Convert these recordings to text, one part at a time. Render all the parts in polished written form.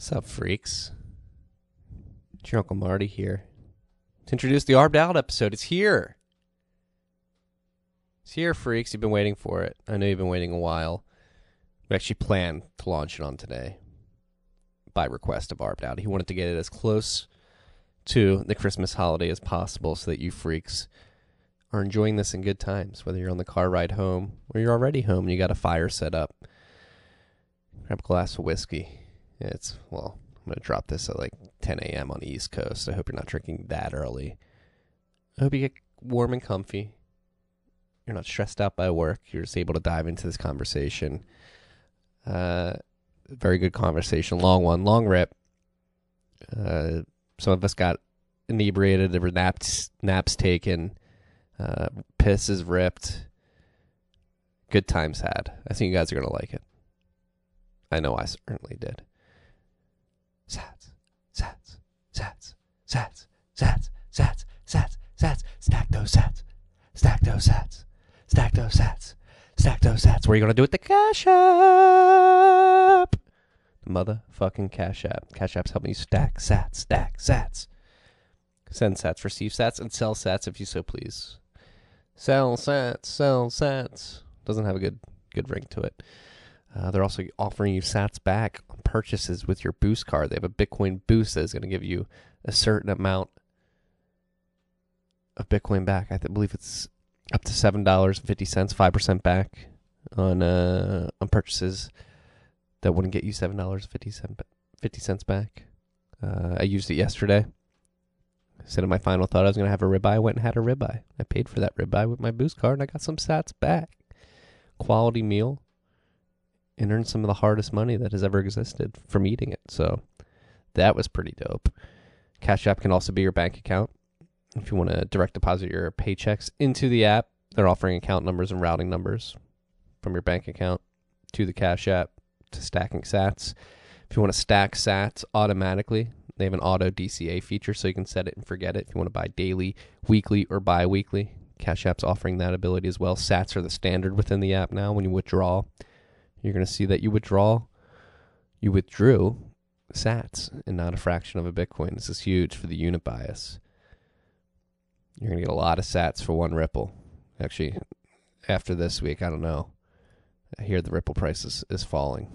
What's up, freaks? It's your Uncle Marty here to introduce the Arbed Out episode. It's here. It's here, freaks. You've been waiting for it. I know you've been waiting a while. We actually planned to launch it on today by request of Arbed Out. He wanted to get it as close to the Christmas holiday as possible so that you freaks are enjoying this in good times, whether you're on the car ride home or you're already home and you got a fire set up. Grab a glass of whiskey. It's, well, I'm going to drop this at like 10 a.m. on the East Coast. I hope you're not drinking that early. I hope you get warm and comfy. You're not stressed out by work. You're just able to dive into this conversation. Very good conversation. Long one. Long rip. Some of us got inebriated. There were naps taken. Piss is ripped. Good times had. I think you guys are going to like it. I know I certainly did. Sats, sats, sats, sats, sats, sats, sats, sats, stack those sats, stack those sats, stack those sats, stack those sats. What are you going to do with the Cash App? The motherfucking Cash App. Cash App's helping you stack sats. Send sats, receive sats, and sell sats if you so please. Sell sats, sell sats. Doesn't have a good ring to it. They're also offering you sats back on purchases with your Boost card. They have a Bitcoin Boost that is going to give you a certain amount of Bitcoin back. I believe it's up to $7.50, 5% back on purchases that wouldn't get you $7.50 back. I used it yesterday. I said in my final thought I was going to have a ribeye. I went and had a ribeye. I paid for that ribeye with my Boost card, and I got some sats back. Quality meal. And earn some of the hardest money that has ever existed from eating it. So that was pretty dope. Cash App can also be your bank account. If you want to direct deposit your paychecks into the app, they're offering account numbers and routing numbers from your bank account to the Cash App to stacking sats. If you want to stack sats automatically, they have an auto DCA feature so you can set it and forget it. If you want to buy daily, weekly, or bi-weekly, Cash App's offering that ability as well. Sats are the standard within the app now when you withdraw. You're going to see that you withdrew sats and not a fraction of a Bitcoin. This is huge for the unit bias. You're going to get a lot of sats for one Ripple. Actually, after this week, I don't know. I hear the Ripple price is falling.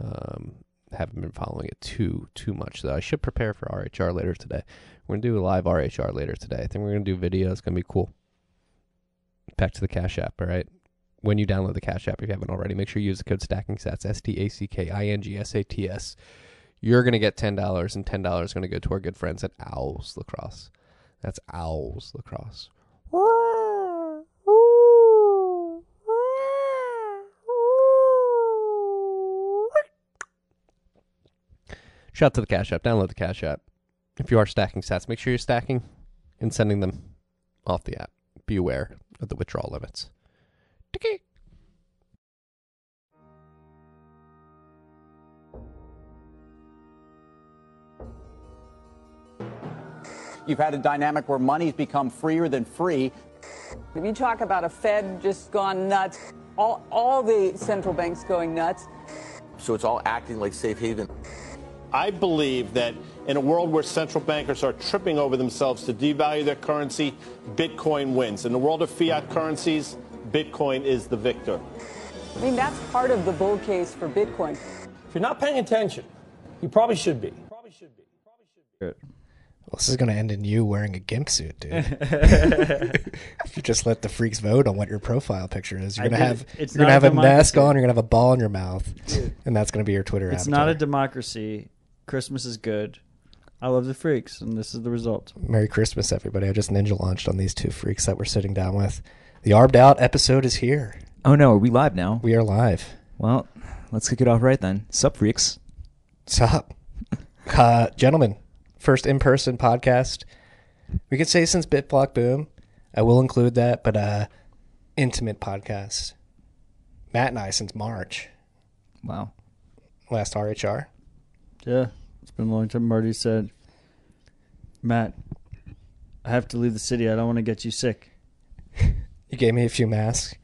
Haven't been following it too much, though. I should prepare for RHR later today. We're going to do a live RHR later today. I think we're going to do video. It's going to be cool. Back to the Cash App, all right? When you download the Cash App, if you haven't already, make sure you use the code STACKINGSATS, STACKINGSATS. You're going to get $10, and $10 is going to go to our good friends at Owls Lacrosse. That's Owls Lacrosse. Shout out to the Cash App. Download the Cash App. If you are stacking sats, make sure you're stacking and sending them off the app. Be aware of the withdrawal limits. Okay. You've had a dynamic where money's become freer than free. If you talk about a Fed just gone nuts, all the central banks going nuts. So it's all acting like safe haven. I believe that in a world where central bankers are tripping over themselves to devalue their currency, Bitcoin wins. In the world of fiat currencies, Bitcoin is the victor. I mean, that's part of the bull case for Bitcoin. If you're not paying attention, you probably should be. Good. Well, this is going to end in you wearing a GIMP suit, dude. If you just let the freaks vote on what your profile picture is, you're going to have a mask on, you're going to have a ball in your mouth, dude. And that's going to be your Twitter avatar. It's not a democracy. Christmas is good. I love the freaks, and this is the result. Merry Christmas, everybody. I just ninja launched on these two freaks that we're sitting down with. The Arbed Out episode is here. Oh no, are we live now? We are live. Well, let's kick it off right then. Sup, freaks. Sup. Gentlemen, first in-person podcast. We could say since BitBlock Boom. I will include that, but intimate podcast. Matt and I since March. Wow. Last RHR. Yeah, it's been a long time. Marty said, Matt, I have to leave the city. I don't want to get you sick. You gave me a few masks,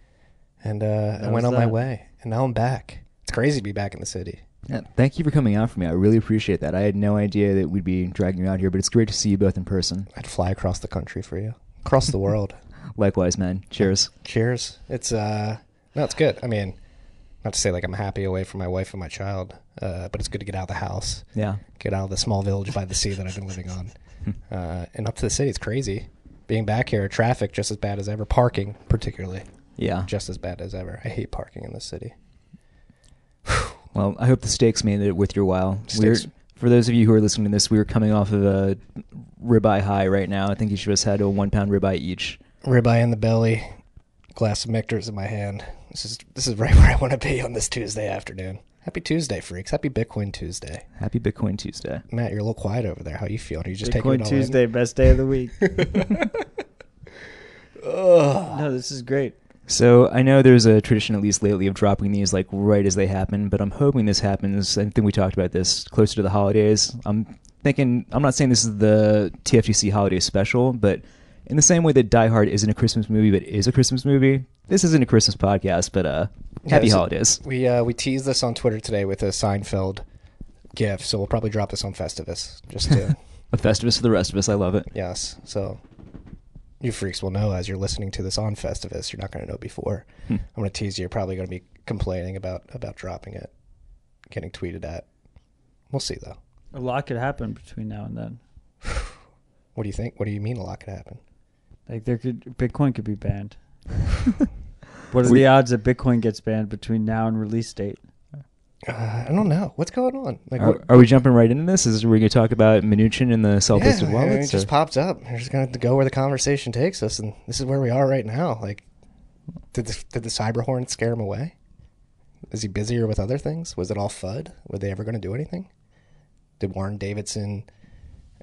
and I went on my way, and now I'm back. It's crazy to be back in the city. Yeah, thank you for coming out for me. I really appreciate that. I had no idea that we'd be dragging you out here, but it's great to see you both in person. I'd fly across the country for you. Across the world. Likewise, man. Cheers. Cheers. It's, no, it's good. I mean, not to say like I'm happy away from my wife and my child, but it's good to get out of the house. Yeah. Get out of the small village by the sea that I've been living on. And up to the city, it's crazy. Being back here, traffic just as bad as ever. Parking, particularly. Yeah. Just as bad as ever. I hate parking in this city. Well, I hope the steaks made it worth your while. For those of you who are listening to this, we were coming off of a ribeye high right now. I think each of us had a 1-pound ribeye each. Ribeye in the belly, glass of Michter's in my hand. This is right where I want to be on this Tuesday afternoon. Happy Tuesday, freaks. Happy Bitcoin Tuesday. Happy Bitcoin Tuesday. Matt, you're a little quiet over there. How you feeling? Are you just taking it all in? Bitcoin Tuesday, best day of the week. No, this is great. So I know there's a tradition, at least lately, of dropping these like right as they happen, but I'm hoping this happens. I think we talked about this closer to the holidays. I'm thinking, I'm not saying this is the TFTC holiday special, but in the same way that Die Hard isn't a Christmas movie, but is a Christmas movie, this isn't a Christmas podcast, but happy holidays. We teased this on Twitter today with a Seinfeld gif, so we'll probably drop this on Festivus. Just to... a Festivus for the rest of us. I love it. Yes, so... You freaks will know as you're listening to this on Festivus. You're not going to know before. I'm going to tease you. You're probably going to be complaining about dropping it, getting tweeted at. We'll see, though. A lot could happen between now and then. What do you think? What do you mean a lot could happen? Like Bitcoin could be banned. What are the odds that Bitcoin gets banned between now and release date? I don't know. What's going on? Like, are we jumping right into this? Is we going to talk about Mnuchin and the self-listed wallets? It just popped up. We're just going to go where the conversation takes us, and this is where we are right now. Like, did the cyberhorn scare him away? Is he busier with other things? Was it all FUD? Were they ever going to do anything? Did Warren Davidson,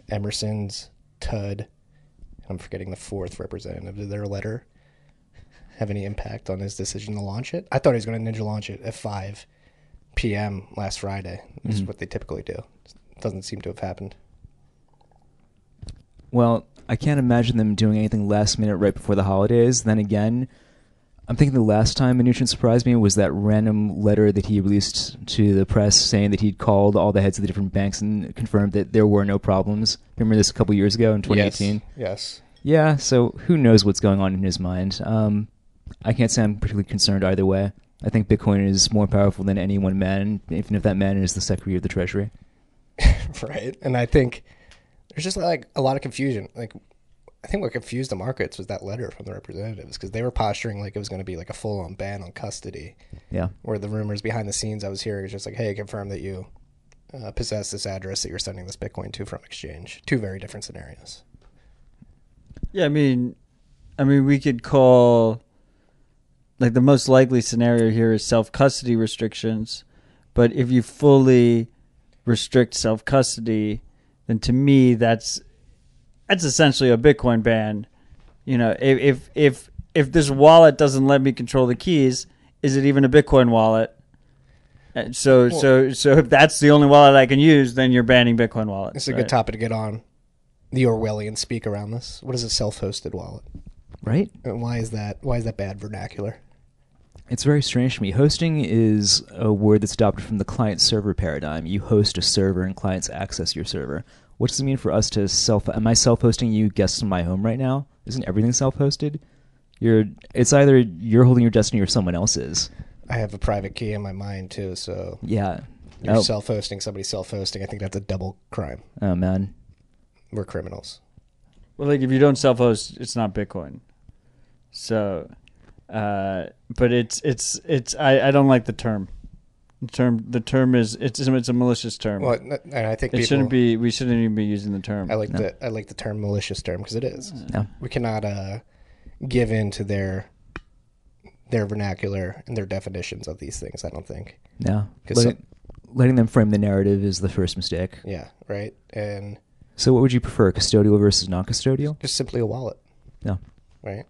Emerson's, Tud, I'm forgetting the fourth representative, did their letter have any impact on his decision to launch it? I thought he was going to ninja launch it at 5 p.m. last Friday, which is what they typically do. It doesn't seem to have happened. Well, I can't imagine them doing anything last minute right before the holidays. Then again, I'm thinking the last time Mnuchin surprised me was that random letter that he released to the press saying that he'd called all the heads of the different banks and confirmed that there were no problems. Remember this a couple years ago in 2018? Yes. Yeah, so who knows what's going on in his mind. I can't say I'm particularly concerned either way. I think Bitcoin is more powerful than any one man, even if that man is the Secretary of the Treasury. Right. And I think there's just like a lot of confusion. Like, I think what confused the markets was that letter from the representatives, because they were posturing like it was going to be like a full-on ban on custody. Yeah. Where the rumors behind the scenes I was hearing is just like, hey, confirm that you possess this address that you're sending this Bitcoin to from exchange. Two very different scenarios. Yeah, I mean, we could call... Like, the most likely scenario here is self-custody restrictions. But if you fully restrict self-custody, then to me, that's essentially a Bitcoin ban. You know, if this wallet doesn't let me control the keys, is it even a Bitcoin wallet? And so if that's the only wallet I can use, then you're banning Bitcoin wallets. It's a good topic to get on the Orwellian speak around this. What is a self-hosted wallet? Right? And why is that bad vernacular? It's very strange to me. Hosting is a word that's adopted from the client-server paradigm. You host a server and clients access your server. What does it mean for us to am I self-hosting you guests in my home right now? Isn't everything self-hosted? It's either you're holding your destiny or someone else is. I have a private key in my mind, too, so... Yeah. You're self-hosting, somebody's self-hosting. I think that's a double crime. Oh, man. We're criminals. Well, like, if you don't self-host, it's not Bitcoin. So... but it's I don't like the term. The term is it's a malicious term. Well, and I think we shouldn't even be using the term. I like the term malicious term because it is. No. We cannot give in to their vernacular and their definitions of these things. I don't think. No, because letting them frame the narrative is the first mistake. Yeah, right. And so, what would you prefer, custodial versus non-custodial? Just simply a wallet. No. Right.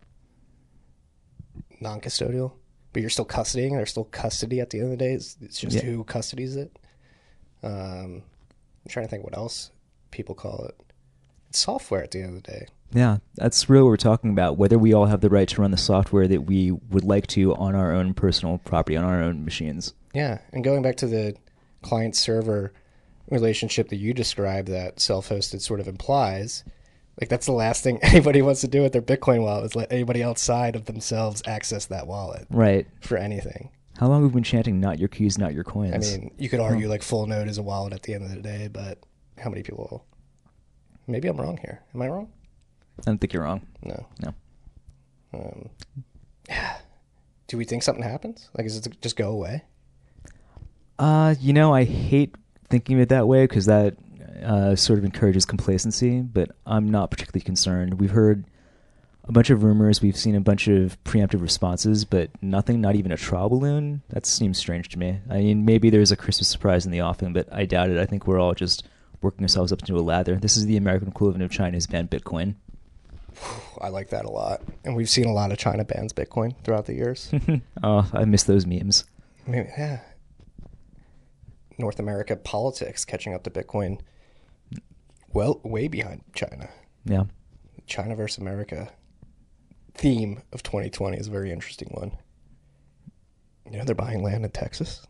Non-custodial, but you're still custodying. There's still custody at the end of the day. It's just who custodies it. I'm trying to think what else people call it. It's software at the end of the day. Yeah, that's really what we're talking about, whether we all have the right to run the software that we would like to on our own personal property, on our own machines. Yeah, and going back to the client-server relationship that you described that self-hosted sort of implies, like that's the last thing anybody wants to do with their Bitcoin wallet is let anybody outside of themselves access that wallet. Right. For anything. How long have we been chanting not your keys, not your coins? I mean, you could argue like full node is a wallet at the end of the day, but how many people? Maybe I'm wrong here. Am I wrong? I don't think you're wrong. No. No. Do we think something happens? Like, is it just go away? You know, I hate thinking of it that way because that sort of encourages complacency, but I'm not particularly concerned. We've heard a bunch of rumors. We've seen a bunch of preemptive responses, but nothing, not even a trial balloon. That seems strange to me. I mean, maybe there's a Christmas surprise in the offing, but I doubt it. I think we're all just working ourselves up into a lather. This is the American equivalent of China's banned Bitcoin. I like that a lot. And we've seen a lot of China bans Bitcoin throughout the years. Oh, I miss those memes. Maybe, yeah. North America politics catching up to Bitcoin. Well, way behind China. Yeah. China versus America theme of 2020 is a very interesting one. You know, they're buying land in Texas.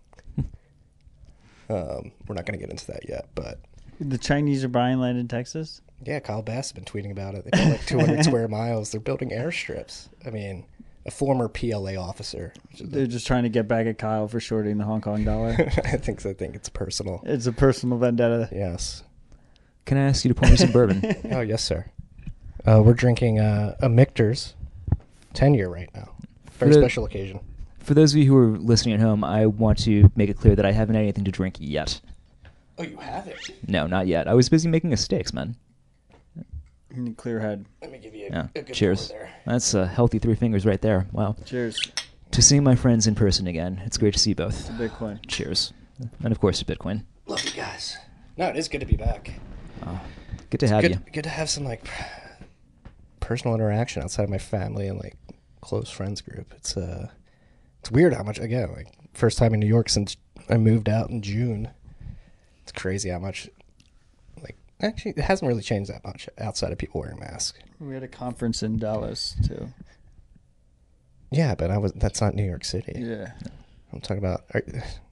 We're not going to get into that yet, but... The Chinese are buying land in Texas? Yeah, Kyle Bass has been tweeting about it. They got like 200 square miles. They're building airstrips. I mean, a former PLA officer. They're just trying to get back at Kyle for shorting the Hong Kong dollar. I think it's personal. It's a personal vendetta. Yes. Can I ask you to pour me some bourbon? Oh, yes, sir. We're drinking a Michter's 10-year right now. Very special occasion. For those of you who are listening at home, I want to make it clear that I haven't had anything to drink yet. Oh, you haven't? No, not yet. I was busy making steaks, man. You need clear head. Let me give you a good cheers. There. That's a healthy three fingers right there. Wow. Cheers. To seeing my friends in person again. It's great to see you both. To Bitcoin. Cheers. And, of course, to Bitcoin. Love you guys. No, it is good to be back. Oh, good to have you. Good to have some, like, personal interaction outside of my family and, like, close friends group. It's weird how much, again, like, first time in New York since I moved out in June. It's crazy how much... Actually, it hasn't really changed that much outside of people wearing masks. We had a conference in Dallas, too. Yeah, but that's not New York City. Yeah. I'm talking about...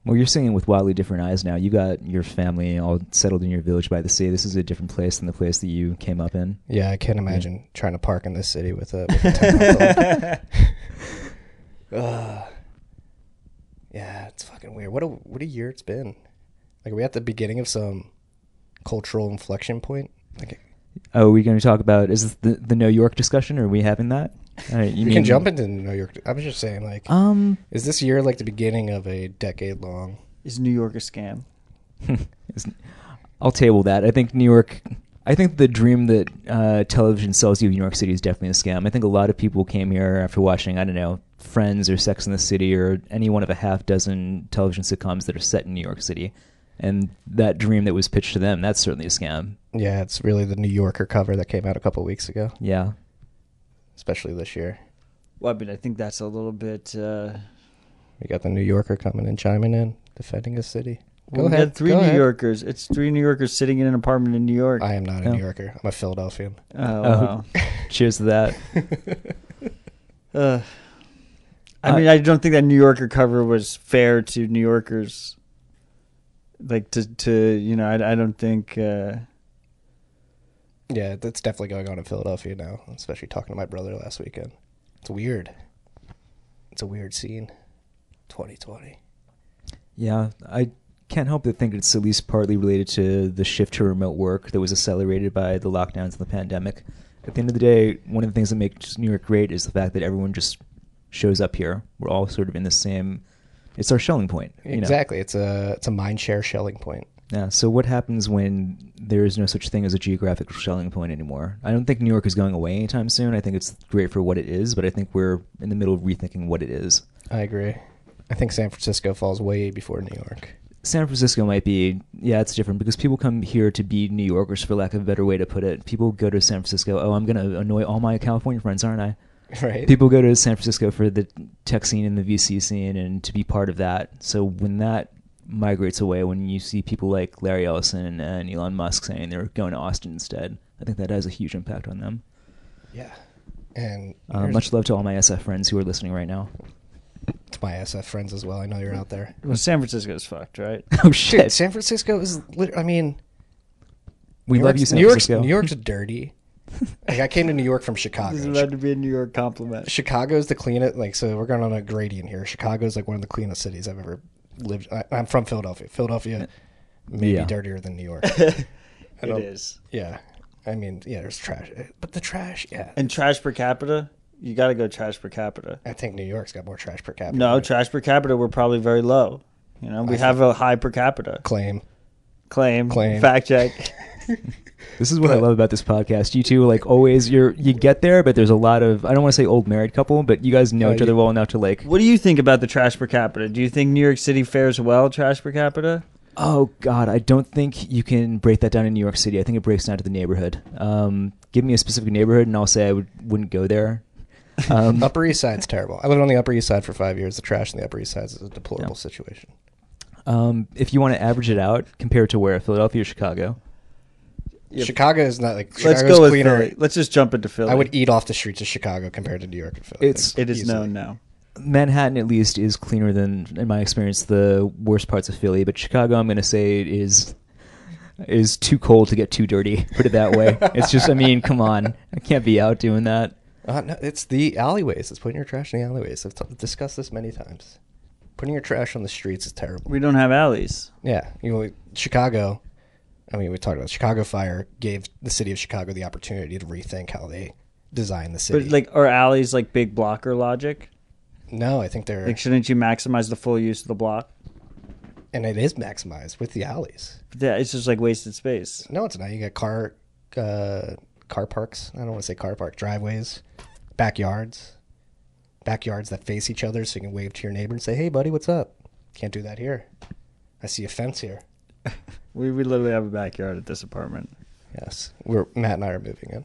Well, you're seeing it with wildly different eyes now. You got your family all settled in your village by the sea. This is a different place than the place that you came up in. Yeah, I can't imagine trying to park in this city with a Yeah, it's fucking weird. What a year it's been. Like, are we at the beginning of some... cultural inflection point? Okay. Oh, are we going to talk about, is this the New York discussion? Or are we having that? You can jump into New York. I was just saying, like, is this year like the beginning of a decade long? Is New York a scam? I'll table that. I think the dream that television sells you of New York City is definitely a scam. I think a lot of people came here after watching, I don't know, Friends or Sex and the City or any one of a half dozen television sitcoms that are set in New York City. And that dream that was pitched to them, that's certainly a scam. Yeah, it's really the New Yorker cover that came out a couple of weeks ago. Yeah. Especially this year. Well, but I think that's a little bit... We got the New Yorker coming and chiming in, defending a city. Go ahead. Three New Yorkers. It's three New Yorkers sitting in an apartment in New York. I am not a New Yorker. I'm a Philadelphian. Oh, wow. Cheers to that. I mean, I don't think that New Yorker cover was fair to New Yorkers... Like to you know, I don't think. Yeah, that's definitely going on in Philadelphia now. Especially talking to my brother last weekend. It's weird. It's a weird scene. 2020. Yeah, I can't help but think it's at least partly related to the shift to remote work that was accelerated by the lockdowns and the pandemic. At the end of the day, one of the things that makes New York great is the fact that everyone just shows up here. We're all sort of in the same. It's our shelling point. Exactly. You know? It's a mindshare shelling point. Yeah. So what happens when there is no such thing as a geographic shelling point anymore? I don't think New York is going away anytime soon. I think it's great for what it is, but I think we're in the middle of rethinking what it is. I agree. I think San Francisco falls way before New York. San Francisco might be, yeah, it's different because people come here to be New Yorkers, for lack of a better way to put it. People go to San Francisco, oh, I'm going to annoy all my California friends, aren't I? Right. People go to San Francisco for the tech scene and the VC scene and to be part of that. So when that migrates away, when you see people like Larry Ellison and Elon Musk saying they're going to Austin instead, I think that has a huge impact on them. Yeah. And much love to all my SF friends who are listening right now. It's half my SF friends as well. I know you're out there. Well, San Francisco's fucked, right? Oh, shit. Dude, San Francisco is literally, I mean... We love you, San Francisco. New York's dirty. Like, I came to New York from Chicago. This is about to be a New York compliment. Chicago's the cleanest. Like, so we're going on a gradient here. Chicago's like one of the cleanest cities I've ever lived. I'm from Philadelphia. Philadelphia may be dirtier than New York. It is. Yeah. I mean, yeah, there's trash. But the trash, yeah. And trash per capita? You got to go trash per capita. I think New York's got more trash per capita. No, right? Trash per capita, we're probably very low. You know, we have a high per capita. Claim. Fact check. This is what I love about this podcast. You two, like, always, you get there, but there's a lot of, I don't want to say old married couple, but you guys know each other well enough to, like... What do you think about the trash per capita? Do you think New York City fares well, trash per capita? Oh, God, I don't think you can break that down in New York City. I think it breaks down to the neighborhood. Give me a specific neighborhood, and I'll say I wouldn't go there. Upper East Side's terrible. I lived on the Upper East Side for 5 years. The trash in the Upper East Side is a deplorable situation. If you want to average it out, compare it to where? Philadelphia or Chicago? Yep. Chicago is not like... Chicago's Let's go with cleaner. Philly. Let's just jump into Philly. I would eat off the streets of Chicago compared to New York and Philly. It is known now. Manhattan, at least, is cleaner than, in my experience, the worst parts of Philly. But Chicago, I'm going to say, is too cold to get too dirty. Put it that way. It's just, I mean, come on. I can't be out doing that. No, it's the alleyways. It's putting your trash in the alleyways. I've discussed this many times. Putting your trash on the streets is terrible. We don't have alleys. Yeah. You know, Chicago... I mean, we talked about Chicago Fire gave the city of Chicago the opportunity to rethink how they design the city. But, like, are alleys like big blocker logic? No, I think they're... Like, shouldn't you maximize the full use of the block? And it is maximized with the alleys. Yeah, it's just like wasted space. No, it's not. You got car parks. I don't want to say car park. Driveways, backyards that face each other so you can wave to your neighbor and say, hey, buddy, what's up? Can't do that here. I see a fence here. We literally have a backyard at this apartment. Yes. Matt and I are moving in. Are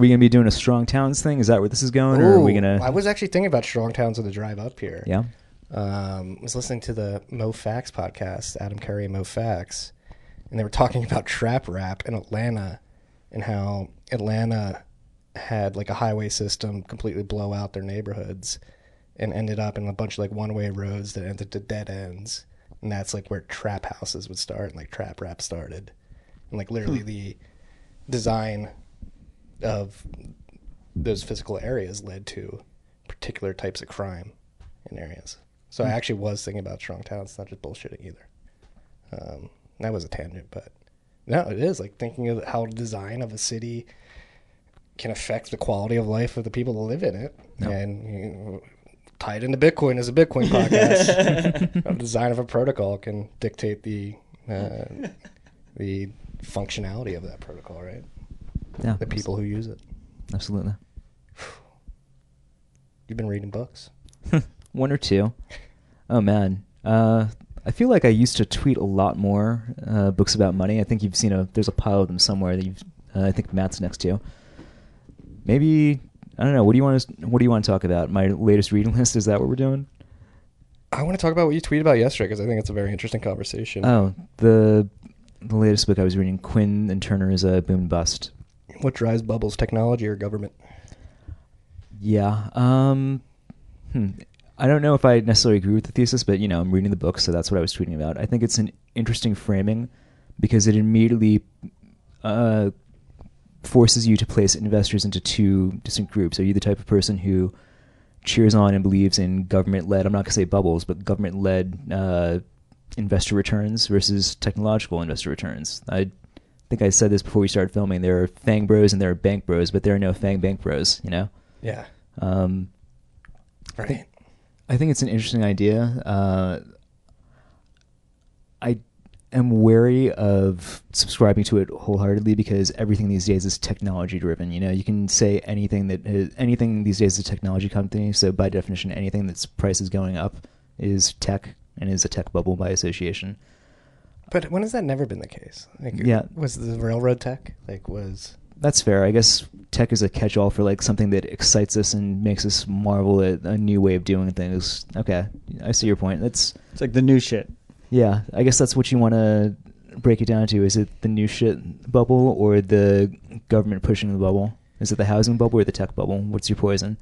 we going to be doing a Strong Towns thing? Is that where this is going? Ooh, or are we going to... I was actually thinking about Strong Towns on the drive up here. Yeah. I was listening to the Mo Facts podcast, Adam Curry and Mo Facts, and they were talking about trap rap in Atlanta and how Atlanta had like a highway system completely blow out their neighborhoods and ended up in a bunch of like one-way roads that ended to dead ends. And that's like where trap houses would start and like trap rap started. And like literally the design of those physical areas led to particular types of crime in areas. So I actually was thinking about Strong Towns. It's not just bullshitting either. That was a tangent, but no, it is like thinking of how design of a city can affect the quality of life of the people that live in it. No. And you know, tied into Bitcoin as a Bitcoin podcast. The design of a protocol can dictate the functionality of that protocol, right? Yeah. The people who use it. Absolutely. You've been reading books? One or two. Oh, man. I feel like I used to tweet a lot more books about money. I think you've seen there's a pile of them somewhere that I think Matt's next to. Maybe... I don't know. What do you want to talk about? My latest reading list? Is that what we're doing? I want to talk about what you tweeted about yesterday because I think it's a very interesting conversation. Oh, the latest book I was reading, Quinn and Turner's Boom and Bust. What drives bubbles, technology or government? Yeah. I don't know if I necessarily agree with the thesis, but, you know, I'm reading the book, so that's what I was tweeting about. I think it's an interesting framing because it immediately... forces you to place investors into two distinct groups. Are you the type of person who cheers on and believes in government-led, I'm not going to say bubbles, but government-led investor returns versus technological investor returns? I think I said this before we started filming. There are FANG bros and there are bank bros, but there are no FANG bank bros, you know? Yeah. Right. I think it's an interesting idea. I'm wary of subscribing to it wholeheartedly because everything these days is technology driven. You know, you can say anything these days is a technology company. So by definition, anything that's price is going up is tech and is a tech bubble by association. But when has that never been the case? Like, yeah. Was the railroad tech? That's fair. I guess tech is a catch-all for like something that excites us and makes us marvel at a new way of doing things. Okay. I see your point. It's like the new shit. Yeah, I guess that's what you want to break it down to. Is it the new shit bubble or the government pushing the bubble? Is it the housing bubble or the tech bubble? What's your poison?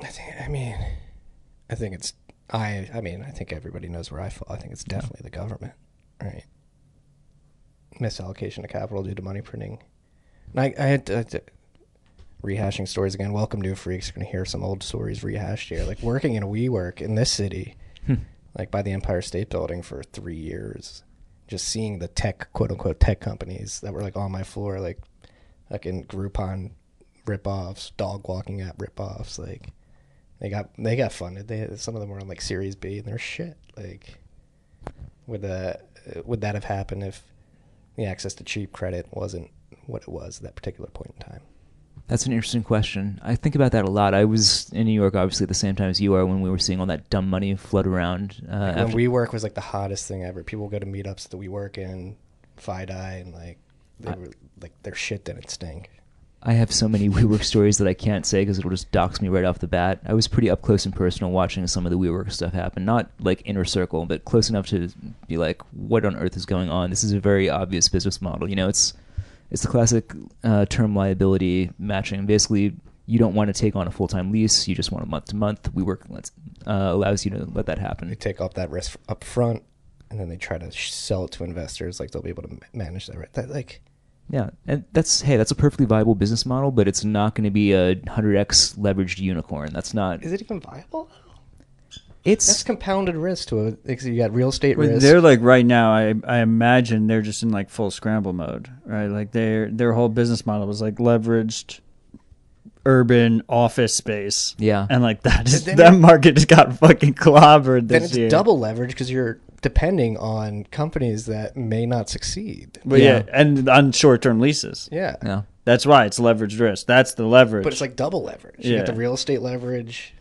I mean, I think it's, I mean, I think everybody knows where I fall. I think it's definitely the government, right? Misallocation of capital due to money printing. And I had to rehashing stories again. Welcome, new freaks. You're going to hear some old stories rehashed here. Like working in a WeWork in this city, like by the Empire State Building for 3 years, just seeing the tech, quote unquote, tech companies that were like on my floor, like fucking Groupon ripoffs, dog walking app ripoffs. Like they got funded. Some of them were on like Series B and they're shit. Like would that have happened if the access to cheap credit wasn't what it was at that particular point in time? That's an interesting question. I think about that a lot. I was in New York, obviously, at the same time as you are when we were seeing all that dumb money flood around. When WeWork was like the hottest thing ever. People go to meetups that we work in, FiDi, and like they were like their shit didn't stink. I have so many WeWork stories that I can't say because it'll just dox me right off the bat. I was pretty up close and personal watching some of the WeWork stuff happen. Not like inner circle, but close enough to be like, what on earth is going on? This is a very obvious business model. You know, it's the classic term liability matching. Basically, you don't want to take on a full-time lease. You just want a month-to-month. WeWork allows you to let that happen. They take off that risk up front, and then they try to sell it to investors. Like, they'll be able to manage that, right? That, like, yeah, and that's, hey, that's a perfectly viable business model, but it's not going to be a 100x leveraged unicorn. That's not... Is it even viable? That's compounded risk to it because you got real estate risk. They're like right now, I imagine they're just in like full scramble mode, right? Like their whole business model was like leveraged urban office space. Yeah. And like that market just got fucking clobbered this year. Then it's double leverage because you're depending on companies that may not succeed. But yeah and on short-term leases. Yeah. Yeah. That's why it's leveraged risk. That's the leverage. But it's like double leverage. Yeah. You get the real estate leverage.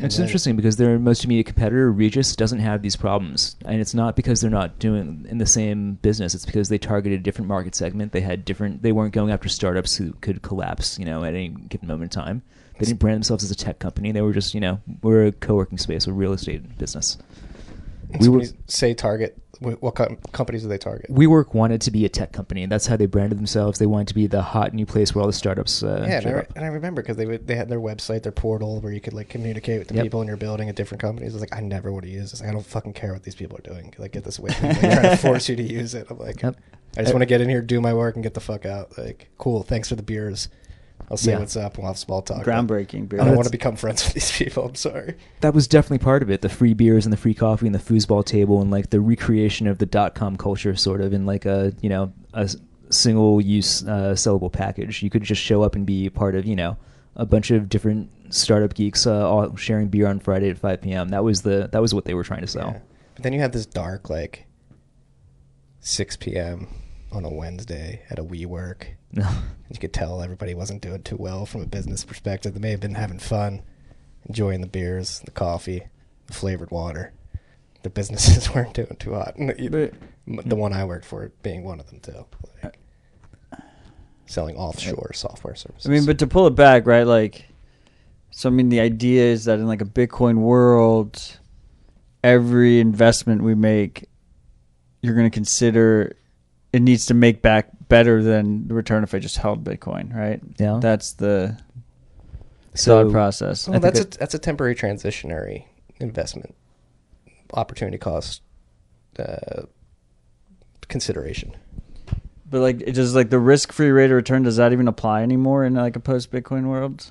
It's interesting because their most immediate competitor, Regus, doesn't have these problems. And it's not because they're not doing in the same business. It's because they targeted a different market segment. They weren't going after startups who could collapse, you know, at any given moment in time. They didn't brand themselves as a tech company. They were just, you know, we're a co-working space, a real estate business. So when you say target, what companies do they target? WeWork wanted to be a tech company, and that's how they branded themselves. They wanted to be the hot new place where all the startups and I remember because they had their website, their portal, where you could like communicate with the people in your building at different companies. I was like, I never would have used this. Like, I don't fucking care what these people are doing. Like, get this away from me. They're trying to force you to use it. I'm like, I just want to get in here, do my work, and get the fuck out. Like, cool, thanks for the beers. I'll say what's up. We'll have small talk. Groundbreaking beer. I don't want to become friends with these people. I'm sorry. That was definitely part of it. The free beers and the free coffee and the foosball table and like the recreation of the .com culture sort of in like a, you know, a single use sellable package. You could just show up and be part of, you know, a bunch of different startup geeks all sharing beer on Friday at 5 p.m. That was what they were trying to sell. Yeah. But then you have this dark like 6 p.m. on a Wednesday at a WeWork. No. You could tell everybody wasn't doing too well from a business perspective. They may have been having fun, enjoying the beers, the coffee, the flavored water. The businesses weren't doing too hot. The one I worked for being one of them, too. Like, selling offshore software services. I mean, but to pull it back, right, like, so I mean, the idea is that in like a Bitcoin world, every investment we make, you're going to consider it needs to make back better than the return if I just held Bitcoin, right? Yeah. That's the thought process. Well, that's a temporary transitionary investment opportunity cost consideration. But like, it does like the risk-free rate of return, does that even apply anymore in like a post-Bitcoin world?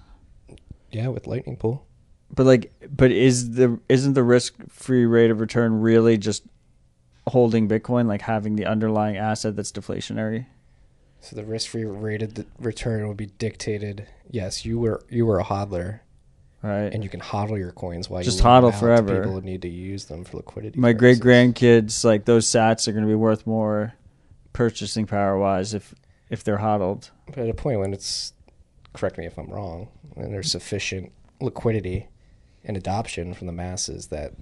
Yeah, with Lightning Pool. But like, isn't the risk-free rate of return really just holding Bitcoin, like having the underlying asset that's deflationary? So the risk-free rate of return would be dictated. Yes, you were a hodler, right? And you can hodl your coins while just you hodl forever. People need to use them for liquidity. My great grandkids, like those sats, are going to be worth more purchasing power-wise if they're hodled. But at a point when it's, correct me if I'm wrong, and there's sufficient liquidity and adoption from the masses that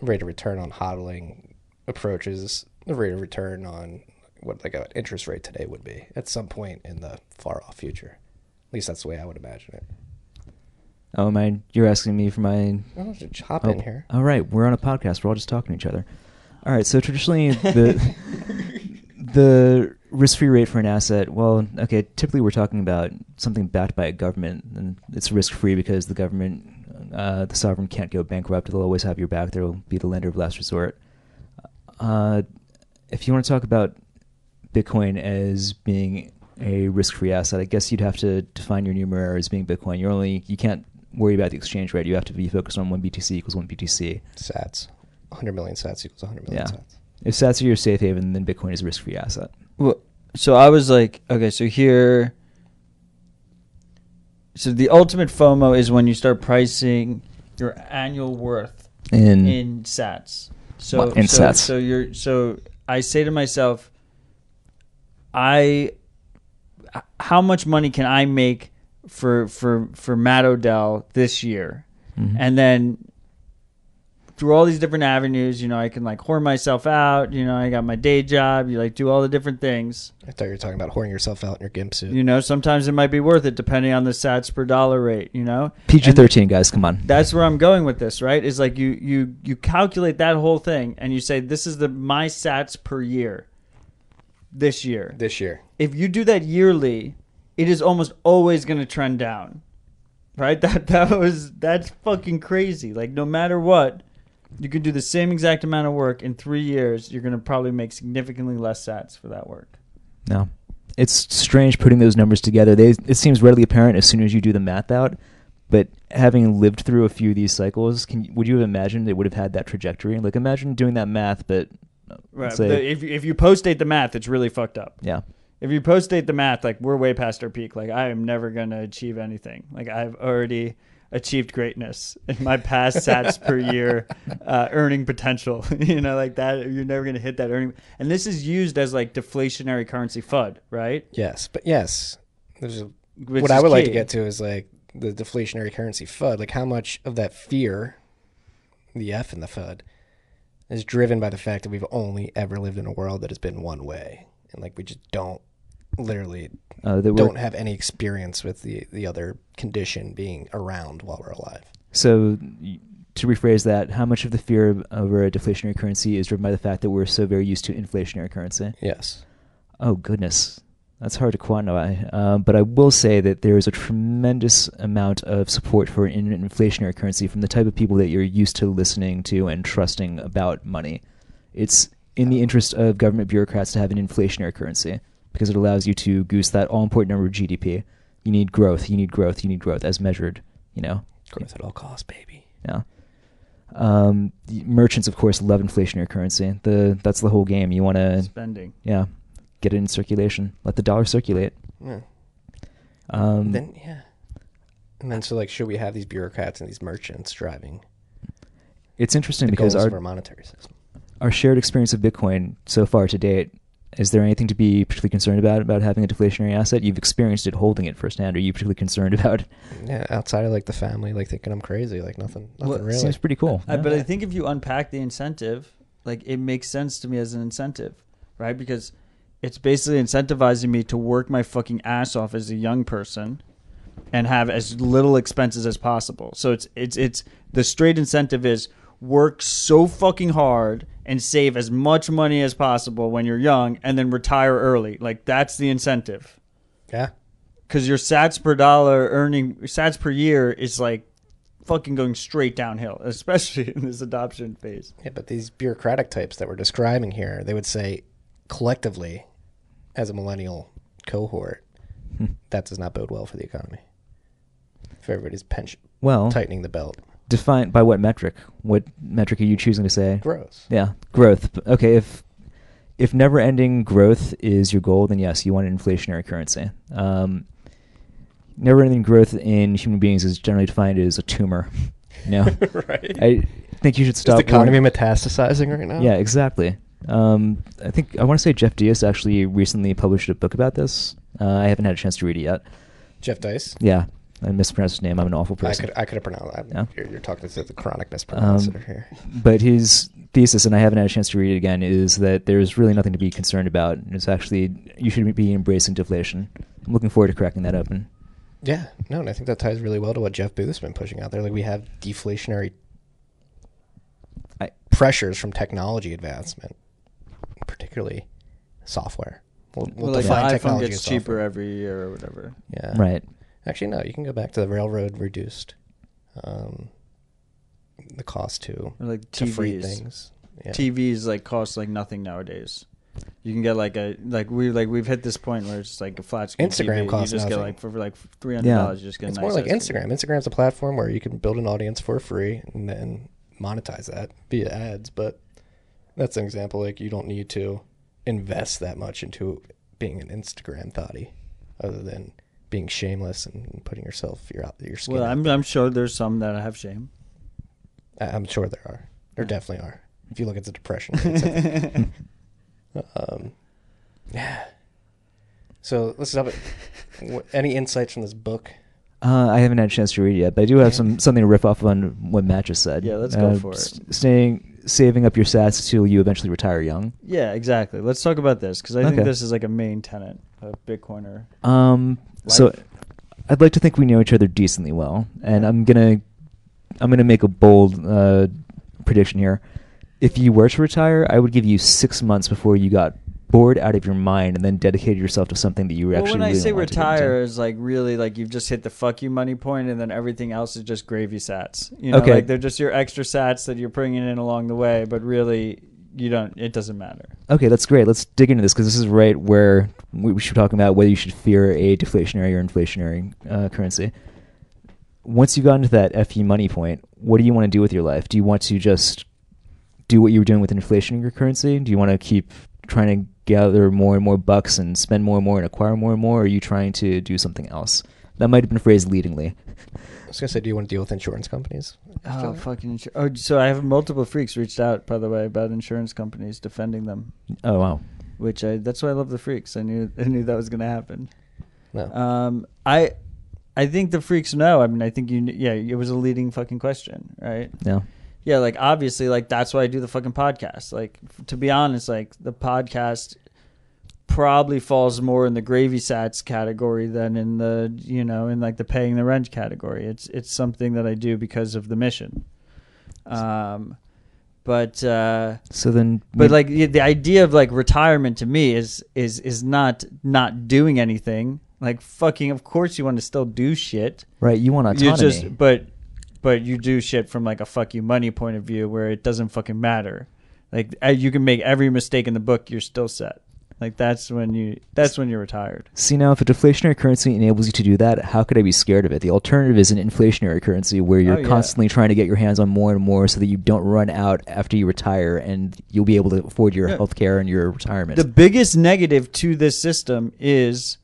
rate of return on hodling approaches the rate of return on what like an interest rate today would be at some point in the far off future. At least that's the way I would imagine it. Oh, you're asking me for my... I'll just hop in here. All right, we're on a podcast. We're all just talking to each other. All right, so traditionally the the risk-free rate for an asset, well, okay, typically we're talking about something backed by a government, and it's risk-free because the government The sovereign can't go bankrupt. They'll always have your back. They'll be the lender of last resort. If you want to talk about Bitcoin as being a risk-free asset, I guess you'd have to define your numeraire as being Bitcoin. You can't worry about the exchange rate. You have to be focused on 1 BTC equals 1 BTC. Sats. 100 million sats equals 100 million sats. If sats are your safe haven, then Bitcoin is a risk-free asset. Well, so I was like, okay, so here... So the ultimate FOMO is when you start pricing your annual worth in sats. So I say to myself, how much money can I make for Matt Odell this year? Mm-hmm. And then through all these different avenues, I can like whore myself out. I got my day job. You do all the different things. I thought you were talking about whoring yourself out in your gimp suit. Sometimes it might be worth it depending on the sats per dollar rate, PG-13 guys, come on. That's where I'm going with this, right? Is like you calculate that whole thing and you say, this is my sats per year. This year. If you do that yearly, it is almost always going to trend down, right? That's fucking crazy. No matter what, you can do the same exact amount of work in 3 years. You're going to probably make significantly less sats for that work. No, it's strange putting those numbers together. It seems readily apparent as soon as you do the math out. But having lived through a few of these cycles, would you have imagined they would have had that trajectory? Imagine doing that math, but right. Say, if you post-date the math, it's really fucked up. Yeah. If you post-date the math, we're way past our peak. I am never going to achieve anything. I've already achieved greatness in my past sats per year earning potential. That you're never going to hit that earning. And this is used as deflationary currency FUD, right? Yes. But yes, what I would like to get to is the deflationary currency FUD. How much of that fear, the F in the FUD, is driven by the fact that we've only ever lived in a world that has been one way. And we just don't have any experience with the other condition being around while we're alive. So to rephrase that, how much of the fear over a deflationary currency is driven by the fact that we're so very used to inflationary currency? Yes. Oh, goodness. That's hard to quantify. But I will say that there is a tremendous amount of support for an inflationary currency from the type of people that you're used to listening to and trusting about money. It's in the interest of government bureaucrats to have an inflationary currency, because it allows you to goose that all-important number of GDP. You need growth, you need growth, you need growth, as measured, Growth at all costs, baby. Yeah. Merchants, of course, love inflationary currency. That's the whole game. You want to... Spending. Yeah. Get it in circulation. Let the dollar circulate. Yeah. So should we have these bureaucrats and these merchants driving? It's interesting because our monetary system. Our shared experience of Bitcoin so far to date... Is there anything to be particularly concerned about having a deflationary asset? You've experienced it holding it firsthand. Are you particularly concerned about it? Yeah, outside of the family, thinking I'm crazy, nothing really. Seems pretty cool. But I think if you unpack the incentive, it makes sense to me as an incentive, right? Because it's basically incentivizing me to work my fucking ass off as a young person and have as little expenses as possible. So it's the straight incentive is work so fucking hard and save as much money as possible when you're young and then retire early. That's the incentive. Yeah. Because your sats per dollar earning, sats per year is fucking going straight downhill, especially in this adoption phase. Yeah, but these bureaucratic types that we're describing here, they would say collectively as a millennial cohort, that does not bode well for the economy. If everybody's tightening the belt. Defined by what metric? What metric are you choosing to say? Growth. Yeah, growth. Okay, if never-ending growth is your goal, then yes, you want an inflationary currency. Never-ending growth in human beings is generally defined as a tumor. Right. I think you should stop. Is the economy metastasizing right now? Yeah, exactly. I want to say Jeff Diaz actually recently published a book about this. I haven't had a chance to read it yet. Jeff Diaz? Yeah. I mispronounced his name. I'm an awful person. I could have pronounced that. Yeah? You're talking to the chronic mispronouncer here. But his thesis, and I haven't had a chance to read it again, is that there's really nothing to be concerned about. It's actually, you should be embracing deflation. I'm looking forward to cracking that open. Yeah. No, and I think that ties really well to what Jeff Booth's been pushing out there. We have deflationary pressures from technology advancement, particularly software. We'll define technology. The iPhone gets cheaper every year or whatever. Yeah. Right. Actually, no, you can go back to the railroad reduced the cost to or like TVs. To free things. Yeah. TVs like cost like nothing nowadays. You can get like a we've hit this point where it's just like a flat screen. Instagram TV, costs you just nothing. Get like for like $300 you just get. It's nice more like Instagram. TV. Instagram's a platform where you can build an audience for free and then monetize that via ads. But that's an example. Like you don't need to invest that much into being an Instagram thotty, other than being shameless and putting yourself your skin. Well, I'm sure there's some that have shame. I'm sure there are. There definitely are. If you look at the depression rates. Yeah. So let's stop it. Any insights from this book? I haven't had a chance to read it yet, but I do have something to rip off on what Matt just said. Yeah, let's go for it. Saving up your sats till you eventually retire young. Yeah, exactly. Let's talk about this because I think this is like a main tenet of Bitcoiner. Life. So I'd like to think we know each other decently well, and I'm gonna make a bold prediction here. If you were to retire, I would give you 6 months before you got bored out of your mind and then dedicated yourself to something that you actually really wanted to do. Well, when I say retire, is like really like you've just hit the fuck you money point and then everything else is just gravy sats. You know, like they're just your extra sats that you're bringing in along the way, but really it doesn't matter. Okay, that's great. Let's dig into this because this is right where we should be talking about whether you should fear a deflationary or inflationary currency. Once you've gotten to that FE money point, what do you want to do with your life? Do you want to just do what you were doing with inflation in your currency? Do you want to keep trying to gather more and more bucks and spend more and more and acquire more and more? Or are you trying to do something else? That might have been phrased leadingly. I was going to say, do you want to deal with insurance companies? Oh, fucking insurance. Oh, so I have multiple freaks reached out, by the way, about insurance companies defending them. Oh, wow. Which that's why I love the freaks. I knew that was going to happen. No. I think the freaks know. I mean, I think it was a leading fucking question, right? Yeah. Yeah, like, obviously, like, that's why I do the fucking podcast. Like, to be honest, like, the podcast probably falls more in the gravy sats category than in the, in, like, the paying the rent category. It's something that I do because of the mission. But the idea of, like, retirement to me is not doing anything. Like, fucking, of course you want to still do shit. Right, you want autonomy. But you do shit from like a fuck you money point of view where it doesn't fucking matter. Like you can make every mistake in the book, you're still set. Like that's when you're retired. See now, if a deflationary currency enables you to do that, how could I be scared of it? The alternative is an inflationary currency where you're constantly trying to get your hands on more and more so that you don't run out after you retire and you'll be able to afford your healthcare and your retirement. The biggest negative to this system is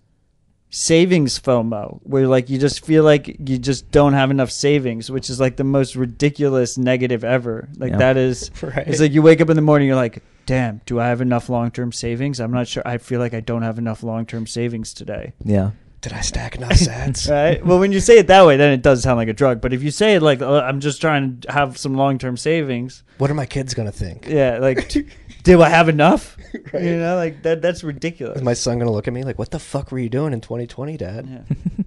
savings FOMO, where like you just feel like you just don't have enough savings, which is like the most ridiculous negative ever. Like that is right. It's like you wake up in the morning, you're like, damn, do I have enough long-term savings? I'm not sure. I feel like I don't have enough long-term savings today. Yeah, did I stack enough sats? Right. Well, when you say it that way, then it does sound like a drug. But if you say it like, oh, I'm just trying to have some long-term savings, what are my kids gonna think? Yeah, like do I have enough? Right. You know, like that's ridiculous. Is my son going to look at me like, what the fuck were you doing in 2020, Dad? Yeah.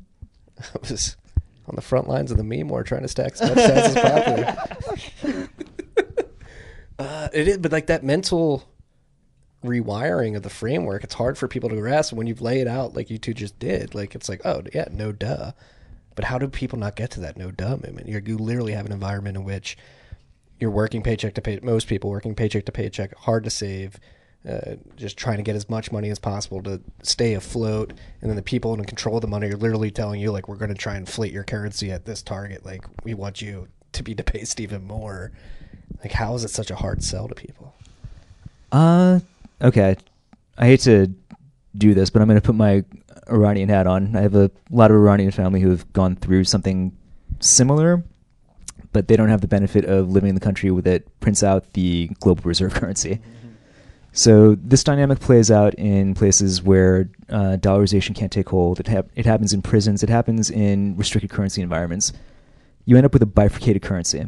I was on the front lines of the meme war trying to stack as much sats as popular. It is, but like that mental rewiring of the framework, it's hard for people to grasp when you've laid it out like you two just did. Like, it's like, oh, yeah, no duh. But how do people not get to that no duh movement? You literally have an environment in which you're working paycheck to paycheck, most people working paycheck to paycheck, hard to save, just trying to get as much money as possible to stay afloat. And then the people in control of the money are literally telling you, like, we're going to try and inflate your currency at this target. Like, we want you to be debased even more. Like, how is it such a hard sell to people? Okay. I hate to do this, but I'm going to put my Iranian hat on. I have a lot of Iranian family who have gone through something similar, but they don't have the benefit of living in the country that prints out the global reserve currency. Mm-hmm. So this dynamic plays out in places where dollarization can't take hold. It happens in prisons. It happens in restricted currency environments. You end up with a bifurcated currency.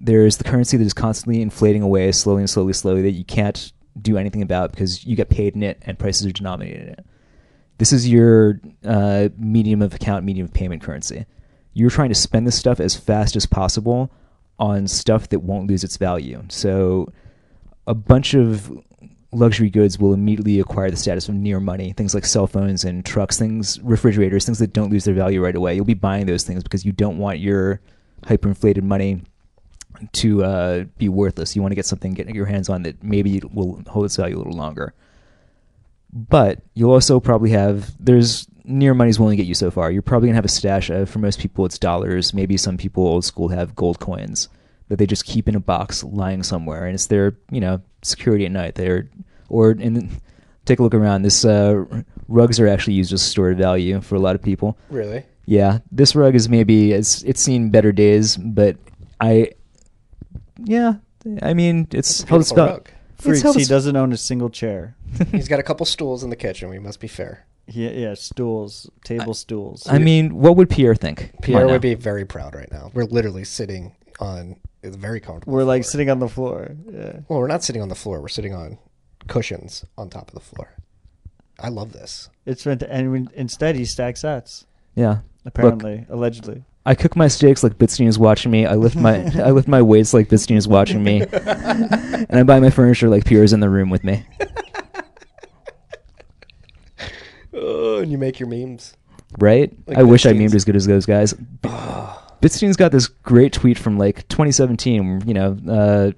There's the currency that is constantly inflating away slowly that you can't do anything about because you get paid in it and prices are denominated in it. This is your medium of account, medium of payment currency. You're trying to spend this stuff as fast as possible on stuff that won't lose its value. So a bunch of luxury goods will immediately acquire the status of near money, things like cell phones and trucks, things, refrigerators, things that don't lose their value right away. You'll be buying those things because you don't want your hyperinflated money to be worthless. You want to get something, get your hands on that maybe will hold its value a little longer. But you'll also probably have, there's near money's willing to get you so far. You're probably going to have a stash of, for most people, it's dollars. Maybe some people old school have gold coins that they just keep in a box lying somewhere. And it's their, you know, security at night. They're, or, and take a look around. This rugs are actually used as stored value for a lot of people. Really? Yeah. This rug is maybe, it's seen better days, but it's held its value. He doesn't own a single chair. He's got a couple stools in the kitchen. We must be fair. Yeah, stools, stools. I mean, what would Pierre think? Pierre would be very proud right now. We're literally sitting on, it's very comfortable. We're like sitting on the floor. Yeah. Well, we're not sitting on the floor. We're sitting on cushions on top of the floor. I love this. It's fantastic. And instead, he stacks sats. Yeah. Apparently, allegedly. I cook my steaks like Bitstein is watching me. I lift my weights like Bitstein is watching me. And I buy my furniture like Pierre's in the room with me. Oh, and you make your memes. Right? Like I wish I memed as good as those guys. Bitstein's got this great tweet from like 2017, you know,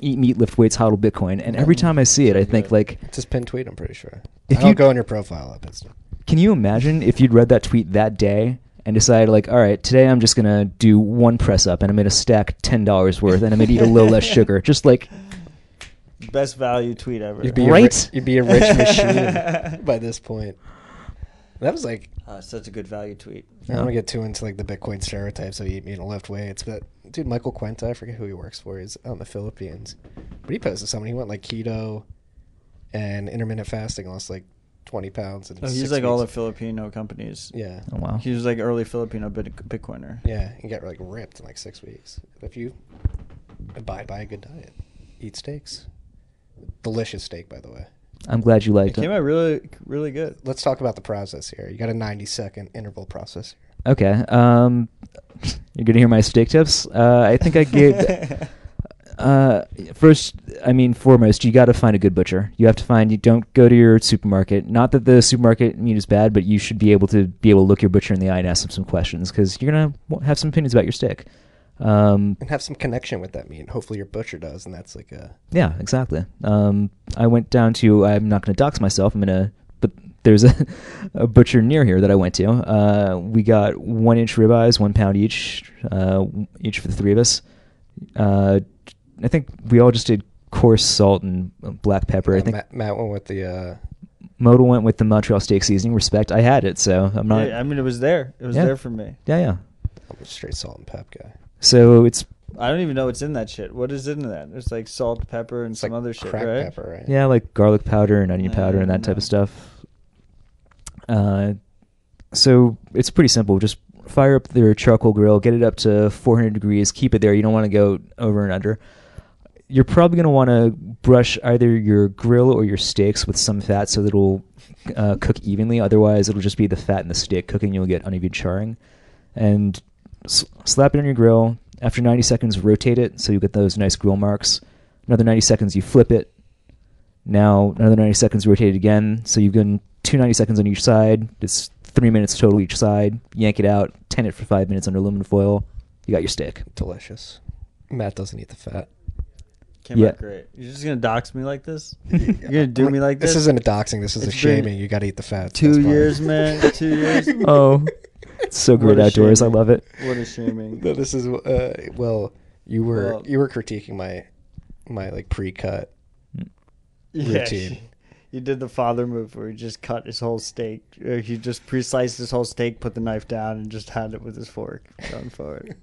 eat meat, lift weights, hodl Bitcoin. And every time I see it, I think like... It's his pinned tweet, I'm pretty sure. If I don't go on your profile at Bitstein. Can you imagine if you'd read that tweet that day and decided like, all right, today I'm just going to do one press up and I'm going to stack $10 worth and I'm going to eat a little less sugar. Just like... Best value tweet ever. You'd be a rich machine by this point. That was like such a good value tweet. I don't want to get too into like the Bitcoin stereotypes of eat meat and lift weights, but dude, Michael Quenta, I forget who he works for, he's out in the Philippines, but he posted something. He went like keto and intermittent fasting, lost like 20 pounds. And he's like all the Filipino companies. Yeah. Oh wow. He was like early Filipino Bitcoiner. Yeah, he got like ripped in like 6 weeks. If you abide by a good diet, eat steaks. Delicious steak, by the way. I'm glad you liked it. It came out really, really good. Let's talk about the process here. You got a 90-second interval process here. Okay. You're going to hear my steak tips. I think I gave... foremost, you got to find a good butcher. You have to find... You don't go to your supermarket. Not that the supermarket meat is bad, but you should be able to look your butcher in the eye and ask him some questions because you're going to have some opinions about your steak. And have some connection with that meat. Hopefully your butcher does, and that's like a... Yeah, exactly. I went down to... I'm not going to dox myself. I'm going to... But there's a butcher near here that I went to. We got 1-inch ribeyes, 1 pound each for the three of us. I think we all just did coarse salt and black pepper. I think Matt went with the... Modal went with the Montreal steak seasoning. Respect, I had it, so I'm not... Yeah, I mean, it was there. It was there for me. Yeah, yeah. I'm a straight salt and pep guy. So it's... I don't even know what's in that shit. What is in that? It's like salt, pepper, and some other shit, right? Pepper, right? Yeah, like garlic powder and onion powder and that type of stuff. So it's pretty simple. Just fire up their charcoal grill, get it up to 400 degrees, keep it there. You don't want to go over and under. You're probably going to want to brush either your grill or your steaks with some fat so that it'll cook evenly. Otherwise, it'll just be the fat and the steak cooking. You'll get uneven charring. And... slap it on your grill. After 90 seconds, rotate it so you get those nice grill marks. Another 90 seconds, you flip it. Now, another 90 seconds, rotate it again. So you've done 2 90 seconds on each side. It's 3 minutes total each side. Yank it out. Tan it for 5 minutes under aluminum foil. You got your steak. Delicious. Matt doesn't eat the fat. Came out great. You're just going to dox me like this? You're going to do me like this? This isn't a doxing. This is a shaming. You got to eat the fat. 2 years, man. 2 years. Oh. It's so great outdoors. Shaming. I love it. What a shaming. No, this is you were critiquing my like pre-cut routine. You did the father move where he just cut his whole steak. He just pre-sliced his whole steak, put the knife down, and just had it with his fork going forward.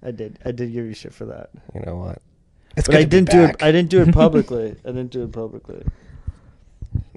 I did give you shit for that. You know what? I didn't do it publicly.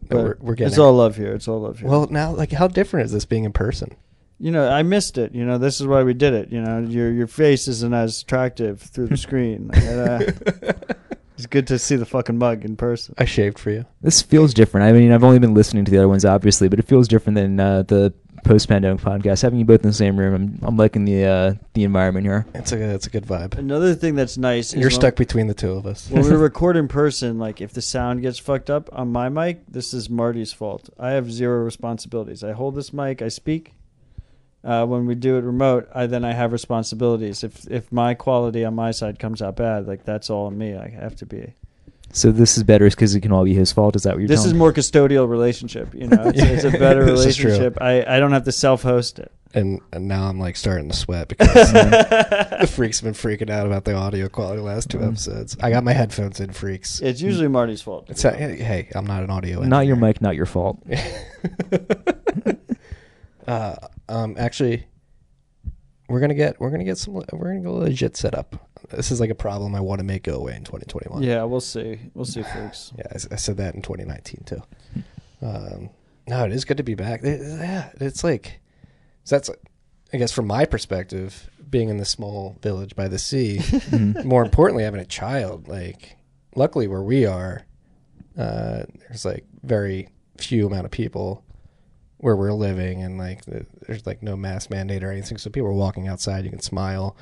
But we're getting all love here. It's all love here. Well, now, like, how different is this being in person? You know, I missed it. You know, this is why we did it. You know, your face isn't as attractive through the screen. It's good to see the fucking mug in person. I shaved for you. This feels different. I mean, I've only been listening to the other ones, obviously, but it feels different than the post-pandemic podcast. Having you both in the same room, I'm liking the environment here. It's a good vibe. Another thing that's nice is you're stuck between the two of us. When we record in person, like if the sound gets fucked up on my mic, this is Marty's fault. I have zero responsibilities. I hold this mic, I speak, when we do it remote, I have responsibilities. If my quality on my side comes out bad, like that's all on me. I have to be. So this is better because it can all be his fault. Is that what you're telling me? This is more custodial relationship. You know, it's a better relationship. I don't have to self-host it. And now I'm like starting to sweat because the freaks have been freaking out about the audio quality the last two episodes. I got my headphones in, freaks. It's usually Marty's fault. Hey, I'm not an audio engineer. Not your mic, not your fault. Actually, we're gonna go legit set up. This is like a problem I want to make go away in 2021. Yeah, we'll see, folks. Yeah, I said that in 2019 too. No, it is good to be back. It's like, so that's, I guess, from my perspective, being in this small village by the sea. More importantly, having a child. Like, luckily where we are, there's like very few amount of people where we're living, and like there's like no mask mandate or anything. So people are walking outside, you can smile,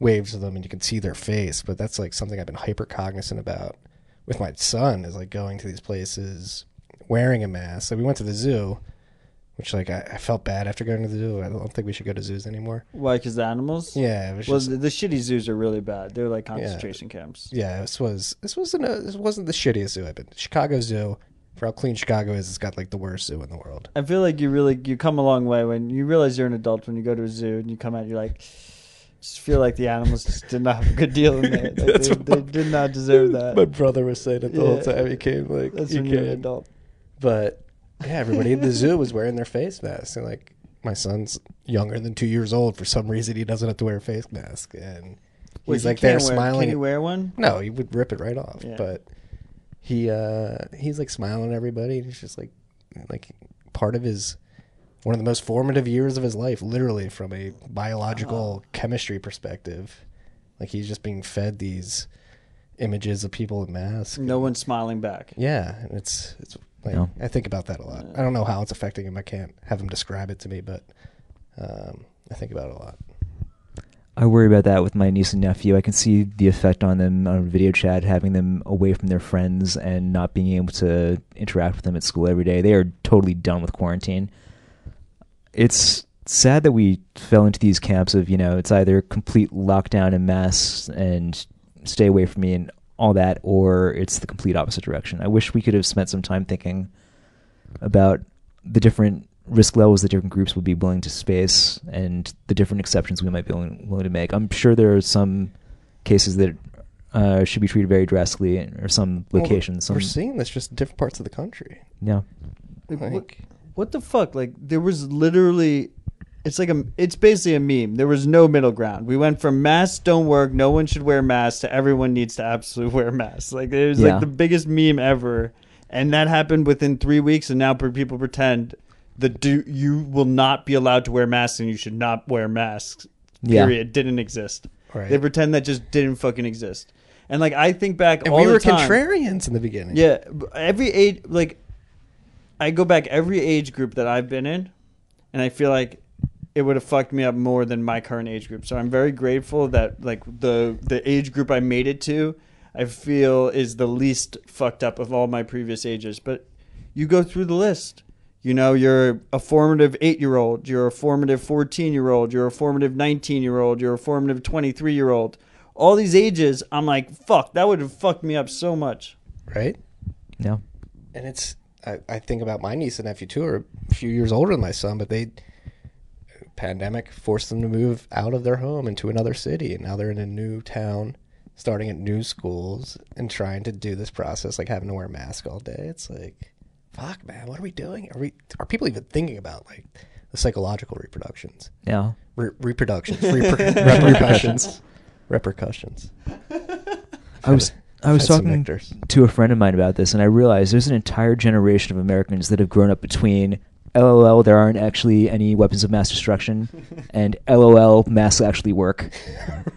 wave to them, and you can see their face. But that's like something I've been hyper cognizant about with my son, is like going to these places, wearing a mask. So we went to the zoo, which like I felt bad after going to the zoo. I don't think we should go to zoos anymore. Why? Because the animals? Yeah. It was the shitty zoos are really bad. They're like concentration camps. Yeah. This wasn't the shittiest zoo I've been to. Chicago Zoo, for how clean Chicago is, it's got like the worst zoo in the world. I feel like you come a long way when you realize you're an adult. When you go to a zoo and you come out, you're like, just feel like the animals just did not have a good deal in there. Like they did not deserve that. My brother was saying it the whole time. He came like, that's when you're an adult. But yeah, everybody at the zoo was wearing their face masks. And like, my son's younger than 2 years old. For some reason, he doesn't have to wear a face mask. And he's like there smiling. Can he wear one? No, he would rip it right off. Yeah. But he he's like smiling at everybody. And he's just like part of his, one of the most formative years of his life, literally from a biological chemistry perspective. Like, he's just being fed these images of people in masks. No one's smiling back. Yeah. And it's like, no. I think about that a lot. I don't know how it's affecting him. I can't have him describe it to me, but I think about it a lot. I worry about that with my niece and nephew. I can see the effect on them on video chat, having them away from their friends and not being able to interact with them at school every day. They are totally done with quarantine. It's sad that we fell into these camps of, you know, it's either complete lockdown and masks and stay away from me and all that, or it's the complete opposite direction. I wish we could have spent some time thinking about the different risk levels that different groups would be willing to space and the different exceptions we might be willing to make. I'm sure there are some cases that should be treated very drastically, or some locations. We're seeing this just in different parts of the country. Yeah. Like, what the fuck? Like, there was literally... It's basically a meme. There was no middle ground. We went from masks don't work, no one should wear masks, to everyone needs to absolutely wear masks. Like, it was like the biggest meme ever, and that happened within 3 weeks. And now people pretend that you will not be allowed to wear masks and you should not wear masks. Period didn't exist. Right. They pretend that just didn't fucking exist. And like, I think back, and all we were the time, contrarians in the beginning. Yeah, every age. Like, I go back every age group that I've been in, and I feel like it would have fucked me up more than my current age group. So I'm very grateful that like the age group I made it to, I feel is the least fucked up of all my previous ages. But you go through the list, you know, you're a formative 8-year-old, you're a formative 14-year-old, you're a formative 19-year-old, you're a formative 23-year-old. All these ages, I'm like, fuck, that would have fucked me up so much. Right? Yeah. And it's, I think about my niece and nephew too, are a few years older than my son, but they... pandemic forced them to move out of their home into another city, and now they're in a new town, starting at new schools and trying to do this process, like having to wear a mask all day. It's like, fuck, man, what are we doing? Are people even thinking about like the psychological repercussions? Yeah. Repercussions. I was talking to a friend of mine about this, and I realized there's an entire generation of Americans that have grown up between LOL, there aren't actually any weapons of mass destruction, and LOL, masks actually work.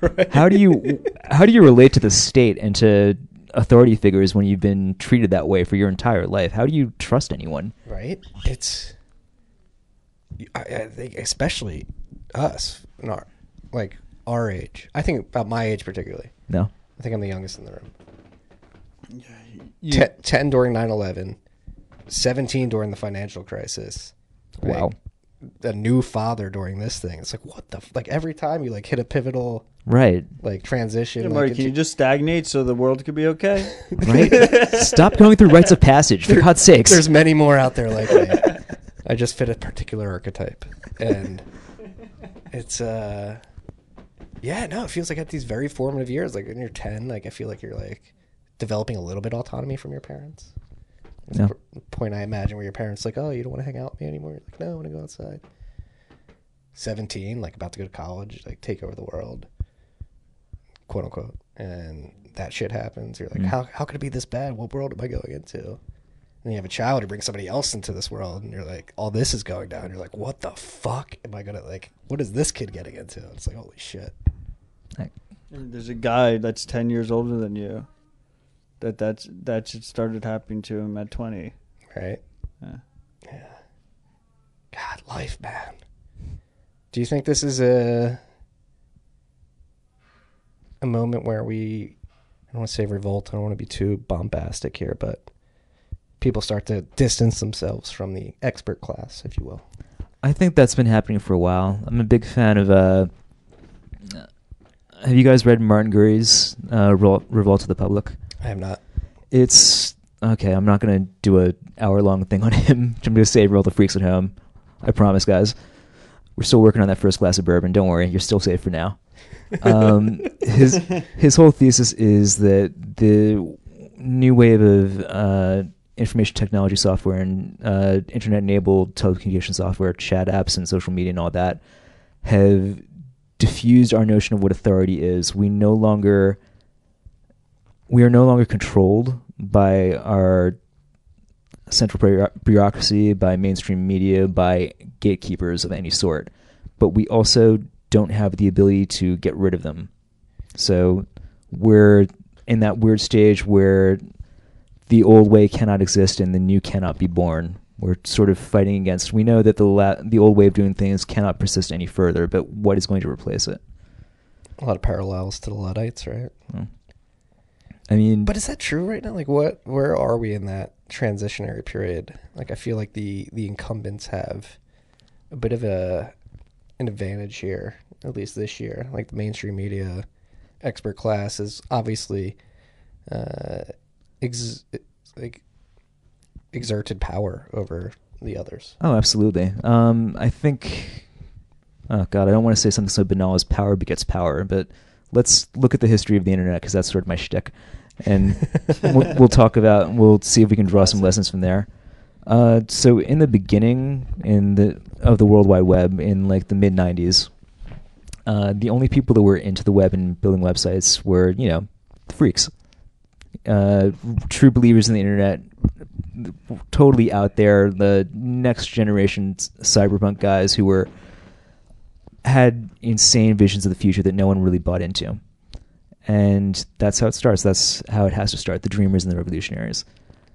Right. How do you relate to the state and to authority figures when you've been treated that way for your entire life? How do you trust anyone? Right. It's, I think especially us, like our age. I think about my age particularly. No. I think I'm the youngest in the room. Yeah, 10 during 9/11. 17 during the financial crisis. Right? Wow. a new father during this thing. It's like, what the every time you hit a pivotal transition. Yeah, Marty, can you just stagnate so the world could be okay? Right? Stop going through rites of passage, for God's sakes. There's many more out there like that. I just fit a particular archetype. And it's yeah, no, it feels like at these very formative years, like when you're 10, like I feel like you're developing a little bit of autonomy from your parents. That's the point I imagine where your parents like, oh, you don't want to hang out with me anymore. You're like, no, I want to go outside. 17, about to go to college, take over the world, quote unquote. And that shit happens. You're like, how could it be this bad? What world am I going into? And you have a child who brings somebody else into this world, and you're like, all this is going down. You're like, what the fuck am I gonna what is this kid getting into? It's like, holy shit. And there's a guy that's 10 years older than you that shit started happening to him at 20. Right? Yeah. Yeah. God, life, man. Do you think this is a moment where we, I don't want to say revolt, I don't want to be too bombastic here, but people start to distance themselves from the expert class, if you will? I think that's been happening for a while. I'm a big fan of, have you guys read Martin Gurry's Revolt of the Public? I have not. It's okay. I'm not gonna do an hour-long thing on him. I'm gonna save all the freaks at home. I promise, guys. We're still working on that first glass of bourbon. Don't worry, you're still safe for now. His whole thesis is that the new wave of information technology software and internet-enabled telecommunication software, chat apps, and social media and all that have diffused our notion of what authority is. We are no longer controlled by our central bureaucracy, by mainstream media, by gatekeepers of any sort. But we also don't have the ability to get rid of them. So we're in that weird stage where the old way cannot exist and the new cannot be born. We're sort of fighting against. We know that the old way of doing things cannot persist any further, but what is going to replace it? A lot of parallels to the Luddites, right? Mm. I mean, but is that true right now? Where are we in that transitionary period? I feel like the incumbents have a bit of an advantage here, at least this year. The mainstream media expert class is obviously exerted power over the others. Oh, absolutely. I think, oh God, I don't want to say something so banal as power begets power, but let's look at the history of the internet, because that's sort of my shtick. And we'll talk about, we'll see if we can draw some lessons from there. So in the beginning of the World Wide Web, in the mid-90s, the only people that were into the web and building websites were, freaks. True believers in the internet, totally out there, the next generation cyberpunk guys who had insane visions of the future that no one really bought into. And that's how it starts. That's how it has to start, the dreamers and the revolutionaries.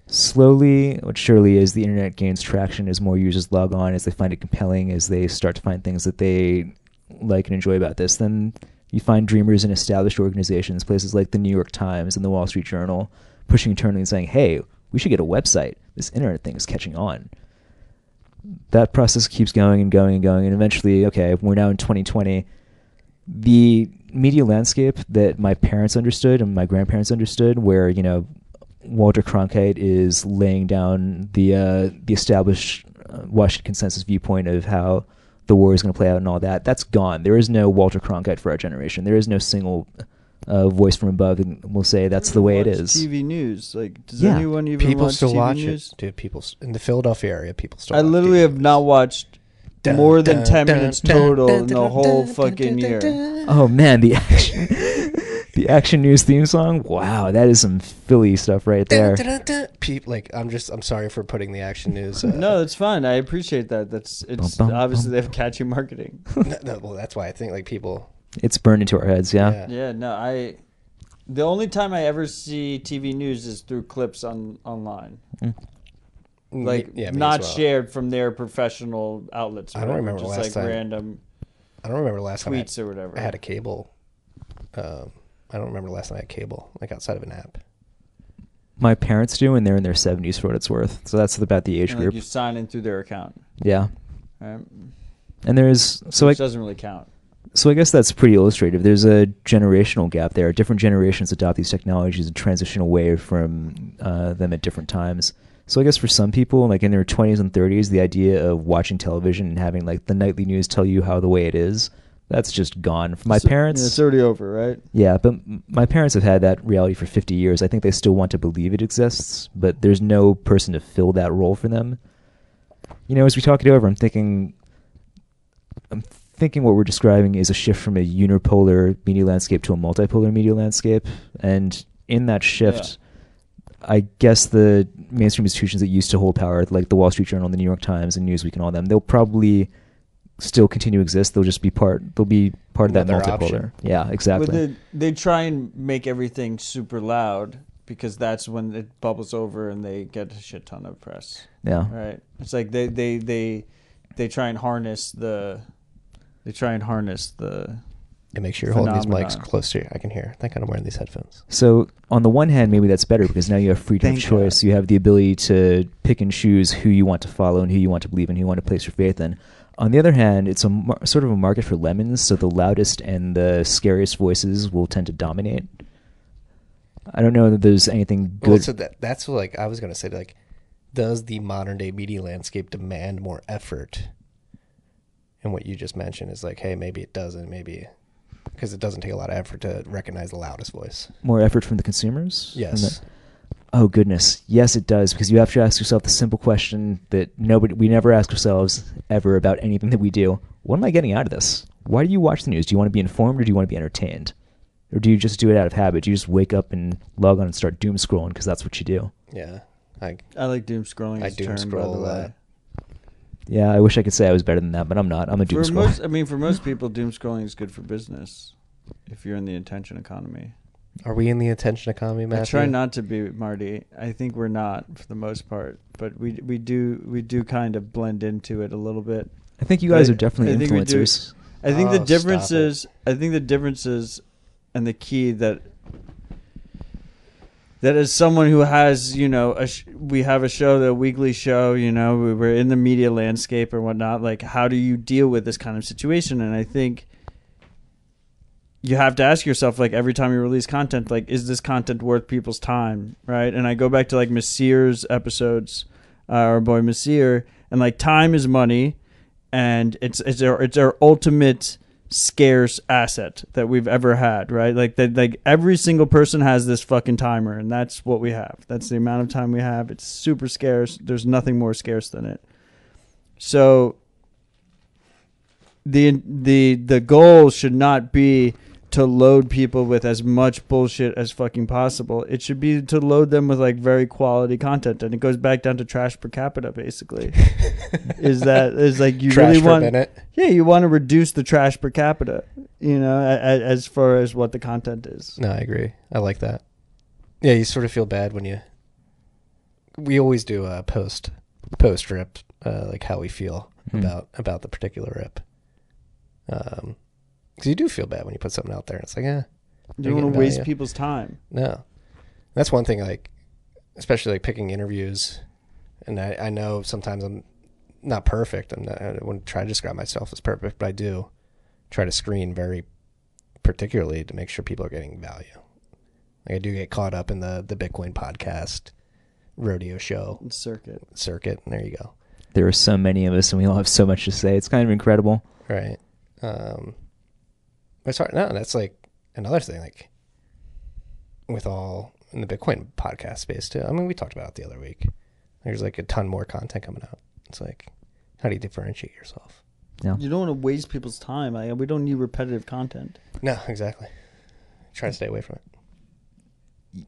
Slowly, what surely is, the internet gains traction as more users log on, as they find it compelling, as they start to find things that they like and enjoy about this. Then you find dreamers in established organizations, places like the New York Times and the Wall Street Journal, pushing internally and saying, hey, we should get a website. This internet thing is catching on. That process keeps going and going and going, and eventually, okay, we're now in 2020. The media landscape that my parents understood and my grandparents understood, where Walter Cronkite is laying down the established Washington consensus viewpoint of how the war is going to play out and all that, that's gone. There is no Walter Cronkite for our generation. There is no single voice from above, and we'll say that's the way it is. TV news, does anyone even watch TV news? Dude, people in the Philadelphia area, people still. I literally have not watched more than 10 minutes total in the whole fucking year. Oh man, the action, the action news theme song. Wow, that is some Philly stuff right there. People, I'm sorry for putting the action news. No, that's fine. I appreciate that. It's obviously they have catchy marketing. No, well, that's why I think people. It's burned into our heads, yeah. Yeah, no, the only time I ever see TV news is through clips online. Mm. Not shared from their professional outlets. I don't remember just last time. Random I don't remember last time tweets or whatever. I had a cable. I don't remember last time I had cable, outside of an app. My parents do, and they're in their 70s for what it's worth. So that's about the age group. You sign in through their account. Yeah. And there's so which doesn't really count. So I guess that's pretty illustrative. There's a generational gap there. Different generations adopt these technologies and transition away from them at different times. So I guess for some people, like in their 20s and 30s, the idea of watching television and having like the nightly news tell you how the way it is, that's just gone. For my parents... Yeah, it's already over, right? Yeah, but my parents have had that reality for 50 years. I think they still want to believe it exists, but there's no person to fill that role for them. You know, as we talk it over, I'm thinking what we're describing is a shift from a unipolar media landscape to a multipolar media landscape. And in that shift, yeah, I guess the mainstream institutions that used to hold power, like the Wall Street Journal, the New York Times, and Newsweek and all them, they'll probably still continue to exist. They'll just be part of that multipolar option. Yeah, exactly. Well, they try and make everything super loud, because that's when it bubbles over and they get a shit ton of press. Yeah. Right. It's like they try and harness the... And make sure you're holding these mics closer. I can hear. Thank God I'm wearing these headphones. So on the one hand, maybe that's better because now you have freedom of choice. You have the ability to pick and choose who you want to follow and who you want to believe in, who you want to place your faith in. On the other hand, it's a sort of a market for lemons, so the loudest and the scariest voices will tend to dominate. I don't know that there's anything good. Well, so that's what, like I was going to say, like, does the modern day media landscape demand more effort? And what you just mentioned is like, hey, maybe it doesn't, maybe because it doesn't take a lot of effort to recognize the loudest voice. More effort from the consumers? Yes. Oh, goodness. Yes, it does, because you have to ask yourself the simple question that we never ask ourselves ever about anything that we do. What am I getting out of this? Why do you watch the news? Do you want to be informed or do you want to be entertained? Or do you just do it out of habit? Do you just wake up and log on and start doom scrolling because that's what you do? Yeah. I like doom scrolling. I doom scroll a lot. Yeah, I wish I could say I was better than that, but I'm not. I'm a doom scroller. For most people, doom scrolling is good for business if you're in the attention economy. Are we in the attention economy, Matthew? I try not to be, Marty. I think we're not for the most part, but we do kind of blend into it a little bit. I think you guys are definitely influencers. I think the difference is, and the key that as someone who has, you know, we have a show, the weekly show, you know, we were in the media landscape and whatnot. Like, how do you deal with this kind of situation? And I think you have to ask yourself, like, every time you release content, like, is this content worth people's time, right? And I go back to, like, Michter's episodes, our boy Michter, and, like, time is money, and it's our ultimate scarce asset that we've ever had, right? Like that, like every single person has this fucking timer, and that's what we have. That's the amount of time we have. It's super scarce. There's nothing more scarce than it. So the goal should not be to load people with as much bullshit as fucking possible. It should be to load them with like very quality content, and it goes back down to trash per capita, basically. You want to reduce the trash per capita, you know, as far as what the content is. No, I agree. I like that. Yeah, you sort of feel bad when we always do a post rip, like how we feel about the particular rip. Because you do feel bad when you put something out there. And it's like, you don't want to waste people's time. No. That's one thing, like, especially like picking interviews. And I know sometimes I'm not perfect. I wouldn't try to describe myself as perfect, but I do try to screen very particularly to make sure people are getting value. Like I do get caught up in the Bitcoin podcast rodeo show. Circuit. And there you go. There are so many of us and we all have so much to say. It's kind of incredible. Right. It's hard. No, that's like another thing, like with all in the Bitcoin podcast space too. I mean, we talked about it the other week. There's like a ton more content coming out. It's like, how do you differentiate yourself? Yeah. You don't want to waste people's time. We don't need repetitive content. No, exactly. Try to stay away from it.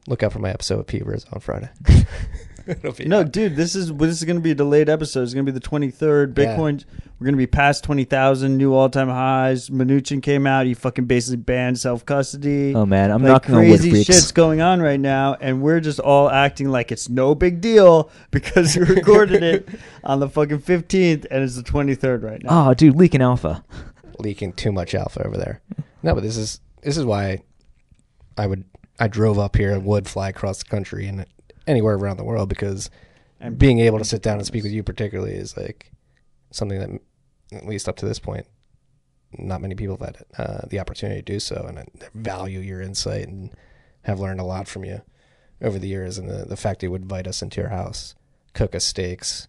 Look out for my episode with Pete Rizzo on Friday. Dude, this is going to be a delayed episode. It's going to be the 23rd. Bitcoin, we're going to be past 20,000, new all-time highs. Mnuchin came out. He fucking basically banned self-custody. Oh, man, I'm knocking on wood. Crazy shit's going on right now, and we're just all acting like it's no big deal because we recorded it on the fucking 15th, and it's the 23rd right now. Oh, dude, leaking alpha. Leaking too much alpha over there. No, but this is why I drove up here and would fly across the country and anywhere around the world, because being able to sit down and speak with you particularly is like something that at least up to this point, not many people have had the opportunity to do so, and I value your insight and have learned a lot from you over the years, and the fact that you would invite us into your house, cook us steaks.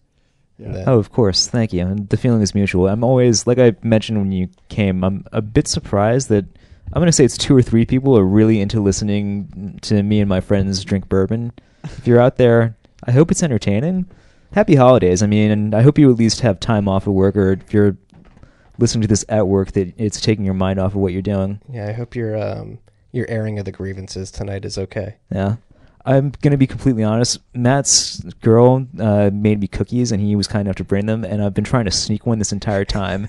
Yeah. Oh, of course. Thank you. And the feeling is mutual. I'm always, like I mentioned when you came, I'm a bit surprised that I'm going to say it's 2 or 3 people are really into listening to me and my friends drink bourbon. If you're out there, I hope it's entertaining. Happy holidays. I mean, and I hope you at least have time off of work, or if you're listening to this at work, that it's taking your mind off of what you're doing. Yeah, I hope your airing of the grievances tonight is okay. Yeah. I'm going to be completely honest. Matt's girl made me cookies, and he was kind enough to bring them, and I've been trying to sneak one this entire time.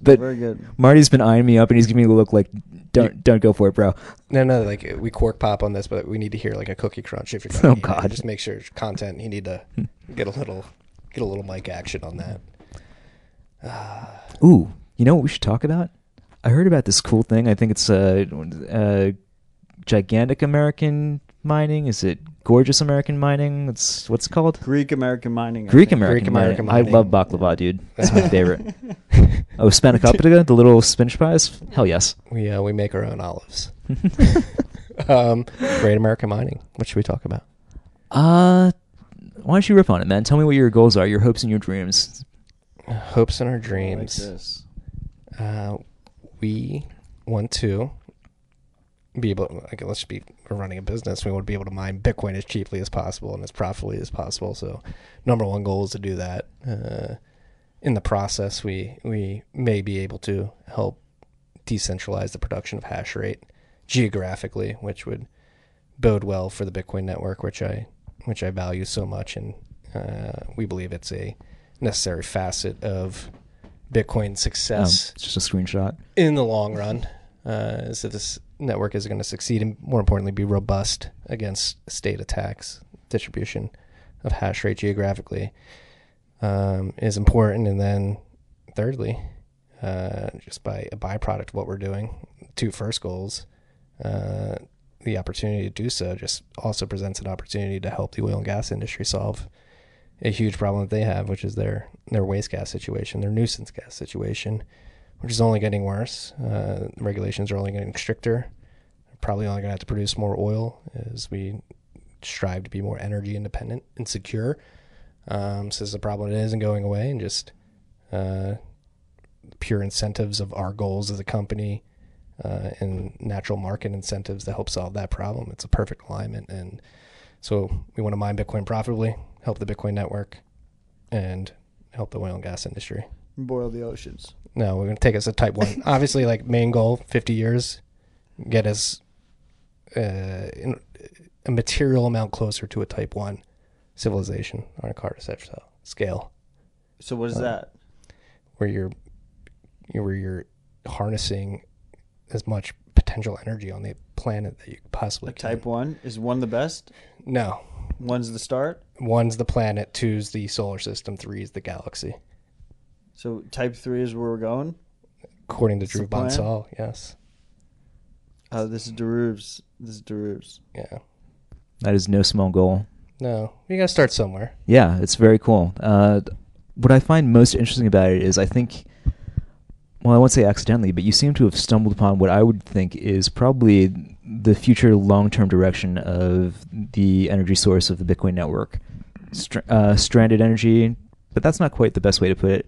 But very good. Marty's been eyeing me up, and he's giving me a look like, don't go for it, bro. No, like, we cork pop on this, but we need to hear like a cookie crunch if you're going to eat. God. Just make sure content, you need to get a little mic action on that. Ooh, you know what we should talk about? I heard about this cool thing. I think it's gigantic American mining. Is it gorgeous American mining? It's what's it called? Greek American mining. Greek American mining. I love baklava, dude. That's my favorite. Oh, spanakopita, the little spinach pies. Hell yes. We make our own olives. Great American Mining. What should we talk about? Why don't you riff on it, man? Tell me what your goals are, your hopes and your dreams. Hopes and our dreams. Like this. We want to be able to, like, we're running a business. We want to be able to mine Bitcoin as cheaply as possible and as profitably as possible. So number one goal is to do that. In the process, we may be able to help decentralize the production of hash rate geographically, which would bode well for the Bitcoin network, which I value so much. And we believe it's a necessary facet of Bitcoin success. It's just a screenshot. In the long run, is that this network is going to succeed and, more importantly, be robust against state attacks. Distribution of hash rate geographically is important. And then thirdly, just by a byproduct of what we're doing, 2 first goals, the opportunity to do so just also presents an opportunity to help the oil and gas industry solve a huge problem that they have, which is their waste gas situation, their nuisance gas situation, which is only getting worse. Regulations are only getting stricter. Probably only going to have to produce more oil as we strive to be more energy independent and secure. So this is a problem that isn't going away, and just pure incentives of our goals as a company and natural market incentives that help solve that problem. It's a perfect alignment. And so we want to mine Bitcoin profitably, help the Bitcoin network, and help the oil and gas industry. Boil the oceans. No, we're going to take us a type 1. Obviously, like, main goal, 50 years, get us a material amount closer to a type 1 civilization on a Carter scale. So what is that? Where you're harnessing as much potential energy on the planet that you possibly can. Type 1? Is 1 the best? No. 1's the start? 1's the planet, 2's the solar system, 3's the galaxy. So type 3 is where we're going? According to Drew Bonsall, yes. Oh, this is Derub's. Yeah. That is no small goal. No. You got to start somewhere. Yeah, it's very cool. What I find most interesting about it is I think, well, I won't say accidentally, but you seem to have stumbled upon what I would think is probably the future long-term direction of the energy source of the Bitcoin network. Stranded energy, but that's not quite the best way to put it.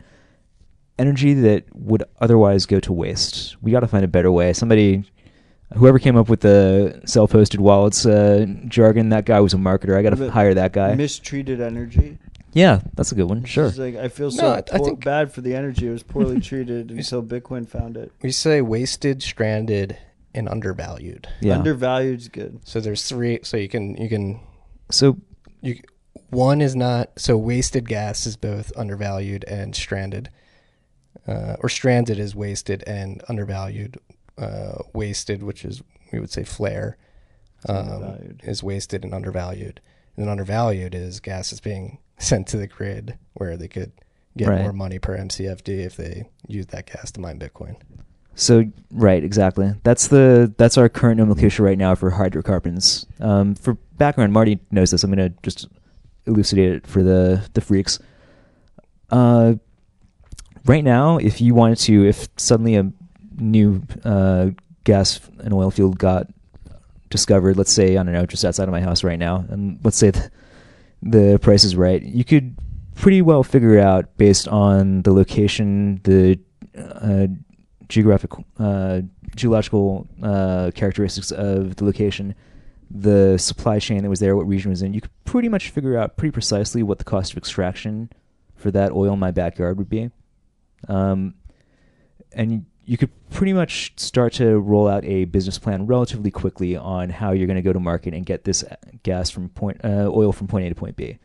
Energy that would otherwise go to waste. We got to find a better way. Whoever came up with the self-hosted wallets jargon, that guy was a marketer. I got to hire that guy. Mistreated energy. Yeah, that's a good one. Sure. Like, I feel bad for the energy. It was poorly treated until Bitcoin found it. We say wasted, stranded, and undervalued. Yeah. Undervalued's good. So there's 3. So one is not. So wasted gas is both undervalued and stranded. Or stranded is wasted and undervalued. Wasted, which is, we would say, flare, is wasted and undervalued. And then undervalued is gas is being sent to the grid where they could get more money per MCFD if they use that gas to mine Bitcoin. So, right, exactly. That's our current nomenclature right now for hydrocarbons. For background, Marty knows this. I'm going to just elucidate it for the freaks. right now, if you wanted to, if suddenly a new gas and oil field got discovered, let's say, I don't know, just outside of my house right now, and let's say the price is right, you could pretty well figure out based on the location, the geological characteristics of the location, the supply chain that was there, what region it was in. You could pretty much figure out pretty precisely what the cost of extraction for that oil in my backyard would be. And you could pretty much start to roll out a business plan relatively quickly on how you're going to go to market and get this gas from oil from point A to point B.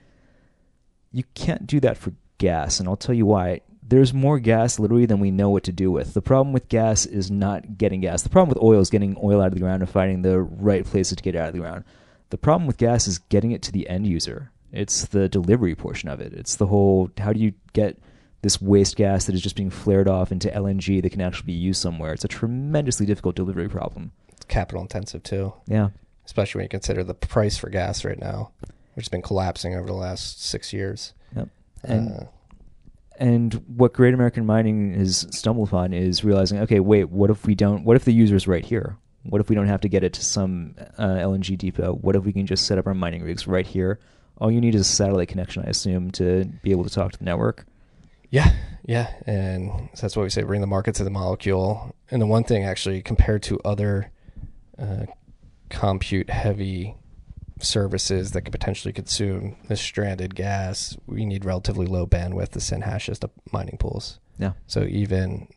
You can't do that for gas, and I'll tell you why. There's more gas literally than we know what to do with. The problem with gas is not getting gas. The problem with oil is getting oil out of the ground and finding the right places to get it out of the ground. The problem with gas is getting it to the end user. It's the delivery portion of it. It's the whole, how do you get this waste gas that is just being flared off into LNG that can actually be used somewhere? It's a tremendously difficult delivery problem. It's capital intensive too. Yeah. Especially when you consider the price for gas right now, which has been collapsing over the last 6 years. Yep. And what Great American Mining has stumbled upon is realizing, okay, wait, what if the user is right here? What if we don't have to get it to some LNG depot? What if we can just set up our mining rigs right here? All you need is a satellite connection, I assume, to be able to talk to the network. Yeah, yeah. And that's why we say bring the market to the molecule. And the one thing, actually, compared to other compute-heavy services that could potentially consume this stranded gas, we need relatively low bandwidth to send hashes to mining pools. Yeah. So even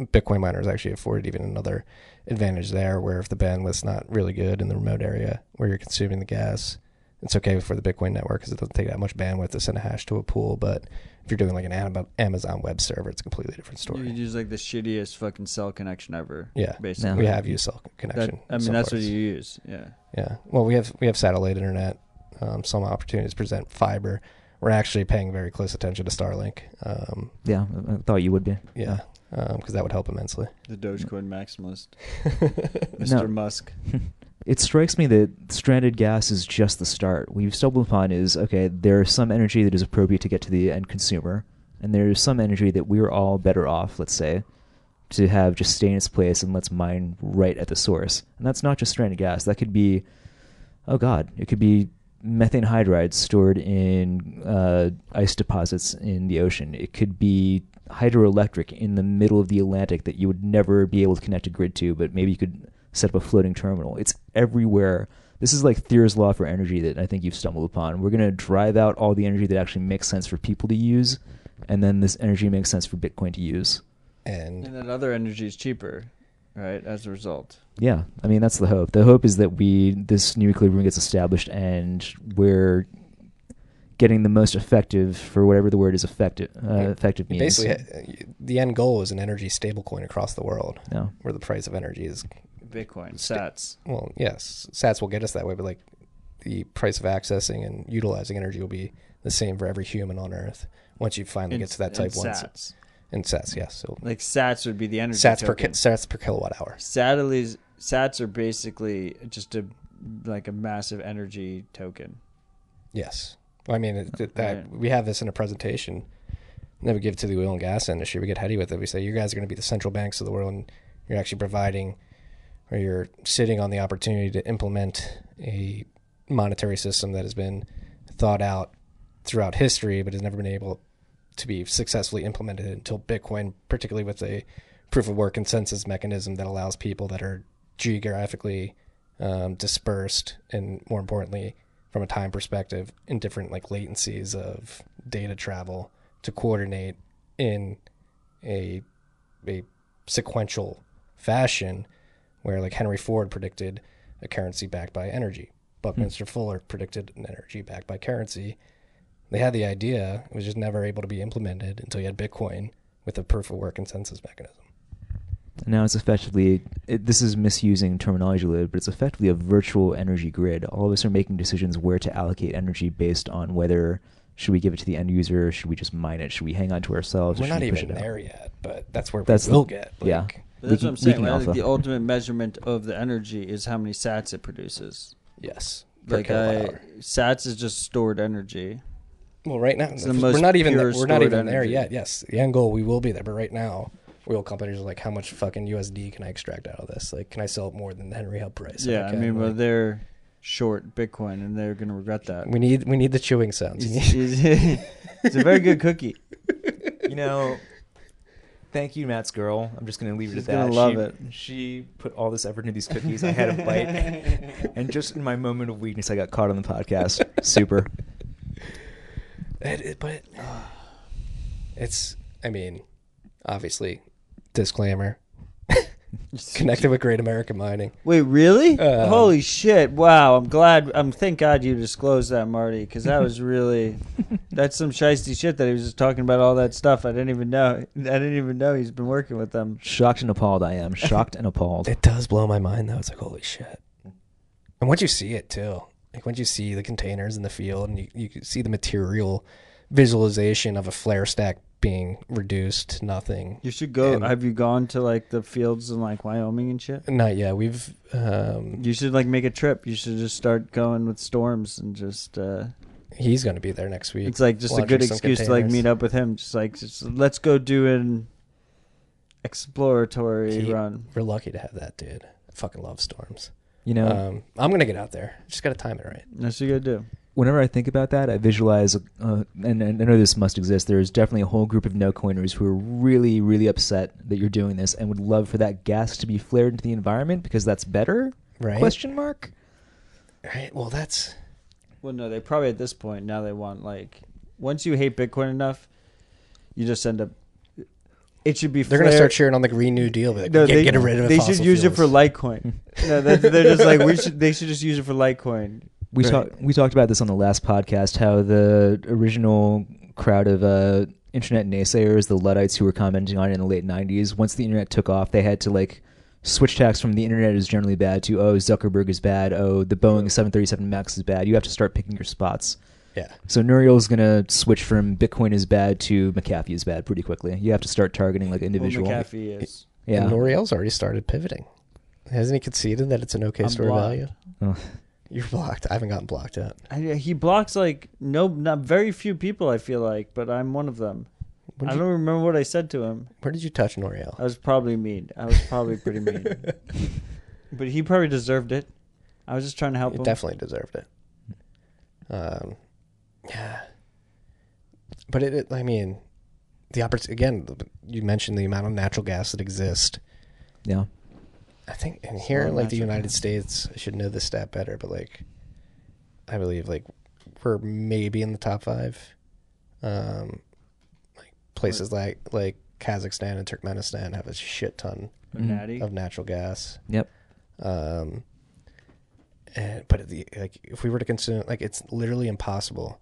Bitcoin miners actually afford even another advantage there, where if the bandwidth's not really good in the remote area where you're consuming the gas, it's okay for the Bitcoin network because it doesn't take that much bandwidth to send a hash to a pool. But if you're doing like an Amazon web server, it's a completely different story. You use like the shittiest fucking cell connection ever. Yeah, basically. No. We have used cell connection. That, I mean, that's what you use. Yeah. Yeah. Well, we have satellite internet. Some opportunities present fiber. We're actually paying very close attention to Starlink. Yeah, I thought you would be. Yeah, because that would help immensely. The Dogecoin maximalist, Mr. Musk. It strikes me that stranded gas is just the start. What we've stumbled upon is, okay, there's some energy that is appropriate to get to the end consumer, and there's some energy that we're all better off, let's say, to have just stay in its place and let's mine right at the source. And that's not just stranded gas. That could be, oh God, it could be methane hydrides stored in ice deposits in the ocean. It could be hydroelectric in the middle of the Atlantic that you would never be able to connect a grid to, but maybe you could set up a floating terminal. It's everywhere. This is like Thayer's law for energy that I think you've stumbled upon. We're going to drive out all the energy that actually makes sense for people to use, and then this energy makes sense for Bitcoin to use. And that other energy is cheaper, right, as a result. Yeah. I mean, that's the hope. The hope is that this new equilibrium gets established and we're getting the most effective, for whatever the word is effective means. Basically, the end goal is an energy stablecoin across the world, where the price of energy is... Bitcoin, sats. Well, yes, sats will get us that way, but like the price of accessing and utilizing energy will be the same for every human on Earth once you finally get to that type one. Sats. And sats, yes. So like sats would be the energy. Sats token. Sats per kilowatt hour. Sats are basically just a massive energy token. Yes, well, I mean we have this in a presentation. Never give to the oil and gas industry. We get heady with it. We say you guys are going to be the central banks of the world, and you're actually providing. Or you're sitting on the opportunity to implement a monetary system that has been thought out throughout history but has never been able to be successfully implemented until Bitcoin, particularly with a proof-of-work consensus mechanism that allows people that are geographically dispersed and, more importantly, from a time perspective, in different latencies of data travel to coordinate in a sequential fashion, where Henry Ford predicted a currency backed by energy. Buckminster Fuller predicted an energy backed by currency. They had the idea. It was just never able to be implemented until you had Bitcoin with a proof-of-work consensus mechanism. Now it's effectively, this is misusing terminology a little bit, but it's effectively a virtual energy grid. All of us are making decisions where to allocate energy based on whether should we give it to the end user, should we just mine it, should we hang on to ourselves, or should we push it out? We're not even there yet, but that's where we will get. Yeah. But that's what I'm saying. Right? The ultimate measurement of the energy is how many sats it produces. Yes. Sats is just stored energy. Well, right now, we're not even there yet. Yes, the end goal, we will be there. But right now, oil companies are like, how much fucking USD can I extract out of this? Like, can I sell it more than the Henry Hub price? Yeah, I mean, well, they're short Bitcoin, and they're going to regret that. We need the chewing sounds. It's a very good cookie. You know, thank you, Matt's girl. I'm just going to leave it at that. She's going to love it. She put all this effort into these cookies. I had a bite. And just in my moment of weakness, I got caught on the podcast. Super. It's, I mean, obviously, disclaimer, connected with Great American Mining. Wait, really? Holy shit. Wow. I'm glad. Thank God you disclosed that, Marty, because that was really, that's some shiesty shit that he was just talking about all that stuff. I didn't even know. I didn't even know he's been working with them. Shocked and appalled I am. Shocked and appalled. It does blow my mind, though. It's like, holy shit. And once you see it, too. Like, once you see the containers in the field and you see the material visualization of a flare stack being reduced to nothing. You should go. Have you gone to, like, the fields in, like, Wyoming and shit? Not yet. We've... you should, like, make a trip. You should just start going with Storms and just... He's going to be there next week. It's, like, just a good excuse to, like, meet up with him. Just, like, let's go do an exploratory run. We're lucky to have that, dude. I fucking love Storms. You know, I'm gonna get out there. Just gotta time it right. That's what you gotta do. Whenever I think about that, I visualize, and I know this must exist. There is definitely a whole group of no coiners who are really, really upset that you're doing this and would love for that gas to be flared into the environment because that's better. Right? Question mark. Right. Well, that's. Well, no, they probably at this point now they want, like, once you hate Bitcoin enough, you just end up. It should be. They're going to start cheering on the Green New Deal. Like, no, they get rid of it. They should use it for Litecoin. No, they're just like They should just use it for Litecoin. We talked about this on the last podcast. How the original crowd of internet naysayers, the Luddites who were commenting on it in the late '90s, once the internet took off, they had to like switch tax from the internet is generally bad to Zuckerberg is bad. The Boeing 737 Max is bad. You have to start picking your spots. Yeah. So Nouriel's gonna switch from Bitcoin is bad to McAfee is bad pretty quickly. You have to start targeting like individual. Well, McAfee is. Yeah. Nouriel's already started pivoting. Hasn't he conceded that it's an okay store value? Oh. You're blocked. I haven't gotten blocked yet. He blocks like not very few people. I feel like, but I'm one of them. I don't remember what I said to him. Where did you touch Nouriel? I was probably mean. I was probably pretty mean. But he probably deserved it. I was just trying to help him. Definitely deserved it. Yeah, but I mean, the opportunity again. You mentioned the amount of natural gas that exists. Yeah, I think in here, like the United States, I should know this stat better, but like, I believe like we're maybe in the top 5. Like places like Kazakhstan and Turkmenistan have a shit ton of natural gas. Yep. But like, if we were to consume, like, it's literally impossible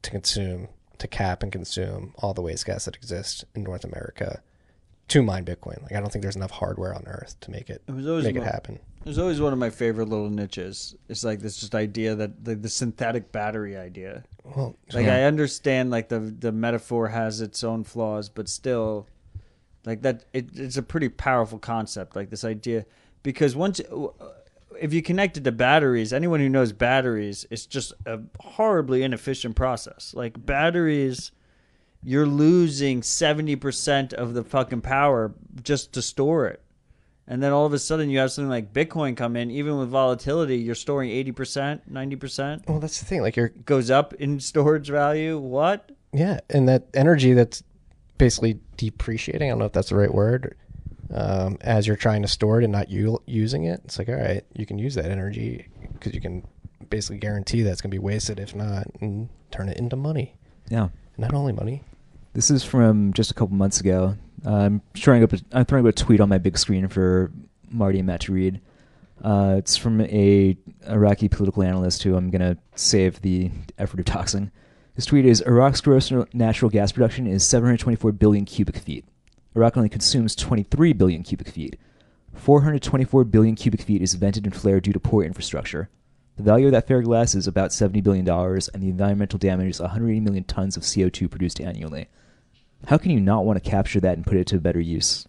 to cap and consume all the waste gas that exists in North America to mine Bitcoin. Like, I don't think there's enough hardware on Earth to make it happen. It was always one of my favorite little niches. It's like this just idea that the synthetic battery idea. Well, like I understand like the metaphor has its own flaws, but still, like that it's a pretty powerful concept. Like this idea, because once. If you connect it to batteries, anyone who knows batteries, it's just a horribly inefficient process. Like batteries, you're losing 70% of the fucking power just to store it. And then all of a sudden you have something like Bitcoin come in, even with volatility, you're storing 80%, 90%. Well, that's the thing. Like it goes up in storage value. What? Yeah. And that energy that's basically depreciating. I don't know if that's the right word. As you're trying to store it and not using it, it's like, all right, you can use that energy because you can basically guarantee that's going to be wasted if not, and turn it into money. Yeah, not only money. This is from just a couple months ago. I'm throwing up a tweet on my big screen for Marty and Matt to read. It's from a Iraqi political analyst who I'm going to save the effort of doxing. His tweet is: Iraq's gross natural gas production is 724 billion cubic feet. Iraq only consumes 23 billion cubic feet. 424 billion cubic feet is vented and flared due to poor infrastructure. The value of that fair glass is about $70 billion, and the environmental damage is 180 million tons of CO2 produced annually. How can you not want to capture that and put it to better use?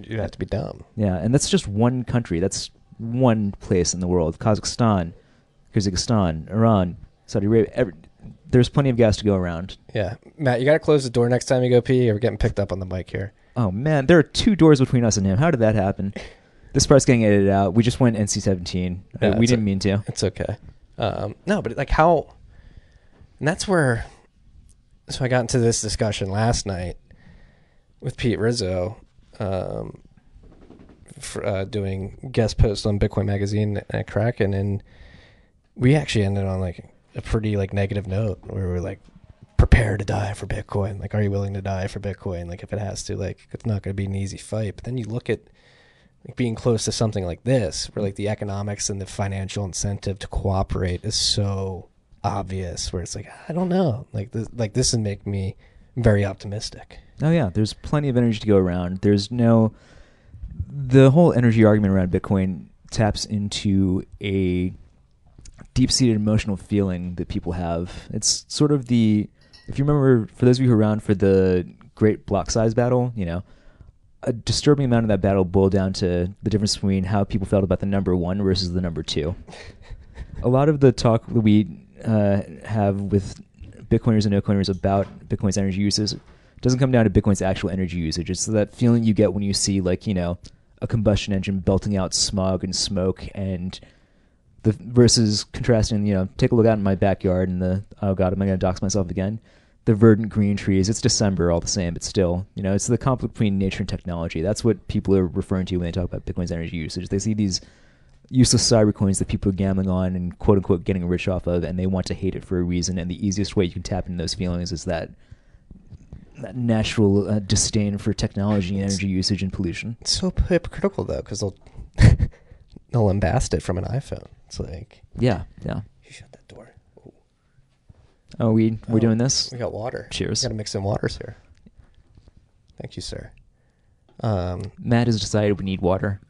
You have to be dumb. Yeah, and that's just one country. That's one place in the world. Kazakhstan, Iran, Saudi Arabia. There's plenty of gas to go around. Yeah. Matt, you got to close the door next time you go pee. You're getting picked up on the mic here. Oh, man. There are two doors between us and him. How did that happen? This part's getting edited out. We just went NC-17. Yeah, we didn't mean to. It's okay. No, but like how... And that's where... So I got into this discussion last night with Pete Rizzo for doing guest posts on Bitcoin Magazine at Kraken. And we actually ended on like a pretty like negative note where we were like, prepare to die for Bitcoin. Like, are you willing to die for Bitcoin? Like, if it has to, like, it's not going to be an easy fight. But then you look at like, being close to something like this where like the economics and the financial incentive to cooperate is so... obvious, where it's like I don't know, like this would make me very optimistic. Oh yeah, there's plenty of energy to go around. There's no, the whole energy argument around Bitcoin taps into a deep-seated emotional feeling that people have. It's sort of the, if you remember, for those of you who were around for the great block size battle, you know, a disturbing amount of that battle boiled down to the difference between how people felt about the number one versus the number two. A lot of the talk that we have with Bitcoiners and no-coiners about Bitcoin's energy usage doesn't come down to Bitcoin's actual energy usage. It's that feeling you get when you see, like, you know, a combustion engine belting out smog and smoke, and the versus contrasting, you know, take a look out in my backyard and the, oh God, am I going to dox myself again? The verdant green trees. It's December all the same, but still, you know, it's the conflict between nature and technology. That's what people are referring to when they talk about Bitcoin's energy usage. They see these useless cyber coins that people are gambling on and quote unquote getting rich off of, and they want to hate it for a reason. And the easiest way you can tap into those feelings is that natural disdain for technology and energy usage and pollution. It's so hypocritical though, because they'll unbast it from an iPhone. It's like, yeah. You shut that door. Ooh. Oh, we're doing this. We got water. Cheers. Got to mix in waters here. Thank you, sir. Matt has decided we need water.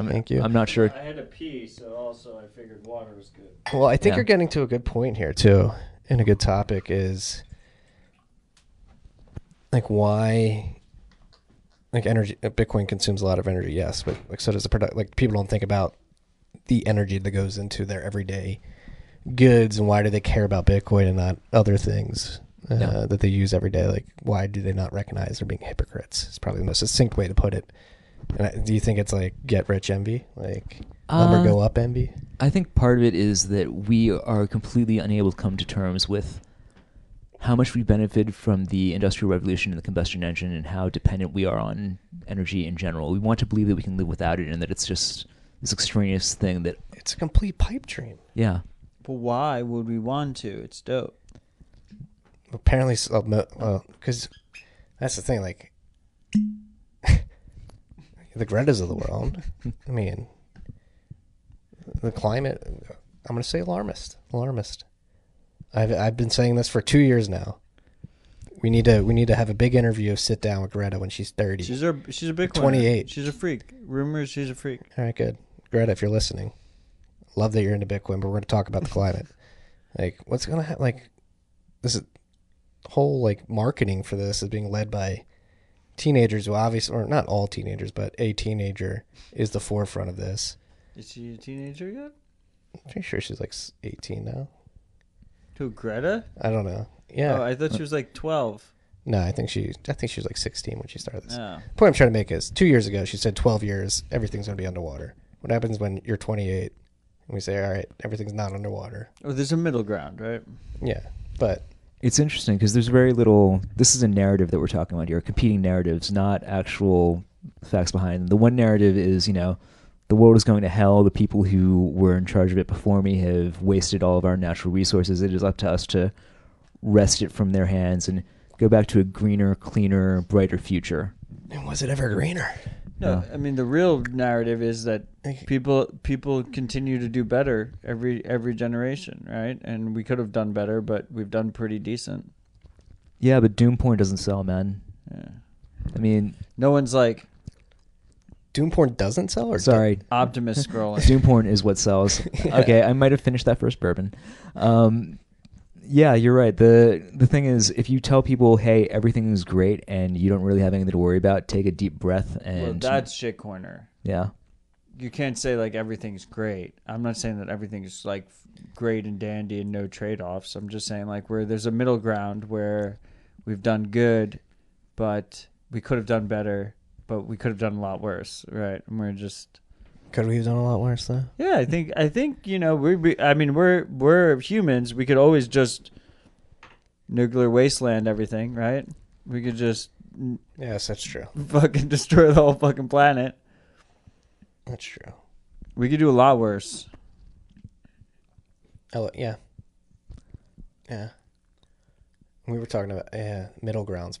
Thank you. I'm not sure. I had to pee, so also I figured water was good. Well, I think you're getting to a good point here, too. And a good topic is, like, why, like, energy, Bitcoin consumes a lot of energy, yes, but, like, so does the product, like, people don't think about the energy that goes into their everyday goods, and why do they care about Bitcoin and not other things that they use every day? Like, why do they not recognize they're being hypocrites? It's probably the most succinct way to put it. Do you think it's like get rich envy, like number go up envy? I think part of it is that we are completely unable to come to terms with how much we benefit from the Industrial Revolution and the combustion engine and how dependent we are on energy in general. We want to believe that we can live without it and that it's just this extraneous thing that... It's a complete pipe dream. Yeah. But why would we want to? It's dope. Apparently, because that's the thing, like... The Greta's of the world. I mean, the climate. I'm going to say alarmist. I've been saying this for 2 years now. We need to have a big interview. Sit down with Greta when she's 30. She's a Bitcoin. 28. She's a freak. Rumors. She's a freak. All right, good. Greta, if you're listening, love that you're into Bitcoin, but we're going to talk about the climate. Like, what's going to happen? Like, this is, whole like marketing for this is being led by teenagers who obviously, or not all teenagers, but a teenager is the forefront of this. Is she a teenager yet? I'm pretty sure she's like 18 now. Who, Greta? I don't know. Yeah. Oh, I thought she was like 12. No, I think she was like 16 when she started this. Oh. The point I'm trying to make is 2 years ago she said 12 years everything's going to be underwater. What happens when you're 28 and we say, all right, everything's not underwater? Oh, there's a middle ground, right? Yeah, but... It's interesting because there's very little... This is a narrative that we're talking about here, competing narratives, not actual facts behind them. The one narrative is, you know, the world is going to hell. The people who were in charge of it before me have wasted all of our natural resources. It is up to us to wrest it from their hands and go back to a greener, cleaner, brighter future. And was it ever greener? No, I mean, the real narrative is that people continue to do better every generation, right? And we could have done better, but we've done pretty decent. Yeah, but doom porn doesn't sell, man. Yeah. I mean... No one's like... Doom porn doesn't sell? Or sorry. Optimist scrolling. Doom porn is what sells. Yeah. Okay, I might have finished that first bourbon. Yeah, you're right. The thing is, if you tell people, hey, everything is great and you don't really have anything to worry about, take a deep breath and... Well, that's shitcoiner. Yeah. you can't say like everything's great. I'm not saying that everything's like great and dandy and no trade-offs. I'm just saying like where there's a middle ground where we've done good, but we could have done better, but we could have done a lot worse, right? And we're just... Could we have done a lot worse though? Yeah, I think you know, we're humans. We could always just nuclear wasteland everything, right? We could just... Yes, that's true. Fucking destroy the whole fucking planet. That's true. We could do a lot worse. Oh, yeah. Yeah. We were talking about middle grounds.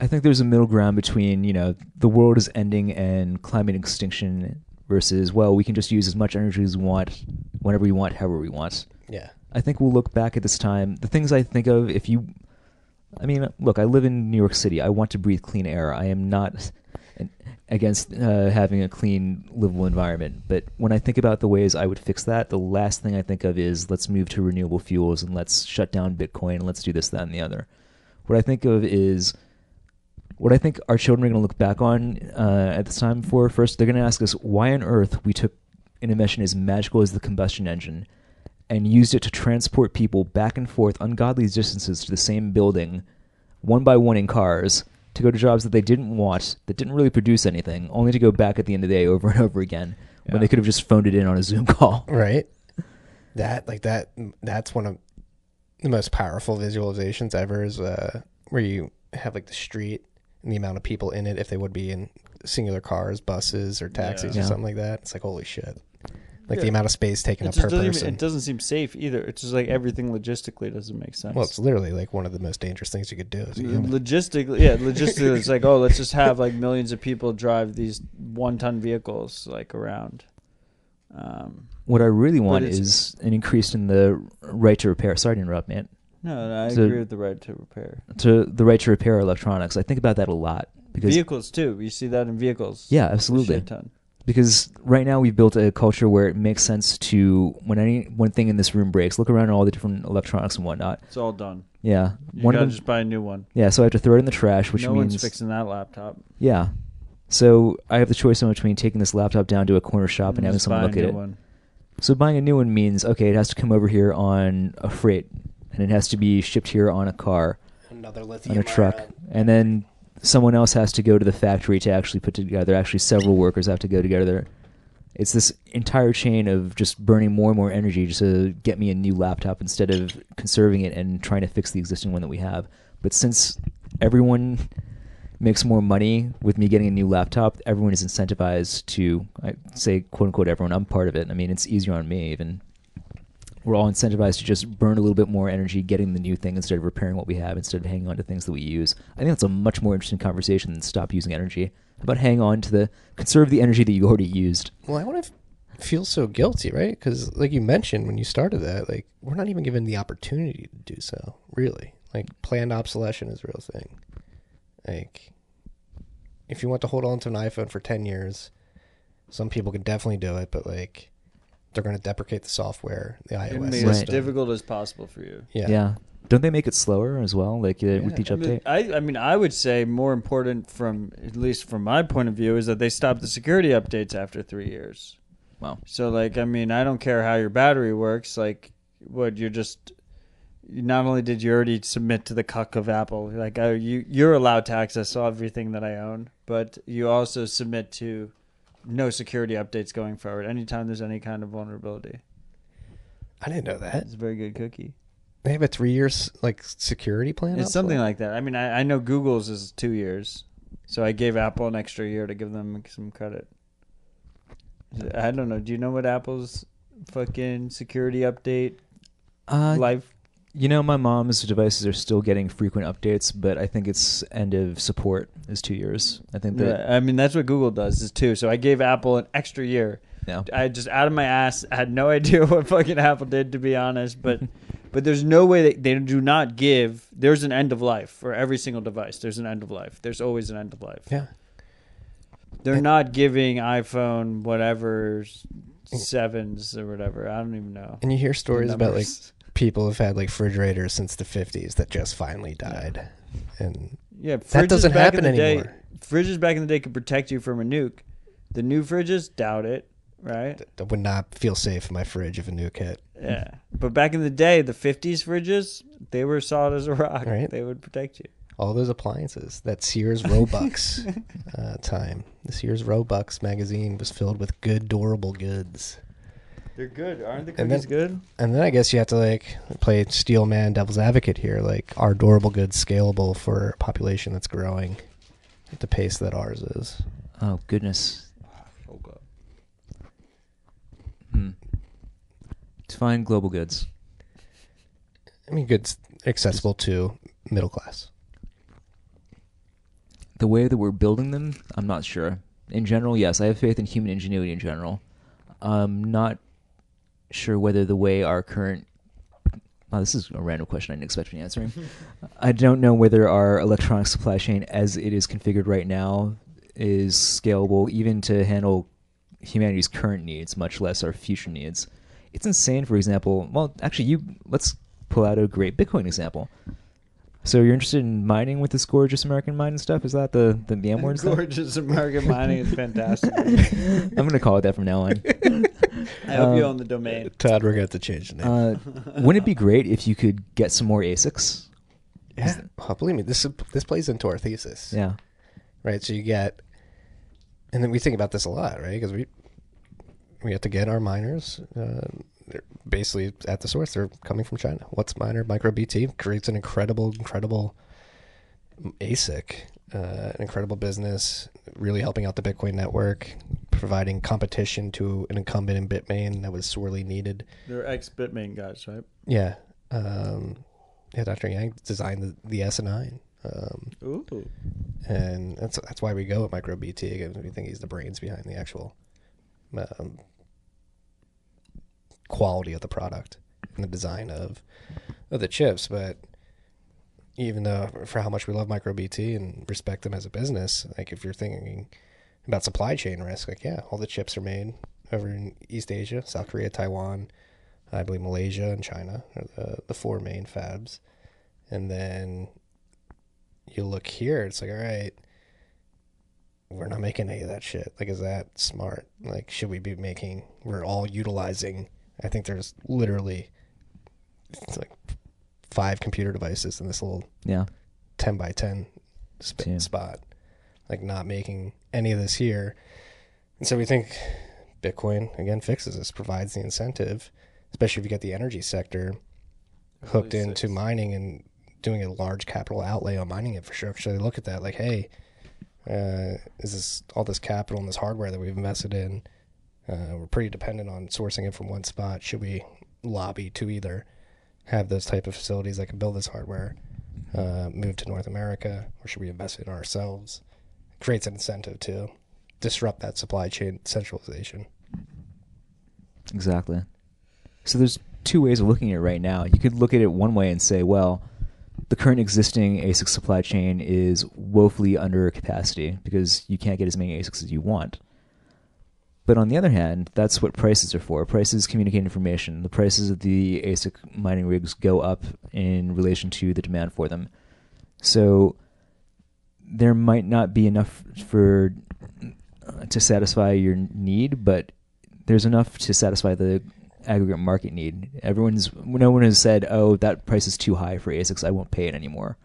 I think there's a middle ground between, you know, the world is ending and climate extinction versus, well, we can just use as much energy as we want, whenever we want, however we want. Yeah. I think we'll look back at this time. The things I think of, look, I live in New York City. I want to breathe clean air. I am not against having a clean, livable environment. But when I think about the ways I would fix that, the last thing I think of is let's move to renewable fuels and let's shut down Bitcoin and let's do this, that, and the other. What I think of is... What I think our children are going to look back on at this time for, first, they're going to ask us why on earth we took an invention as magical as the combustion engine and used it to transport people back and forth ungodly distances to the same building, one by one in cars, to go to jobs that they didn't want, that didn't really produce anything, only to go back at the end of the day over and over again when they could have just phoned it in on a Zoom call. Right. That's one of the most powerful visualizations ever is where you have like the street and the amount of people in it, if they would be in singular cars, buses, or taxis or something like that. It's like, holy shit. Like the amount of space taken up per person. It doesn't seem safe either. It's just like everything logistically doesn't make sense. Well, it's literally like one of the most dangerous things you could do. Logistically, it's like, oh, let's just have like millions of people drive these 1-ton vehicles like around. What I really want is an increase in the right to repair. Sorry to interrupt, man. No, I agree with the right to repair. To the right to repair electronics. I think about that a lot. Because vehicles, too. You see that in vehicles. Yeah, absolutely. Because right now we've built a culture where it makes sense to, when any one thing in this room breaks, look around at all the different electronics and whatnot. It's all done. Yeah. You gotta just buy a new one. Yeah, so I have to throw it in the trash, which means... No one's fixing that laptop. Yeah. So I have the choice in between taking this laptop down to a corner shop and having someone look at it. So buying a new one means, okay, it has to come over here on a freight, and it has to be shipped here on a car, on a truck, and then someone else has to go to the factory to actually put together. Actually, several workers have to go together. It's this entire chain of just burning more and more energy just to get me a new laptop instead of conserving it and trying to fix the existing one that we have. But since everyone makes more money with me getting a new laptop, everyone is incentivized to, I say, quote-unquote, everyone. I'm part of it. I mean, it's easier on me even. We're all incentivized to just burn a little bit more energy getting the new thing instead of repairing what we have, instead of hanging on to things that we use. I think that's a much more interesting conversation than stop using energy. How about hang on to conserve the energy that you already used? Well, I want to feel so guilty, right? Because like you mentioned when you started that, like we're not even given the opportunity to do so, really. Like planned obsolescence is a real thing. Like if you want to hold on to an iPhone for 10 years, some people can definitely do it, but like... They're going to deprecate the software, the iOS system. Make it as difficult as possible for you. Yeah. Don't they make it slower as well, like with each update? I would say more important from, at least from my point of view, is that they stop the security updates after 3 years. Wow. So, like, I mean, I don't care how your battery works. Like, what, you're just... Not only did you already submit to the cuck of Apple, like, you're allowed to access everything that I own, but you also submit to... No security updates going forward. Anytime there's any kind of vulnerability. I didn't know that. It's a very good cookie. They have a 3-year like security plan. It's something like that. I mean, I know Google's is 2 years, so I gave Apple an extra year to give them some credit. I don't know. Do you know what Apple's fucking security update life? You know, my mom's devices are still getting frequent updates, but I think its end of support is 2 years. I think that... Yeah, I mean, that's what Google does, is 2. So I gave Apple an extra year. Yeah. I just, out of my ass, I had no idea what fucking Apple did, to be honest. But there's no way they do not give... There's an end of life for every single device. There's an end of life. There's always an end of life. Yeah. They're not giving iPhone whatever 7s or whatever. I don't even know. And you hear stories about, like... People have had like refrigerators since the 50s that just finally died, and Yeah, that doesn't happen anymore. Fridges back in the day could protect you from a nuke. The new fridges, doubt it, right? I would not feel safe in my fridge if a nuke hit. Yeah, but back in the day, the 50s fridges, they were solid as a rock. Right? They would protect you. All those appliances. That Sears Roebuck time. The Sears Roebuck magazine was filled with good, durable goods. They're good. Aren't the cookies good? And then I guess you have to like play steel man devil's advocate here. Like, are durable goods scalable for a population that's growing at the pace that ours is? Oh, goodness. Oh, God. Define global goods. I mean, goods accessible to middle class. The way that we're building them, I'm not sure. In general, yes, I have faith in human ingenuity in general. I'm not sure whether the way our current... Wow, this is a random question I didn't expect me answering. I don't know whether our electronic supply chain as it is configured right now is scalable even to handle humanity's current needs, much less our future needs. It's insane, for example... Well, actually, let's pull out a great Bitcoin example. So you're interested in mining with this gorgeous American mining stuff? Is that the M word? Gorgeous American mining is fantastic. I'm going to call it that from now on. I hope you own the domain. Todd, we're going to have to change the name. Wouldn't it be great if you could get some more ASICs? Yeah. Oh, believe me, this plays into our thesis. Yeah. Right, so you get... And then we think about this a lot, right? Because we have to get our miners... they're basically at the source. They're coming from China. What's miner? MicroBT creates an incredible ASIC, an incredible business, really helping out the Bitcoin network, providing competition to an incumbent in Bitmain that was sorely needed. They're ex-Bitmain guys, right? Yeah. Yeah, Dr. Yang designed the S9. Ooh. And that's why we go with MicroBT, because we think he's the brains behind the actual... quality of the product and the design of the chips. But even though, for how much we love MicroBT and respect them as a business, like if you're thinking about supply chain risk, like yeah, all the chips are made over in East Asia, South Korea, Taiwan, I believe Malaysia and China are the four main fabs. And then you look here, it's like, all right, we're not making any of that shit. Like, is that smart? Like, should we be making, we're all utilizing, I think there's literally like 5 computer devices in this little 10 by 10 spot. Like, not making any of this here. And so we think Bitcoin, again, fixes this, provides the incentive, especially if you get the energy sector hooked into mining and doing a large capital outlay on mining infrastructure. They look at that like, hey, is this all this capital and this hardware that we've invested in? We're pretty dependent on sourcing it from one spot. Should we lobby to either have those type of facilities that can build this hardware, move to North America, or should we invest in ourselves? It creates an incentive to disrupt that supply chain centralization. Exactly. So there's 2 ways of looking at it right now. You could look at it one way and say, well, the current existing ASIC supply chain is woefully under capacity because you can't get as many ASICs as you want. But on the other hand, that's what prices are for. Prices communicate information. The prices of the ASIC mining rigs go up in relation to the demand for them. So there might not be enough for to satisfy your need, but there's enough to satisfy the aggregate market need. No one has said, oh, that price is too high for ASICs, I won't pay it anymore.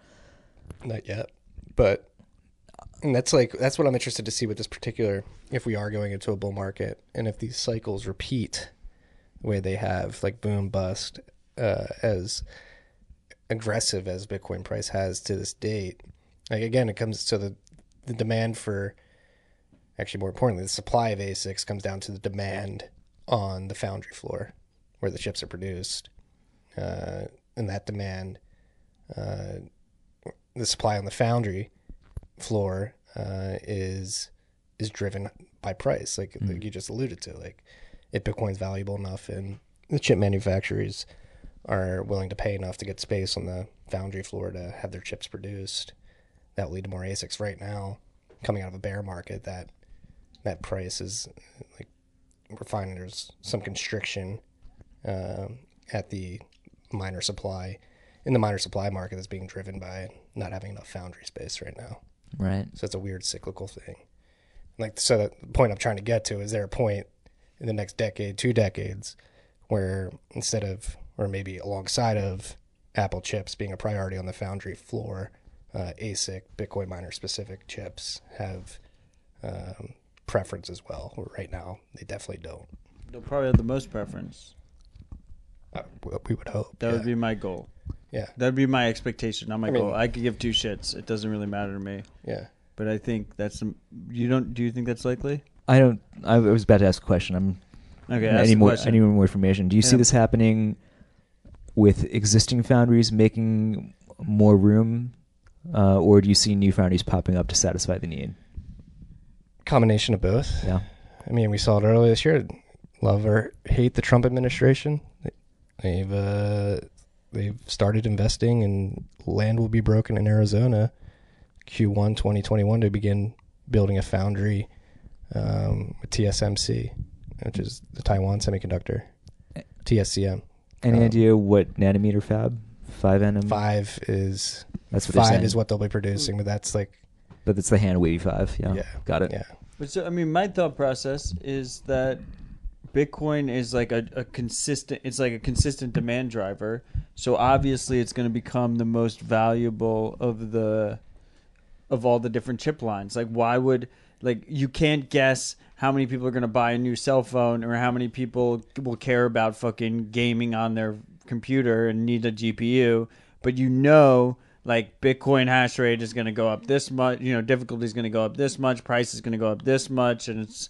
Not yet. But and that's what I'm interested to see with this particular, if we are going into a bull market and if these cycles repeat the way they have, like boom bust, as aggressive as Bitcoin price has to this date. Like again, it comes to the demand for, actually more importantly, the supply of ASICs comes down to the demand on the foundry floor where the chips are produced, and that demand, the supply on the foundry floor is driven by price, like you just alluded to. Like, if Bitcoin's valuable enough and the chip manufacturers are willing to pay enough to get space on the foundry floor to have their chips produced, that will lead to more ASICs. Right now, coming out of a bear market, that price is like, we're finding there's some constriction at the miner supply, in the miner supply market that's being driven by not having enough foundry space right now. Right. So it's a weird cyclical thing. Like, so the point I'm trying to get to is, there a point in the next decade, 2 decades, where instead of, or maybe alongside of, Apple chips being a priority on the foundry floor, ASIC, Bitcoin miner specific chips have preference as well. Where right now, they definitely don't. They'll probably have the most preference. We would hope. That would be my goal. Yeah. That would be my expectation, not my goal. I could give 2 shits. It doesn't really matter to me. Yeah. But I think that's do you think that's likely? I don't. I was about to ask a question. Any more information? Do you see this happening with existing foundries making more room, or do you see new foundries popping up to satisfy the need? Combination of both. Yeah. I mean, we saw it earlier this year. Love or hate the Trump administration, they've started investing, and land will be broken in Arizona. Q1 2021 to begin building a foundry with TSMC, which is the Taiwan Semiconductor, TSCM. Any idea what nanometer fab? 5nm? 5 is, that's what 5 is what they'll be producing, but that's like... But it's the hand-wavy 5, yeah. Got it. Yeah. But so, I mean, my thought process is that Bitcoin is like a consistent demand driver, so obviously it's going to become the most valuable of all the different chip lines. Like, why would, like, you can't guess how many people are going to buy a new cell phone or how many people will care about fucking gaming on their computer and need a GPU. But you know, like, Bitcoin hash rate is going to go up this much, you know, difficulty is going to go up this much, price is going to go up this much. And it's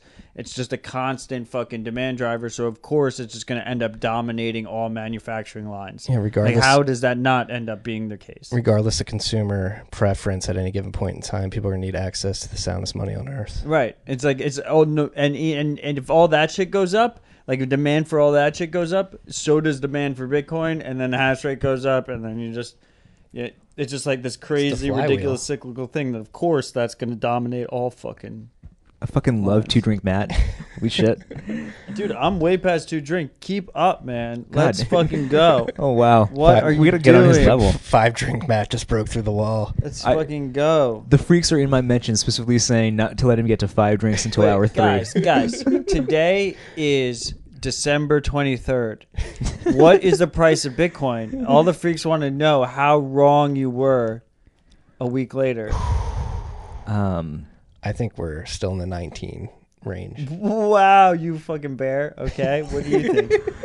just a constant fucking demand driver. So of course it's just going to end up dominating all manufacturing lines. Yeah, regardless. Like, how does that not end up being the case? Regardless of consumer preference at any given point in time, people are going to need access to the soundest money on earth. Right. It's like, it's all, and if all that shit goes up, like, if demand for all that shit goes up, so does demand for Bitcoin, and then the hash rate goes up, and then you just, yeah, it's just like this crazy, ridiculous cyclical thing that, of course, that's going to dominate all fucking... I fucking love To Drink Matt. We shit. Dude, I'm way past To Drink. Keep up, man. God. Let's fucking go. Oh, wow. We gotta get on his level. 5 Drink Matt just broke through the wall. Let's fucking go. The freaks are in my mentions specifically saying not to let him get to 5 drinks until hour 3. Guys, today is... December 23rd. What is the price of Bitcoin? All the freaks want to know how wrong you were a week later. I think we're still in the 19 range. Wow, you fucking bear. Okay, what do you think?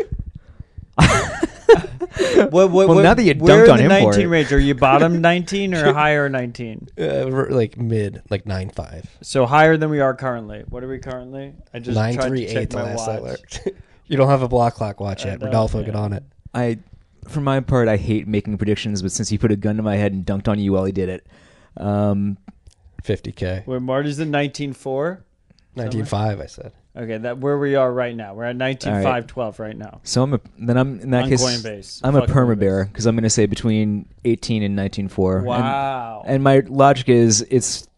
Well, now that you dumped on him for it. Where in the 19 range? Are you bottom 19 or higher 19? Like mid, like 9.5. So higher than we are currently. What are we currently? I just 9.38 the last I looked. You don't have a block clock watch yet. Rodolfo, get on it. For my part, I hate making predictions, but since he put a gun to my head and dunked on you while he did it. 50K. Where Marty's in 19.4? 19.5, I said. Okay, that where we are right now. We're at 19.512 right now. So I'm a perma bear, because I'm going to say between 18 and 19.4. Wow. And my logic is, it's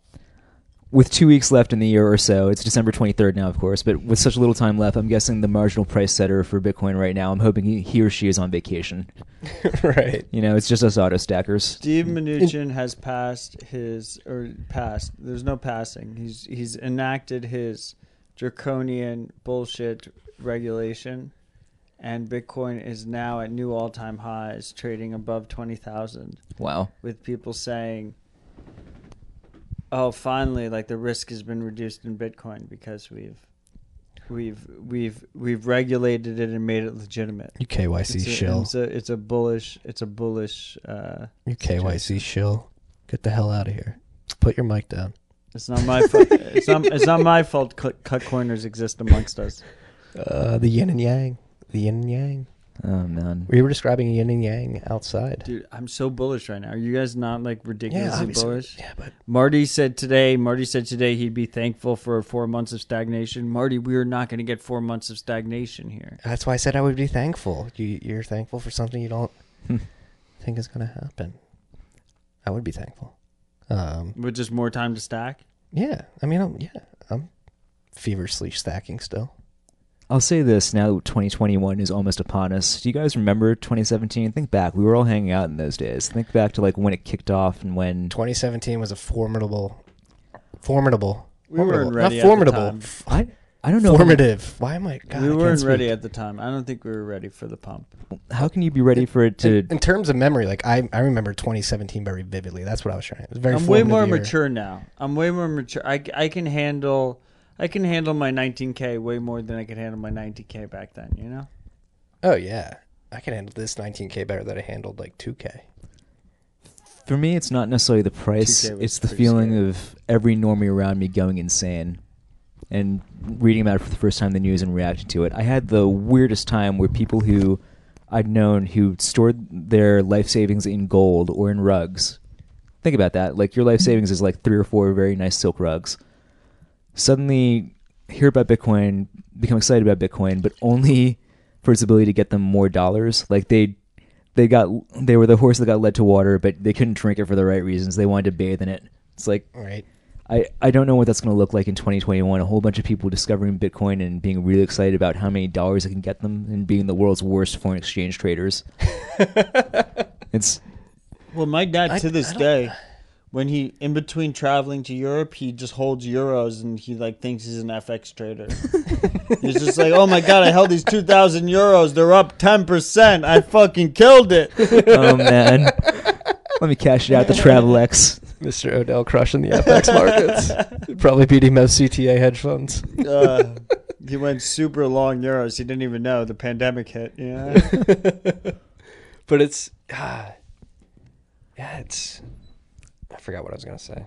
with 2 weeks left in the year or so. It's December 23rd now, of course, but with such little time left, I'm guessing the marginal price setter for Bitcoin right now, I'm hoping he or she is on vacation. Right. You know, it's just us auto stackers. Steve Mnuchin has passed. There's no passing. He's enacted his draconian bullshit regulation, and Bitcoin is now at new all-time highs, trading above 20,000. Wow. With people saying, oh, finally, like, the risk has been reduced in Bitcoin because we've regulated it and made it legitimate. You KYC shill. It's a bullish you KYC situation. Shill. Get the hell out of here. Put your mic down. It's not my fault. It's not my fault. Cut corners exist amongst us. The yin and yang. The yin and yang. Oh man, we were describing yin and yang outside. Dude, I'm so bullish right now. Are you guys not like ridiculously bullish? Yeah, but Marty said today he'd be thankful for 4 months of stagnation. Marty, we are not going to get 4 months of stagnation here. That's why I said I would be thankful. You're thankful for something you don't think is going to happen. I would be thankful. With just more time to stack? Yeah. I mean, I'm feverishly stacking still. I'll say this now that 2021 is almost upon us. Do you guys remember 2017? Think back. We were all hanging out in those days. Think back to like when it kicked off and when 2017 was a formidable. We weren't ready. Not formidable. I don't know. Formative. Why am I? God, we weren't ready at the time. I don't think we were ready for the pump. How can you be ready for it to? In terms of memory, like I remember 2017 very vividly. That's what I was trying. It was very. I'm way more mature now. I'm way more mature. I can handle. I can handle my 19K way more than I could handle my 90K back then, you know? Oh, yeah. I can handle this 19K better than I handled, like, 2K. For me, it's not necessarily the price. It's the feeling of every normie around me going insane and reading about it for the first time in the news and reacting to it. I had the weirdest time where people who I'd known who stored their life savings in gold or in rugs. Think about that. Like, your life savings is, like, 3 or 4 very nice silk rugs. Suddenly hear about Bitcoin, become excited about Bitcoin, but only for its ability to get them more dollars. Like they were the horse that got led to water, but they couldn't drink it for the right reasons. They wanted to bathe in it. It's like, right. I don't know what that's going to look like in 2021. A whole bunch of people discovering Bitcoin and being really excited about how many dollars it can get them and being the world's worst foreign exchange traders. It's well, my dad to this day. When he, in between traveling to Europe, he just holds euros and he like thinks he's an FX trader. He's just like, oh my God, I held these 2,000 euros. They're up 10%. I fucking killed it. Oh man. Let me cash it out, the TravelX. Mr. Odell crushing the FX markets. Probably beating most CTA hedge funds. He went super long euros. He didn't even know the pandemic hit. Yeah. But it's, yeah, it's... I forgot what I was going to say.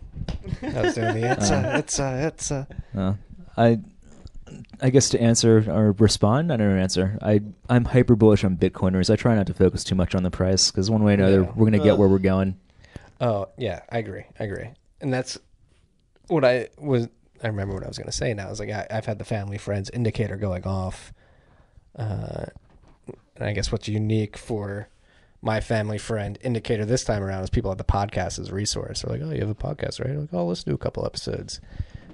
I was doing the it's. I guess to answer or respond, I don't answer. I'm hyper bullish on Bitcoiners. I try not to focus too much on the price because one way or another, we're going to get where we're going. Oh, yeah, I agree. And that's what I remember what I was going to say now. I was like, I've had the family friends indicator going off. And I guess what's unique for... my family friend indicator this time around is people at the podcast as a resource. They're like, oh, you have a podcast, right? I'm like, oh, let's do a couple episodes.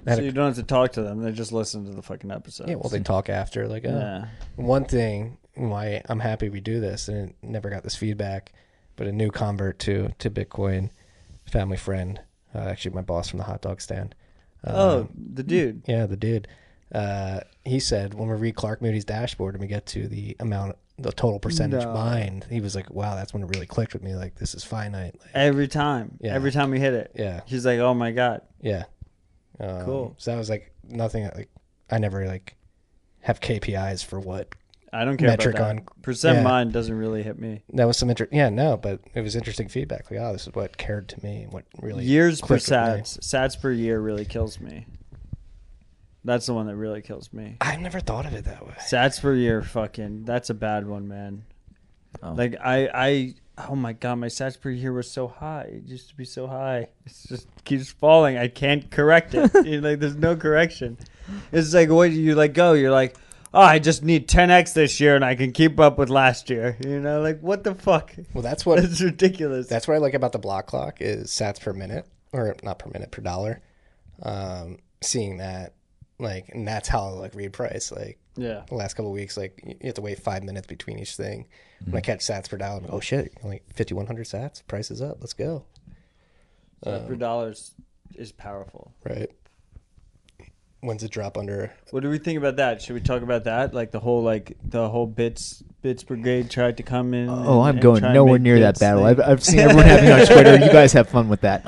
So you don't have to talk to them. They just listen to the fucking episodes. Yeah, well, they talk after. Like, One thing why I'm happy we do this, and I never got this feedback, but a new convert to Bitcoin, family friend, actually my boss from the hot dog stand. The dude. Yeah, the dude. He said, when we read Clark Moody's dashboard and we get to the amount, the total percentage mined, he was like, wow, that's when it really clicked with me. Like, this is finite. Like, every time we hit it. Yeah. He's like, oh my God. Yeah. Cool. So that was like nothing. Like, I never like have KPIs for what. I don't care metric about that. On percent mined doesn't really hit me. That was some interesting. Yeah, no, but it was interesting feedback. Like, oh, this is what cared to me. What really years per sats. Sats per year really kills me. That's the one that really kills me. I've never thought of it that way. Sats per year, fucking. That's a bad one, man. Oh. Like, oh my God, my sats per year was so high. It used to be so high. It just keeps falling. I can't correct it. Like, there's no correction. It's like, what do you like go? You're like, oh, I just need 10x this year and I can keep up with last year. You know, like, what the fuck? Well, that's ridiculous. That's what I like about the block clock is sats per minute, or not per minute, per dollar. Seeing that. Like, and that's how I like read price. Like, yeah, the last couple of weeks, like, you have to wait 5 minutes between each thing. Mm-hmm. When I catch sats per dollar, I'm like, oh shit, I'm like 5,100 sats, price is up, let's go. Sats per dollar is powerful, right? When's it drop under? What do we think about that? Should we talk about that? Like the whole bits brigade tried to come in. Oh, I'm going nowhere near that battle. I've seen everyone having on Twitter. You guys have fun with that.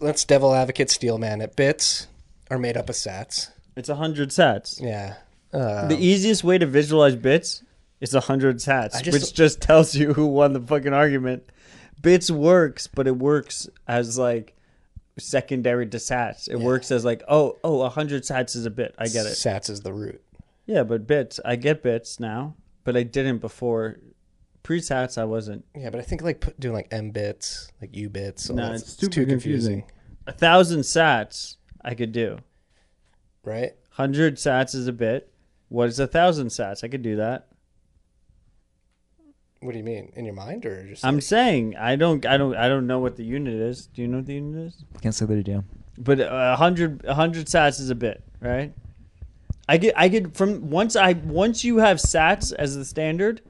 Let's devil advocate steel man at bits. Are made up of sats. It's 100 sats. Yeah. The easiest way to visualize bits is 100 sats, which just tells you who won the fucking argument. Bits works, but it works as like secondary to sats. It works as like, 100 sats is a bit. I get it. Sats is the root. Yeah, but bits. I get bits now, but I didn't before. Pre-sats, I wasn't. Yeah, but I think like doing like M bits, like U bits. No, it's too confusing. 1,000 sats. I could do. Right? 100 sats is a bit. What is 1,000 sats? I could do that. What do you mean? In your mind or just I'm saying I don't know what the unit is. Do you know what the unit is? I can't say that I do. But 100 sats is a bit, right? I get from once you have sats as the standard,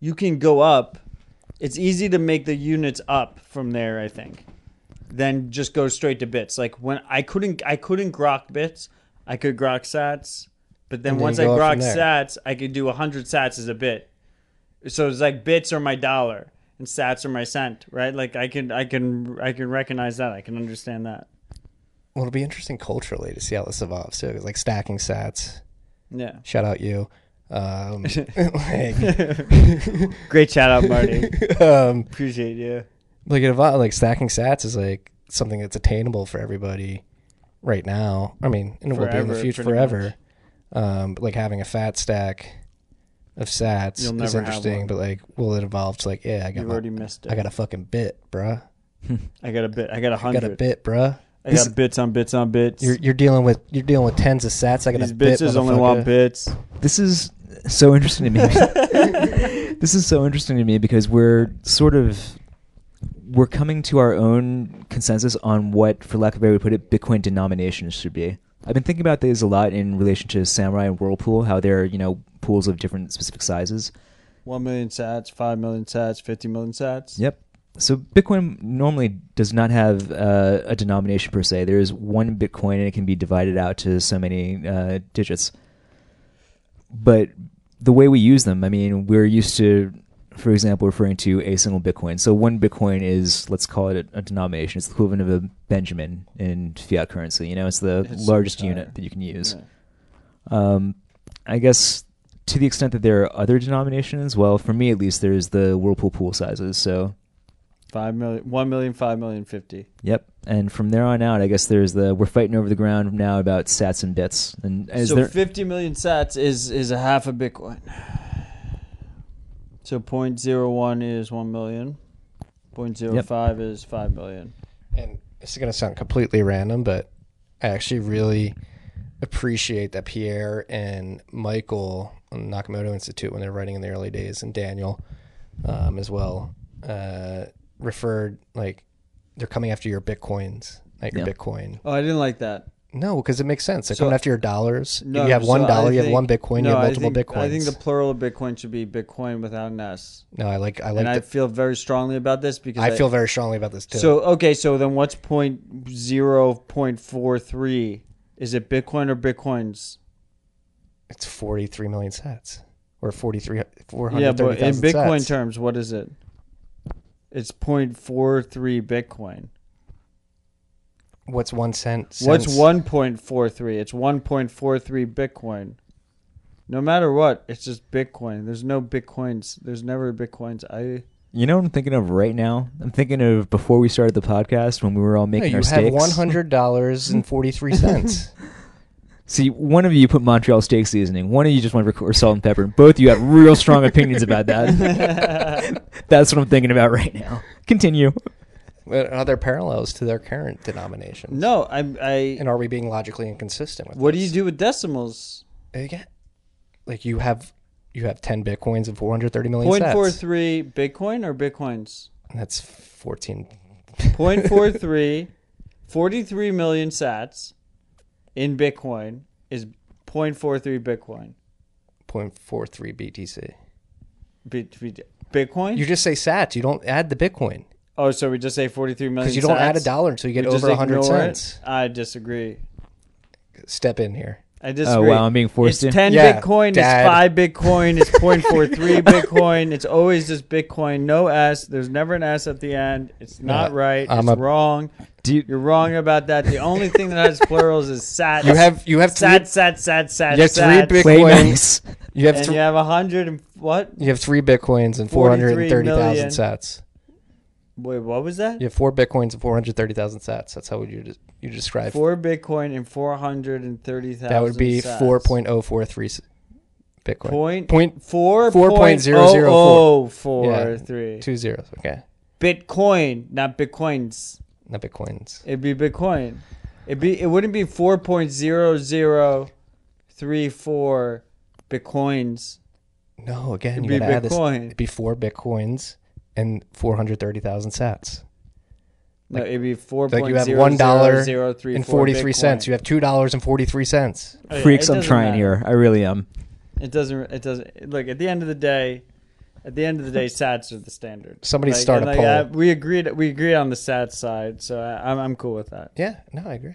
you can go up. It's easy to make the units up from there, I think. Then just go straight to bits. Like when I couldn't grok bits, I could grok sats, but then once I grok sats, I could do 100 sats as a bit. So it's like bits are my dollar and sats are my cent, right? Like I can recognize that. I can understand that. Well, it'll be interesting culturally to see how this evolves too. Like stacking sats. Yeah. Shout out you. Great shout out, Marty. Appreciate you. Like it evolved, like stacking sats is like something that's attainable for everybody right now. I mean, and it will be in the future forever. But like having a fat stack of sats is interesting, but like, will it evolve to like, yeah, I got a fucking bit, bruh. I got a bit. I got 100. I got a bit, bruh. I got bits on bits on bits. You're dealing with tens of sats. I got these a bit. These bitches only want bits. This is so interesting to me. This is so interesting to me because we're coming to our own consensus on what, for lack of a better way to put it, Bitcoin denominations should be. I've been thinking about this a lot in relation to Samurai and Whirlpool, how they're, you know, pools of different specific sizes. 1 million sats, 5 million sats, 50 million sats. Yep. So Bitcoin normally does not have a denomination per se. There is one Bitcoin and it can be divided out to so many digits. But the way we use them, I mean, we're used to, for example, referring to a single Bitcoin. So one Bitcoin is, let's call it a denomination. It's the equivalent of a Benjamin in fiat currency. You know, it's the largest unit that you can use. Yeah. I guess to the extent that there are other denominations, well, for me at least, there's the Whirlpool pool sizes. So 5 million, 1 million, 5 million, 50. Yep. And from there on out, I guess there's we're fighting over the ground now about sats and bits. And so 50 million sats is a half a Bitcoin. So 0.01 is 1 million. 0.05 is 5 million. And this is going to sound completely random, but I actually really appreciate that Pierre and Michael on the Nakamoto Institute, when they're writing in the early days, and Daniel as well, referred, like, they're coming after your bitcoins, not your Bitcoin. Oh, I didn't like that. No, because it makes sense. They're coming after your dollars. No, you have $1, you have one Bitcoin, you have multiple Bitcoins. I think the plural of Bitcoin should be Bitcoin without an S. No, I feel very strongly about this because I feel very strongly about this too. So okay, so then what's 0.43? Is it Bitcoin or Bitcoins? It's 43 million sats, or 430,000. Yeah, but in Bitcoin sats. Terms, what is it? It's 0.43 Bitcoin. What's 1 cent? What's 1.43? It's 1.43 Bitcoin. No matter what, it's just Bitcoin. There's no Bitcoins. There's never Bitcoins. You know what I'm thinking of right now? I'm thinking of before we started the podcast when we were all making our stakes. You have $100.43. See, one of you put Montreal steak seasoning. One of you just want to salt and pepper. Both of you have real strong opinions about that. That's what I'm thinking about right now. Continue. Are there parallels to their current denominations? No, and are we being logically inconsistent with this? What do you do with decimals? Again, like you have 10 Bitcoins and 430 million sats. 0.43 Bitcoin or Bitcoins? That's 14. 0.43, 43 million sats in Bitcoin is 0.43 Bitcoin. 0.43 BTC. Bitcoin? You just say sats. You don't add the Bitcoin. Oh, so we just say 43 million sats? Because you don't add a dollar until you get over 100 cents. I disagree. Step in here. I disagree. Oh, wow, I'm being forced in. It's 10 Bitcoin, it's 5 Bitcoin, it's 0.43 Bitcoin. It's always just Bitcoin, no S. There's never an S at the end. It's not right. It's wrong. You're wrong about that. The only thing that has plurals is sats. You have sats. You have three Bitcoins. You have 100 and what? You have 3 Bitcoins and 430,000 sats. Wait, what was that? You have 4 Bitcoins and 430,000 sats. That's how you describe 4 Bitcoin and 430,000 sats. That would be 4.043 Bitcoin. 4.0043. Yeah, 2 zeros, okay. Bitcoin, not Bitcoins. Not Bitcoins. It'd be Bitcoin. It wouldn't be 4.0034 Bitcoins. No, again, it'd be Bitcoin. It'd be 4 Bitcoins. And 430,000 sats. Like, no, it'd be 4.00003 and 43 cents. You have $2.43. Freaks, I'm trying here. I really am. It doesn't. Look, at the end of the day, sats are the standard. Somebody start a poll. We agreed on the sats side, so I'm cool with that. Yeah, no, I agree.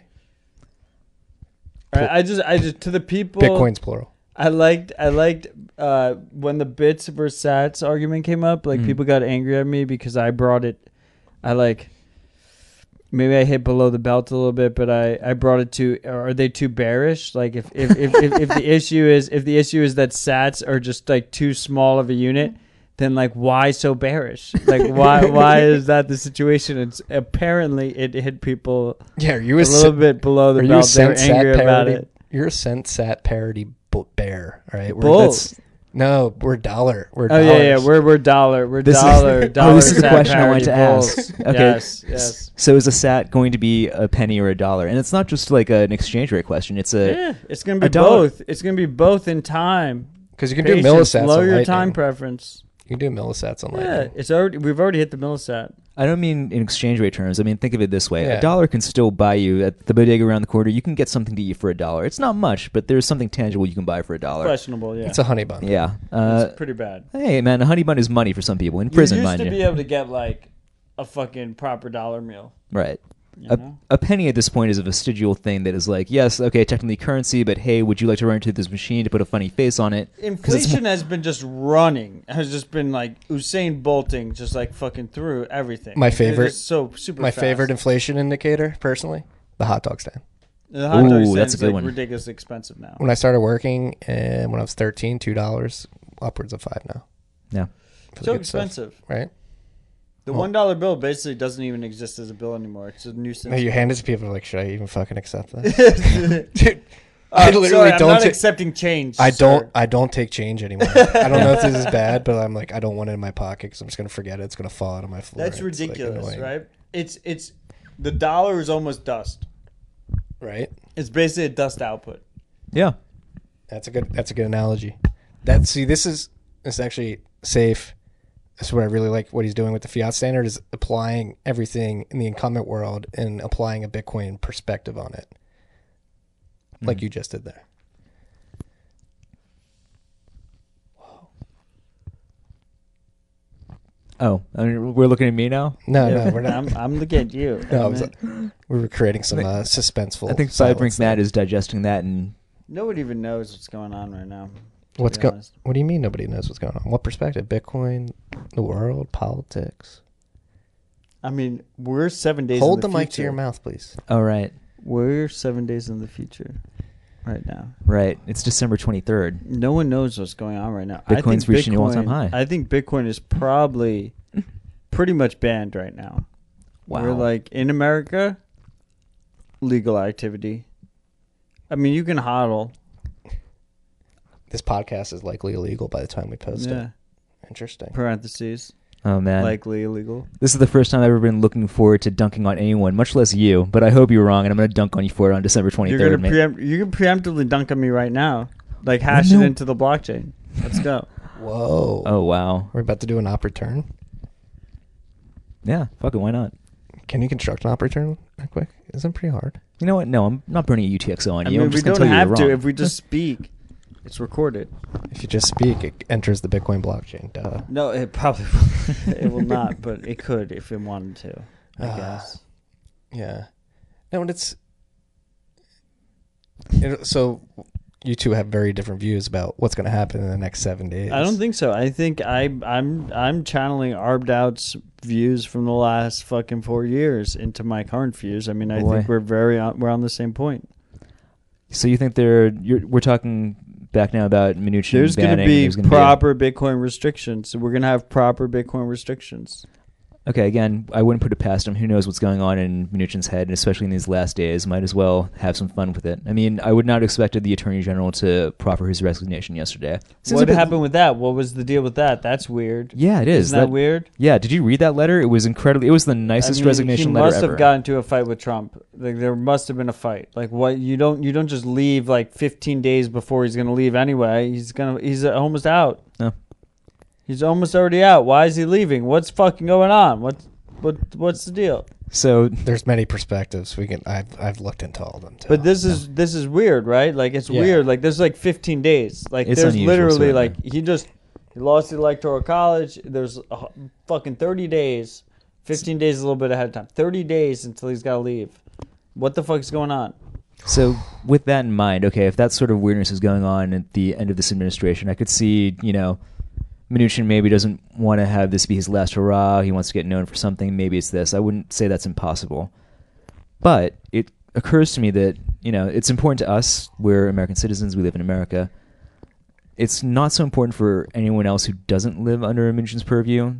All right, I just to the people. Bitcoin's plural. I liked when the bits for sats argument came up. Like, people got angry at me because I brought it. Maybe I hit below the belt a little bit, but I brought it to, are they too bearish? Like, if the issue is that sats are just like too small of a unit, then like why so bearish? Like why is that the situation? It's apparently it hit people. Yeah, are you a little bit below the belt? They're angry about it. You're a sat parody bear, right? No, we're dollar. We're dollar. We're dollar. This is the question I wanted to ask. Okay. Yes. So is a sat going to be a penny or a dollar? And it's not just like an exchange rate question. It's going to be both. Dollar. It's going to be both in time. Because you can do millisats. Lower your time preference. You can do millisats on Lightning. We've already hit the millisat. I don't mean in exchange rate terms. I mean, think of it this way. Yeah. A dollar can still buy you at the bodega around the corner. You can get something to eat for a dollar. It's not much, but there's something tangible you can buy for a dollar. Questionable, yeah. It's a honey bun. Yeah. It's pretty bad. Hey, man, a honey bun is money for some people. In prison, mind you. You used to be able to get, like, a fucking proper dollar meal. Right. A penny at this point is a vestigial thing that is like, yes, okay, technically currency, but hey, would you like to run into this machine to put a funny face on it? Inflation has been just running. Has just been like Usain Bolting, just like fucking through everything. My favorite, so super. My favorite inflation indicator, personally, the hot dog stand. The hot dog stand is like ridiculously expensive now. When I started working, and when I was 13, $2, upwards of $5 now. Yeah, so expensive, stuff, right? The $1 bill basically doesn't even exist as a bill anymore. It's a nuisance. No, you hand it to people like, should I even fucking accept that? Dude, I'm not accepting change. I don't take change anymore. I don't know if this is bad, but I'm like, I don't want it in my pocket because I'm just gonna forget it. It's gonna fall out of my floor. That's ridiculous, like, right? It's the dollar is almost dust, right? It's basically a dust output. Yeah, that's a good analogy. It's actually safe. That's what I really like what he's doing with the fiat standard is applying everything in the incumbent world and applying a Bitcoin perspective on it. Like you just did there. Whoa. Oh, I mean, we're looking at me now? No, we're not. I'm looking at you. No, we were creating some suspenseful. I think Sidebrink Matt is digesting that. And nobody even knows what's going on right now. What do you mean nobody knows what's going on? What perspective? Bitcoin, the world, politics. I mean, we're 7 days in the future. Hold the mic to your mouth, please. All right. We're 7 days in the future right now. Right. It's December 23rd. No one knows what's going on right now. Bitcoin's reaching an all-time high. I think Bitcoin is probably pretty much banned right now. Wow. We're like, in America, legal activity. I mean, you can hodl. This podcast is likely illegal by the time we post it. Interesting. Parentheses. Oh, man. Likely illegal. This is the first time I've ever been looking forward to dunking on anyone, much less you, but I hope you're wrong, and I'm going to dunk on you for it on December 23rd. You can preemptively dunk on me right now. Like, hash it into the blockchain. Let's go. Whoa. Oh, wow. We're about to do an op return? Yeah. Fuck it. Why not? Can you construct an op return that quick? Isn't it pretty hard? You know what? No, I'm not burning a UTXO on you. I mean, we don't have to if we just speak. It's recorded. If you just speak, it enters the Bitcoin blockchain. Duh. No, it probably will. It will not, but it could if it wanted to, I guess. Yeah. No, and so you two have very different views about what's going to happen in the next 7 days. I don't think so. I think I'm channeling Arbed Out's views from the last fucking 4 years into my current views. I mean, I think we're on the same point. So you think we're talking back now about Mnuchin. There's going to be proper Bitcoin restrictions. So we're going to have proper Bitcoin restrictions. Okay, again, I wouldn't put it past him. Who knows what's going on in Mnuchin's head, and especially in these last days. Might as well have some fun with it. I mean, I would not have expected the Attorney General to proffer his resignation yesterday. What happened with that? What was the deal with that? That's weird. Yeah, it is. Isn't that weird? Yeah, did you read that letter? It was incredibly... It was the nicest resignation letter ever. He must have gotten into a fight with Trump. Like, there must have been a fight. Like, what? You don't just leave, like, 15 days before he's going to leave anyway. He's almost out. No. He's almost already out. Why is he leaving? What's fucking going on? What's the deal? So there's many perspectives. We can I've looked into all of them too. But this is weird, right? Like it's weird. Like there's like 15 days. Like it's there's unusual, literally certainly. Like he lost the electoral college. There's a fucking 30 days. 15 days is a little bit ahead of time. 30 days until he's got to leave. What the fuck is going on? So with that in mind, okay, if that sort of weirdness is going on at the end of this administration, I could see, you know, Mnuchin maybe doesn't want to have this be his last hurrah. He wants to get known for something. Maybe it's this. I wouldn't say that's impossible. But it occurs to me that, you know, it's important to us. We're American citizens. We live in America. It's not so important for anyone else who doesn't live under Mnuchin's purview.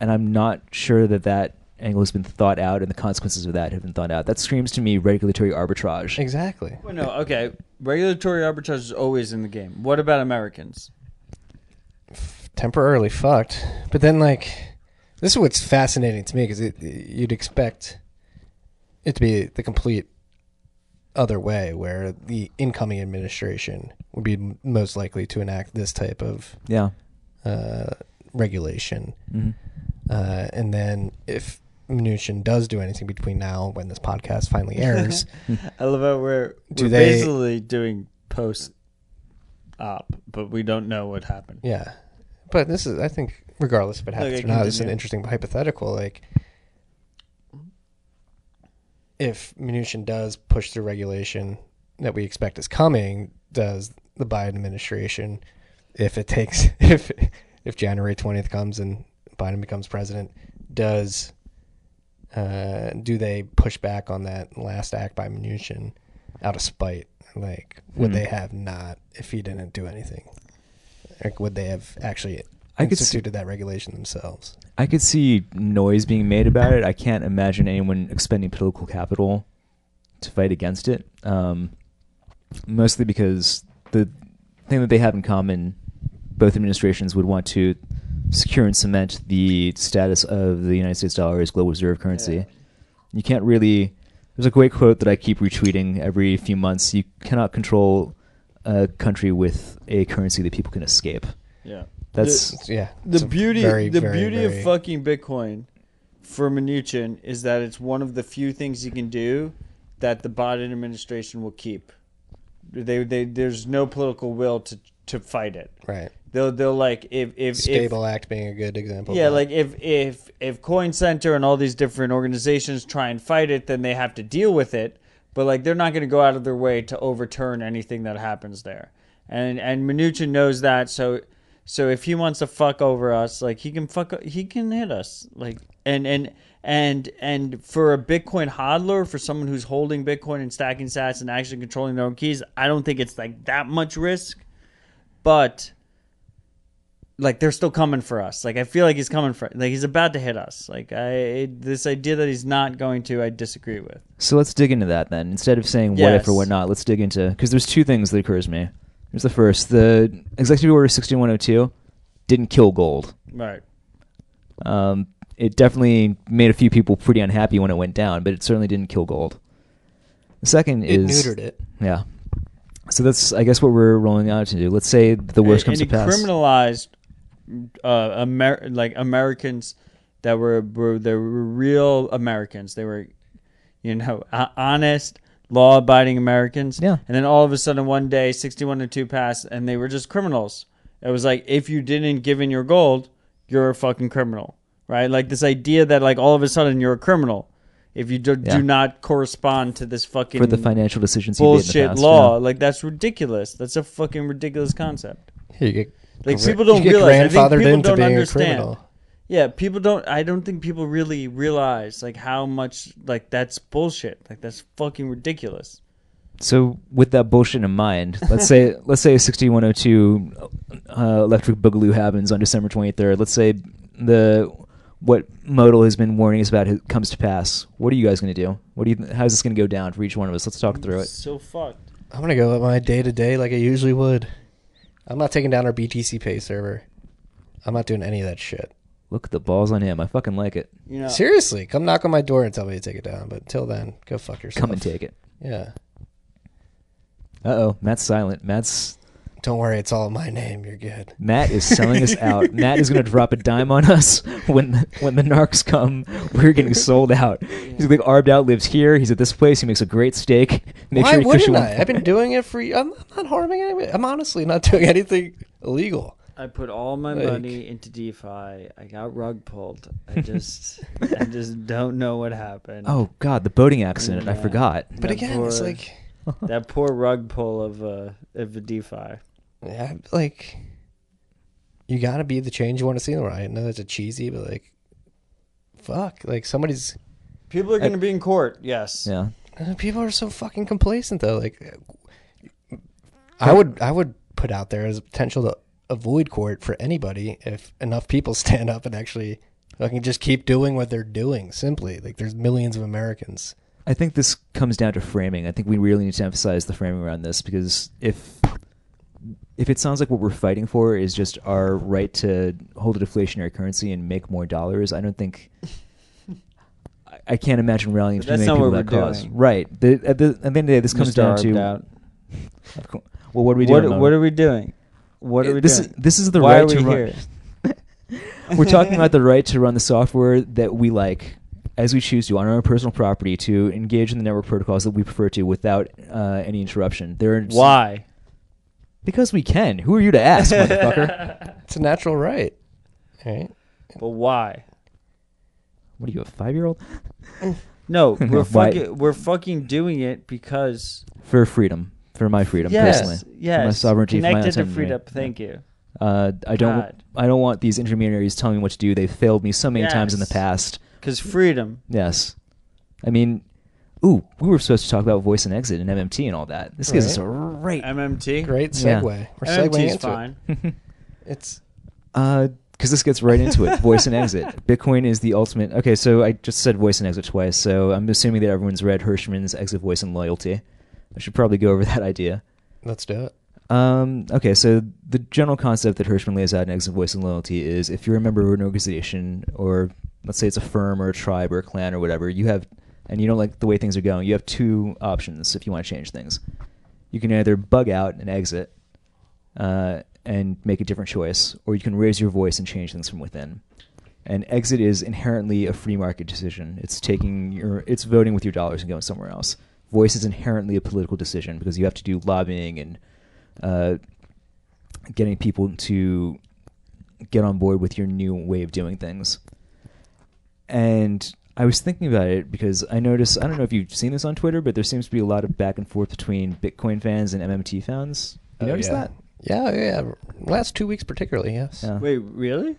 And I'm not sure that that angle has been thought out and the consequences of that have been thought out. That screams to me regulatory arbitrage. Exactly. Well, no, okay. Regulatory arbitrage is always in the game. What about Americans? Temporarily fucked. But then, like, this is what's fascinating to me, because you'd expect it to be the complete other way, where the incoming administration would be most likely to enact this type of regulation. Mm-hmm. And then if Mnuchin does do anything between now and when this podcast finally airs, I love how we're basically doing post op, but we don't know what happened. Yeah, but this is, I think, regardless if it happens or not, this is an interesting hypothetical. Like, if Mnuchin does push through regulation that we expect is coming, does the Biden administration, if January 20th comes and Biden becomes president, do they push back on that last act by Mnuchin out of spite? Like, would they have not if he didn't do anything? Like, would they have actually instituted that regulation themselves? I could see noise being made about it. I can't imagine anyone expending political capital to fight against it, mostly because the thing that they have in common, both administrations would want to secure and cement the status of the United States dollar as global reserve currency. Yeah. You can't really... There's a great quote that I keep retweeting every few months. You cannot control a country with a currency that people can escape. Yeah. That's... The beauty, very, very, very of fucking Bitcoin for Mnuchin is that it's one of the few things you can do that the Biden administration will keep. There's no political will to fight it. Right. They'll like if Stable Act being a good example. Yeah, like if Coin Center and all these different organizations try and fight it, then they have to deal with it. But like they're not going to go out of their way to overturn anything that happens there. And Mnuchin knows that. So if he wants to fuck over us, like he can hit us. Like and for a Bitcoin hodler, for someone who's holding Bitcoin and stacking sats and actually controlling their own keys, I don't think it's like that much risk, but. Like, they're still coming for us. Like, I feel like he's coming for... Like, he's about to hit us. Like, this idea that he's not going to, I disagree with. So let's dig into that, then. Instead of saying what if or what not, let's dig into... Because there's two things that occurs to me. Here's the first. The Executive Order 6102 didn't kill gold. Right. It definitely made a few people pretty unhappy when it went down, but it certainly didn't kill gold. The second is... It neutered it. Yeah. So that's, I guess, what we're rolling out to do. Let's say the worst comes to pass. It criminalized... Americans that were real Americans. They were, you know, honest, law-abiding Americans. Yeah. And then all of a sudden, one day, 6102 passed, and they were just criminals. It was like, if you didn't give in your gold, you're a fucking criminal, right? Like this idea that, like, all of a sudden you're a criminal if you do not correspond to this fucking for the financial decisions bullshit you made in the past. Law. Yeah. Like that's ridiculous. That's a fucking ridiculous concept. Here you go. Like people don't realize. I think people don't understand. Yeah, people don't. I don't think people really realize like how much like that's bullshit. Like that's fucking ridiculous. So with that bullshit in mind, let's say 6102 electric boogaloo happens on December 23rd. Let's say what Modal has been warning us about comes to pass. What are you guys going to do? How's this going to go down for each one of us? Let's talk through it. So fucked. I'm going to go with my day to day like I usually would. I'm not taking down our BTC Pay server. I'm not doing any of that shit. Look at the balls on him. I fucking like it. You know, seriously, come knock on my door and tell me to take it down. But until then, go fuck yourself. Come and take it. Yeah. Uh-oh. Matt's silent. Matt's Don't worry, it's all in my name. You're good. Matt is selling us out. Matt is going to drop a dime on us when the narcs come. We're getting sold out. Yeah. He's like, Arbed Out lives here. He's at this place. He makes a great steak. Why wouldn't I? I've been doing it for... I'm not harming anybody. I'm honestly not doing anything illegal. I put all my money into DeFi. I got rug pulled. I just don't know what happened. Oh, God, the boating accident. Yeah. I forgot. But again, it's like... that poor rug pull of a DeFi. Yeah, like, you gotta be the change you want to see in the world. I know that's a cheesy, but like, fuck, like people are gonna be in court. Yes. Yeah. People are so fucking complacent though. Like, I would put out there as a potential to avoid court for anybody if enough people stand up and actually fucking just keep doing what they're doing. Simply, like, there's millions of Americans. I think this comes down to framing. I think we really need to emphasize the framing around this, because if it sounds like what we're fighting for is just our right to hold a deflationary currency and make more dollars, I don't think... I can't imagine rallying too many people that cause. Right. At the end of the day, this comes down to... Well, what are we doing? What are we doing? What are we doing? This is the right to run... We're talking about the right to run the software that we like, as we choose to, on our own personal property, to engage in the network protocols that we prefer to without any interruption. Why? Because we can. Who are you to ask, motherfucker? It's a natural right. All right. But why? What are you, a 5-year-old? No, we're fucking doing it because... For freedom. For my freedom, personally. Yes. For my sovereignty. Connected to freedom. Thank you. I don't want these intermediaries telling me what to do. They've failed me so many times in the past. Because freedom. Yes. I mean, we were supposed to talk about voice and exit and MMT and all that. This gives us a great... MMT? Great segue. Yeah. We're segueing into fine. It. It's... Because this gets right into it. Voice and exit. Bitcoin is the ultimate... Okay, so I just said voice and exit twice, so I'm assuming that everyone's read Hirschman's Exit, Voice, and Loyalty. I should probably go over that idea. Let's do it. Okay, so the general concept that Hirschman lays out in Exit, Voice, and Loyalty is if you're a member of an organization, or let's say it's a firm or a tribe or a clan or whatever, you have, and you don't like the way things are going, you have two options if you want to change things. You can either bug out and exit and make a different choice, or you can raise your voice and change things from within. And exit is inherently a free market decision. It's it's voting with your dollars and going somewhere else. Voice is inherently a political decision because you have to do lobbying and getting people to get on board with your new way of doing things. And I was thinking about it because I noticed, I don't know if you've seen this on Twitter, but there seems to be a lot of back and forth between Bitcoin fans and MMT fans. You notice that? Yeah. Last 2 weeks particularly, yes. Yeah. Wait, really?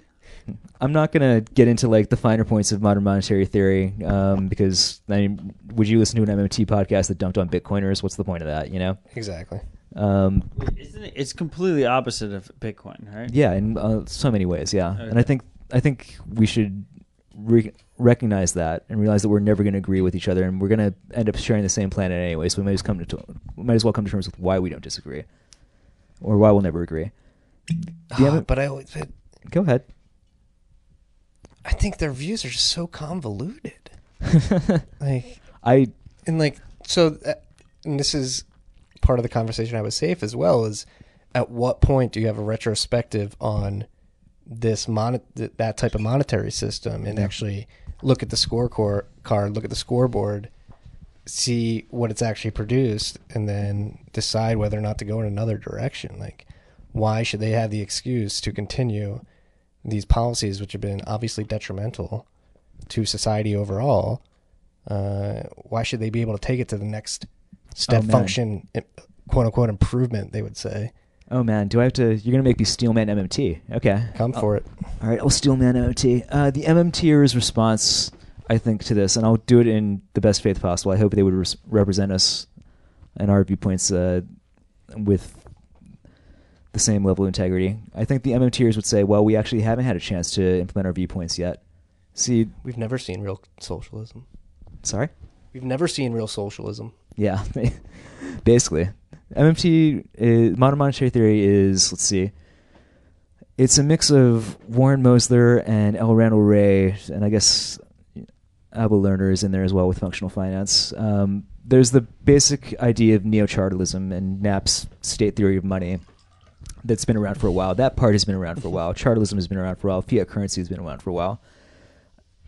I'm not going to get into like the finer points of modern monetary theory because would you listen to an MMT podcast that dumped on Bitcoiners? What's the point of that, you know? Exactly. Wait, isn't it? It's completely opposite of Bitcoin, right? Yeah, in so many ways, yeah. Okay. And I think we should... recognize that and realize that we're never going to agree with each other, and we're going to end up sharing the same planet anyway, so we might as well come to terms with why we don't disagree or why we'll never agree. Go ahead. I think their views are just so convoluted. And this is part of the conversation I was safe as well, is at what point do you have a retrospective on that type of monetary system and actually look at the scorecard, look at the scoreboard, see what it's actually produced, and then decide whether or not to go in another direction. Like, why should they have the excuse to continue these policies which have been obviously detrimental to society overall? Why should they be able to take it to the next step function, quote-unquote, improvement, they would say? Oh, man, do I have to... You're going to make me Steelman MMT. Okay. Come for it. All right, I'll Steelman MMT. The MMTer's response, I think, to this, and I'll do it in the best faith possible. I hope they would represent us and our viewpoints with the same level of integrity. I think the MMTers would say, well, we actually haven't had a chance to implement our viewpoints yet. See, we've never seen real socialism. Sorry? We've never seen real socialism. Yeah, basically. Modern monetary theory is, it's a mix of Warren Mosler and L. Randall Ray, and I guess Abba Lerner is in there as well with functional finance. There's the basic idea of neo-chartalism and Knapp's state theory of money, that's been around for a while. That part has been around for a while. Chartalism has been around for a while. Fiat currency has been around for a while.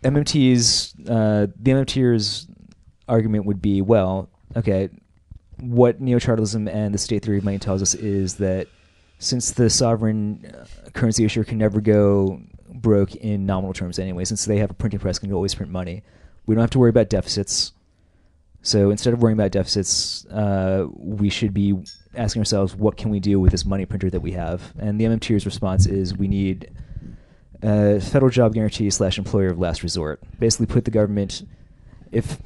MMTs, the MMTers' argument would be, well, okay, what neochartalism and the state theory of money tells us is that since the sovereign currency issuer can never go broke in nominal terms anyway, since they have a printing press, can always print money, we don't have to worry about deficits. So instead of worrying about deficits, we should be asking ourselves, what can we do with this money printer that we have? And the MMT's response is, we need a federal job guarantee / employer of last resort. Basically put the government, if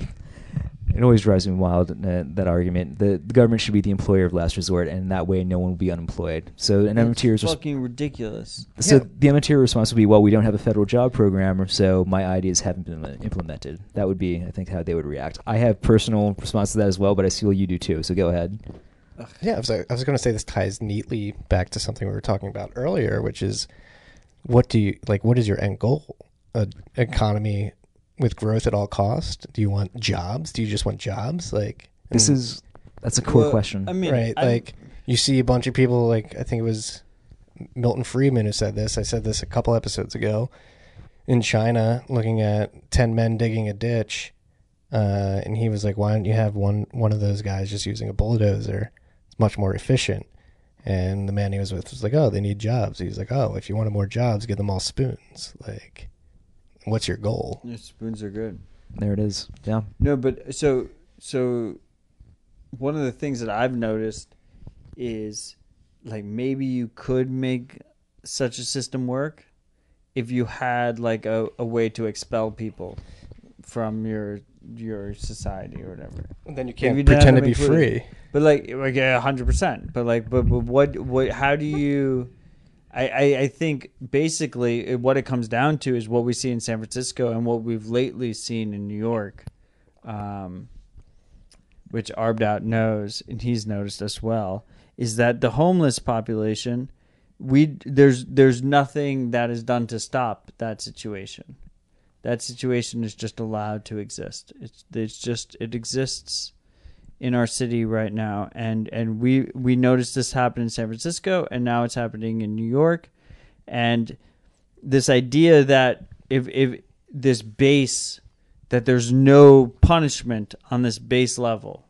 it always drives me wild, that argument, the government should be the employer of last resort, and that way no one will be unemployed. So an MMT's fucking ridiculous. So the MMT's response would be, well, we don't have a federal job program, so my ideas haven't been implemented. That would be, I think, how they would react. I have personal response to that as well, but I feel you do too, so go ahead. Yeah, I was going to say this ties neatly back to something we were talking about earlier, which is what is your end goal? An economy with growth at all cost? Do you want jobs? Do you just want jobs? Like, that's a core question. I mean, right? Like, you see a bunch of people, like, I think it was Milton Friedman who said this. I said this a couple episodes ago. In China, looking at 10 men digging a ditch, and he was like, why don't you have one of those guys just using a bulldozer? It's much more efficient. And the man he was with was like, oh, they need jobs. He's like, oh, if you wanted more jobs, give them all spoons. Like, what's your goal? Yeah, spoons are good. There it is. Yeah. No, but so one of the things that I've noticed is, like, maybe you could make such a system work if you had, like, a way to expel people from your society or whatever. And then you can't pretend to be free. But, like, yeah, 100%. But, like, but what, how do you... I think basically what it comes down to is what we see in San Francisco and what we've lately seen in New York, which Arbed Out knows, and he's noticed as well, is that the homeless population, there's nothing that is done to stop that situation. That situation is just allowed to exist. It exists in our city right now, and we noticed this happen in San Francisco, and now it's happening in New York. And this idea that if this base, that there's no punishment on this base level,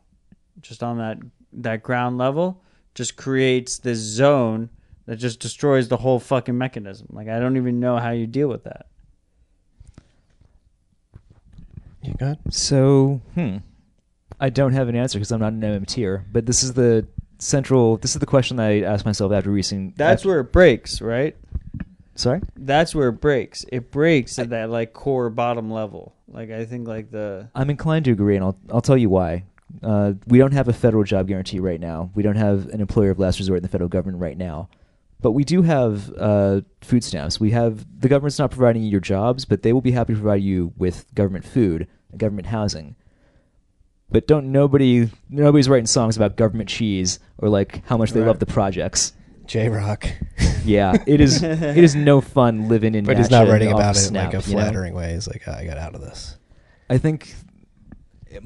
just on that ground level, just creates this zone that just destroys the whole fucking mechanism. Like, I don't even know how you deal with that. You got I don't have an answer because I'm not an MMTer, but this is the question that I asked myself after reading. That's where it breaks, right? Sorry? That's where it breaks. It breaks at that, like, core bottom level. Like, I think, like, I'm inclined to agree, and I'll tell you why. We don't have a federal job guarantee right now. We don't have an employer of last resort in the federal government right now. But we do have food stamps. We have the government's not providing you your jobs, but they will be happy to provide you with government food, government housing. But nobody's writing songs about government cheese or, like, how much they love the projects. J-Rock. Yeah, it is no fun living in. But he's not writing about it in, like, a flattering way. He's like, oh, I got out of this. I think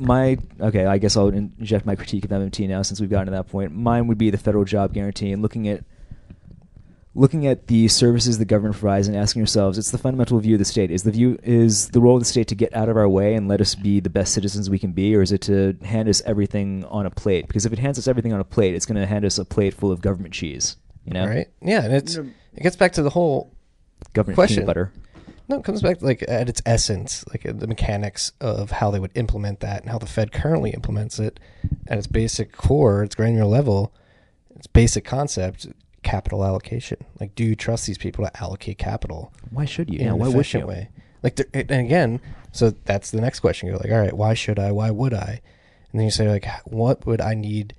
I guess I'll inject my critique of MMT now since we've gotten to that point. Mine would be the federal job guarantee and looking at the services the government provides and asking yourselves, it's the fundamental view of the state. Is the role of the state to get out of our way and let us be the best citizens we can be, or is it to hand us everything on a plate? Because if it hands us everything on a plate, it's going to hand us a plate full of government cheese. You know, right? Yeah, and it gets back to the whole government question. Peanut butter. No, it comes back to, like, at its essence, like, the mechanics of how they would implement that and how the Fed currently implements it at its basic core, its granular level, its basic concept. Capital allocation. Like, do you trust these people to allocate capital? Why should you? Yeah, why would you? Way? Like, and again, so that's the next question. You're like, all right, why should I? Why would I? And then you say, like, what would I need?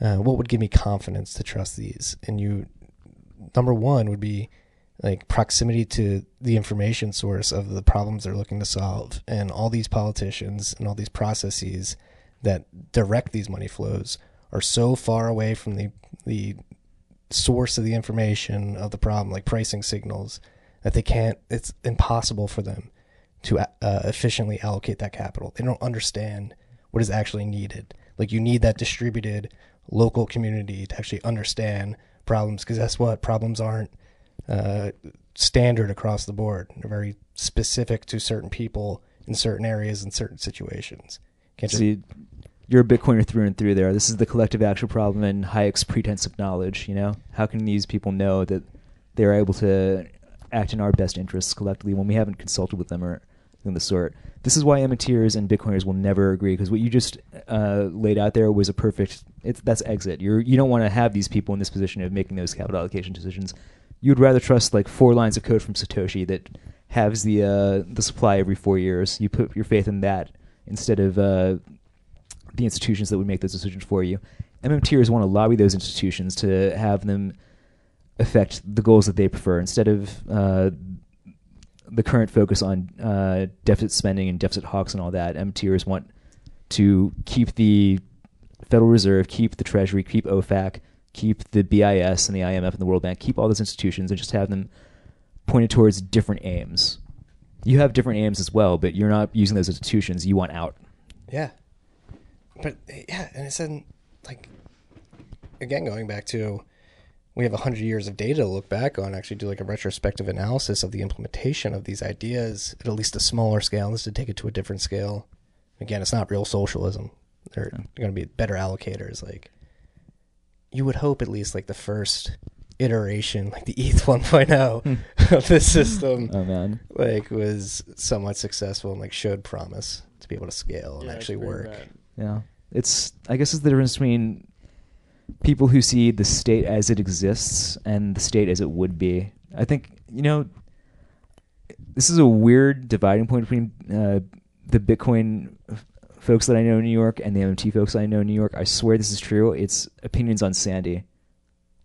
What would give me confidence to trust these? And you, number one would be, like, proximity to the information source of the problems they're looking to solve, and all these politicians and all these processes that direct these money flows are so far away from the source of the information of the problem, like pricing signals, that they can't, it's impossible for them to efficiently allocate that capital. They don't understand what is actually needed. Like, you need that distributed local community to actually understand problems, because that's what problems aren't standard across the board. They're very specific to certain people in certain areas and certain situations. Can't see. You're a Bitcoiner through and through there. This is the collective action problem and Hayek's pretense of knowledge, you know? How can these people know that they're able to act in our best interests collectively when we haven't consulted with them or anything of the sort? This is why Emitters and Bitcoiners will never agree, because what you just laid out there was a perfect... that's exit. You don't want to have these people in this position of making those capital allocation decisions. You'd rather trust like 4 lines of code from Satoshi that halves the supply every 4 years. You put your faith in that instead of... the institutions that would make those decisions for you. MMTers want to lobby those institutions to have them affect the goals that they prefer instead of the current focus on deficit spending and deficit hawks and all that. MMTers want to keep the Federal Reserve, keep the Treasury, keep OFAC, keep the BIS and the IMF and the World Bank, keep all those institutions and just have them pointed towards different aims. You have different aims as well, but you're not using those institutions. You want out. Yeah. But yeah, and it's in, like, again, going back to, we have 100 years of data to look back on, actually do like a retrospective analysis of the implementation of these ideas at least a smaller scale. This would take it to a different scale. Again, it's not real socialism. They're going to be better allocators. Like, you would hope at least like the first iteration, like the ETH 1.0 of this system, like was somewhat successful and like showed promise to be able to scale and actually work. Bad. Yeah, it's, I guess it's the difference between people who see the state as it exists and the state as it would be. I think, you know, this is a weird dividing point between the Bitcoin folks that I know in New York and the MMT folks that I know in New York. I swear this is true. It's opinions on Sandy,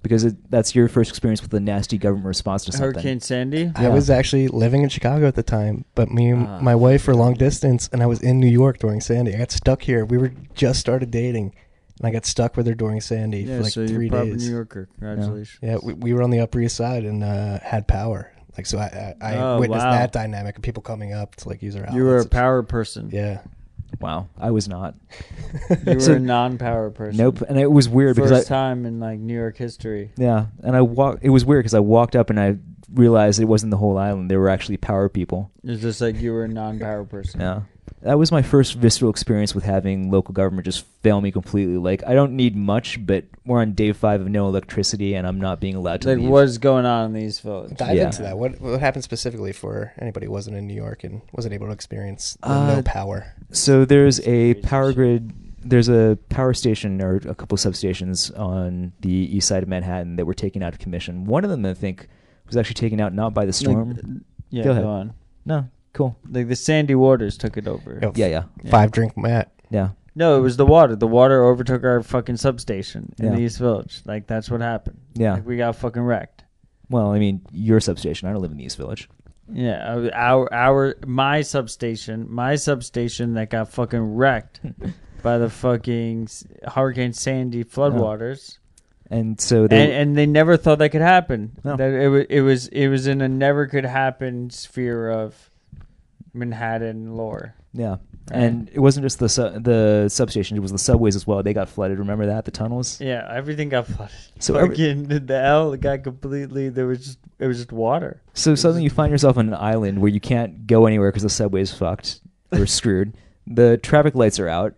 because that's your first experience with the nasty government response to something. Hurricane Sandy? I was actually living in Chicago at the time, but me and my wife were long distance, and I was in New York during Sandy. I got stuck here. We were just started dating, and I got stuck with her during Sandy for like 3 days. Yeah, so you're probably a New Yorker. Congratulations. Yeah, we were on the Upper East Side and had power. Like, so I witnessed that dynamic of people coming up to like use our outlets. You were a power person. Yeah. Wow, I was not. You were a non-power person. Nope, and it was weird because first time in like New York history. Yeah, and it was weird because I walked up and I realized it wasn't the whole island. There were actually power people. It's just like you were a non-power person. Yeah, that was my first visceral experience with having local government just fail me completely. Like, I don't need much, but we're on day 5 of no electricity, and I'm not being allowed to. Like, leave. What is going on in these folks? Dive into that. What happened specifically for anybody who wasn't in New York and wasn't able to experience no power? So there's a power grid. There's a power station or a couple of substations on the east side of Manhattan that were taken out of commission. One of them, I think, was actually taken out not by the storm. Like, yeah, go on. No. Cool. Like the Sandy Waters took it over. Oh, yeah. 5 drink Matt. Yeah. No, it was the water. The water overtook our fucking substation in the East Village. Like, that's what happened. Yeah. Like, we got fucking wrecked. Well, I mean, your substation. I don't live in the East Village. Yeah. My substation that got fucking wrecked by the fucking Hurricane Sandy floodwaters. And so they and they never thought that could happen. No. That it was in a never could happen sphere of Manhattan lore. Yeah, right? And it wasn't just the substation; it was the subways as well. They got flooded. Remember that, the tunnels? Yeah, everything got flooded. So again, the L got completely. It was just water. So suddenly you find yourself on an island where you can't go anywhere because the subway's fucked. We're screwed. The traffic lights are out.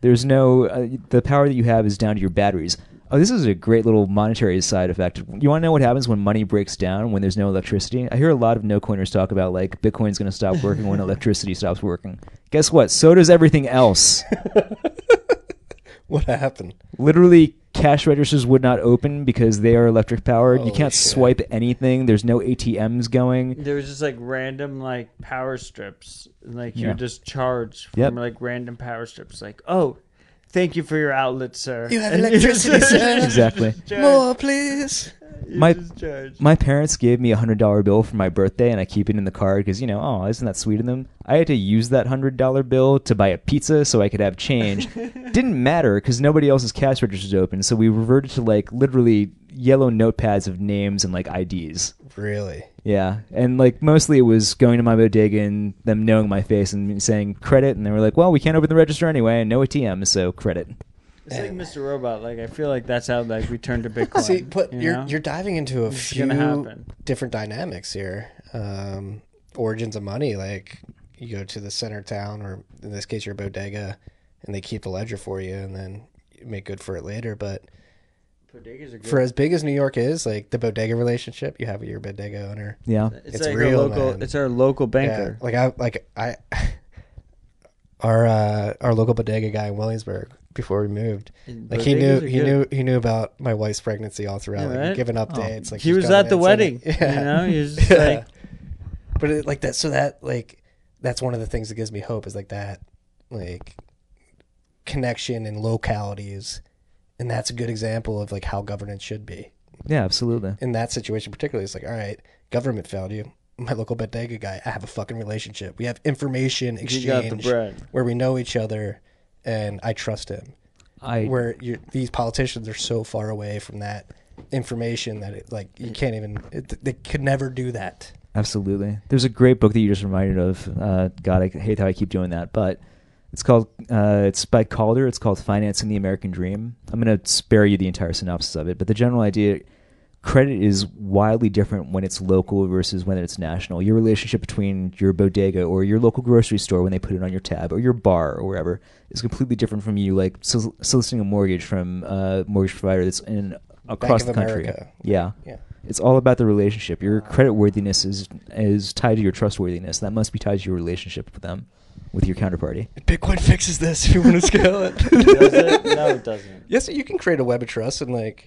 There's no the power that you have is down to your batteries. Oh, this is a great little monetary side effect. You want to know what happens when money breaks down, when there's no electricity? I hear a lot of no-coiners talk about, like, Bitcoin's going to stop working when electricity stops working. Guess what? So does everything else. What happened? Literally, cash registers would not open because they are electric-powered. You can't swipe anything. There's no ATMs going. There was just, like, random, like, power strips. Like, you would just charge from, like, random power strips. Like, oh, thank you for your outlet, sir. You have electricity, sir. Exactly. More, please. My parents gave me a $100 bill for my birthday, and I keep it in the car because, you know, oh, isn't that sweet of them? I had to use that $100 bill to buy a pizza so I could have change. Didn't matter because nobody else's cash registers open, so we reverted to, like, literally yellow notepads of names and, like, IDs. Really? Yeah. And, like, mostly it was going to my bodega and them knowing my face and saying credit, and they were like, well, we can't open the register anyway, and no ATM, so credit. It's anyway. Like Mr. Robot. Like I feel like that's how like we turn to Bitcoin. See, but you're diving into a few different dynamics here. Origins of money, like you go to the center town, or in this case, your bodega, and they keep a ledger for you, and then you make good for it later. But bodegas are good. For as big as New York is, like the bodega relationship you have with your bodega owner, yeah, it's like real. It's our local banker. Yeah, our local bodega guy in Williamsburg. Before we moved, like he knew about my wife's pregnancy all throughout. Yeah, right? Like giving updates, like he was at the wedding. Yeah, he was just like. But it, like that, so that like that's one of the things that gives me hope is like that, like connection and localities, and that's a good example of like how governance should be. Yeah, absolutely. In that situation, particularly, it's like, all right, government failed you. My local bodega guy, I have a fucking relationship. We have information exchange where we know each other. And I trust him. These politicians are so far away from that information that it, like you can't even. They could never do that. Absolutely. There's a great book that you just reminded of. God, I hate how I keep doing that, but it's called. It's by Calder. It's called "Financing the American Dream." I'm going to spare you the entire synopsis of it, but the general idea: credit is wildly different when it's local versus when it's national. Your relationship between your bodega or your local grocery store when they put it on your tab or your bar or wherever is completely different from you like soliciting a mortgage from a mortgage provider that's in across the country. Yeah. It's all about the relationship. Your credit worthiness is tied to your trustworthiness. That must be tied to your relationship with them, with your counterparty. Bitcoin fixes this if you want to scale it. Does it? No, it doesn't. Yes, you can create a web of trust and like...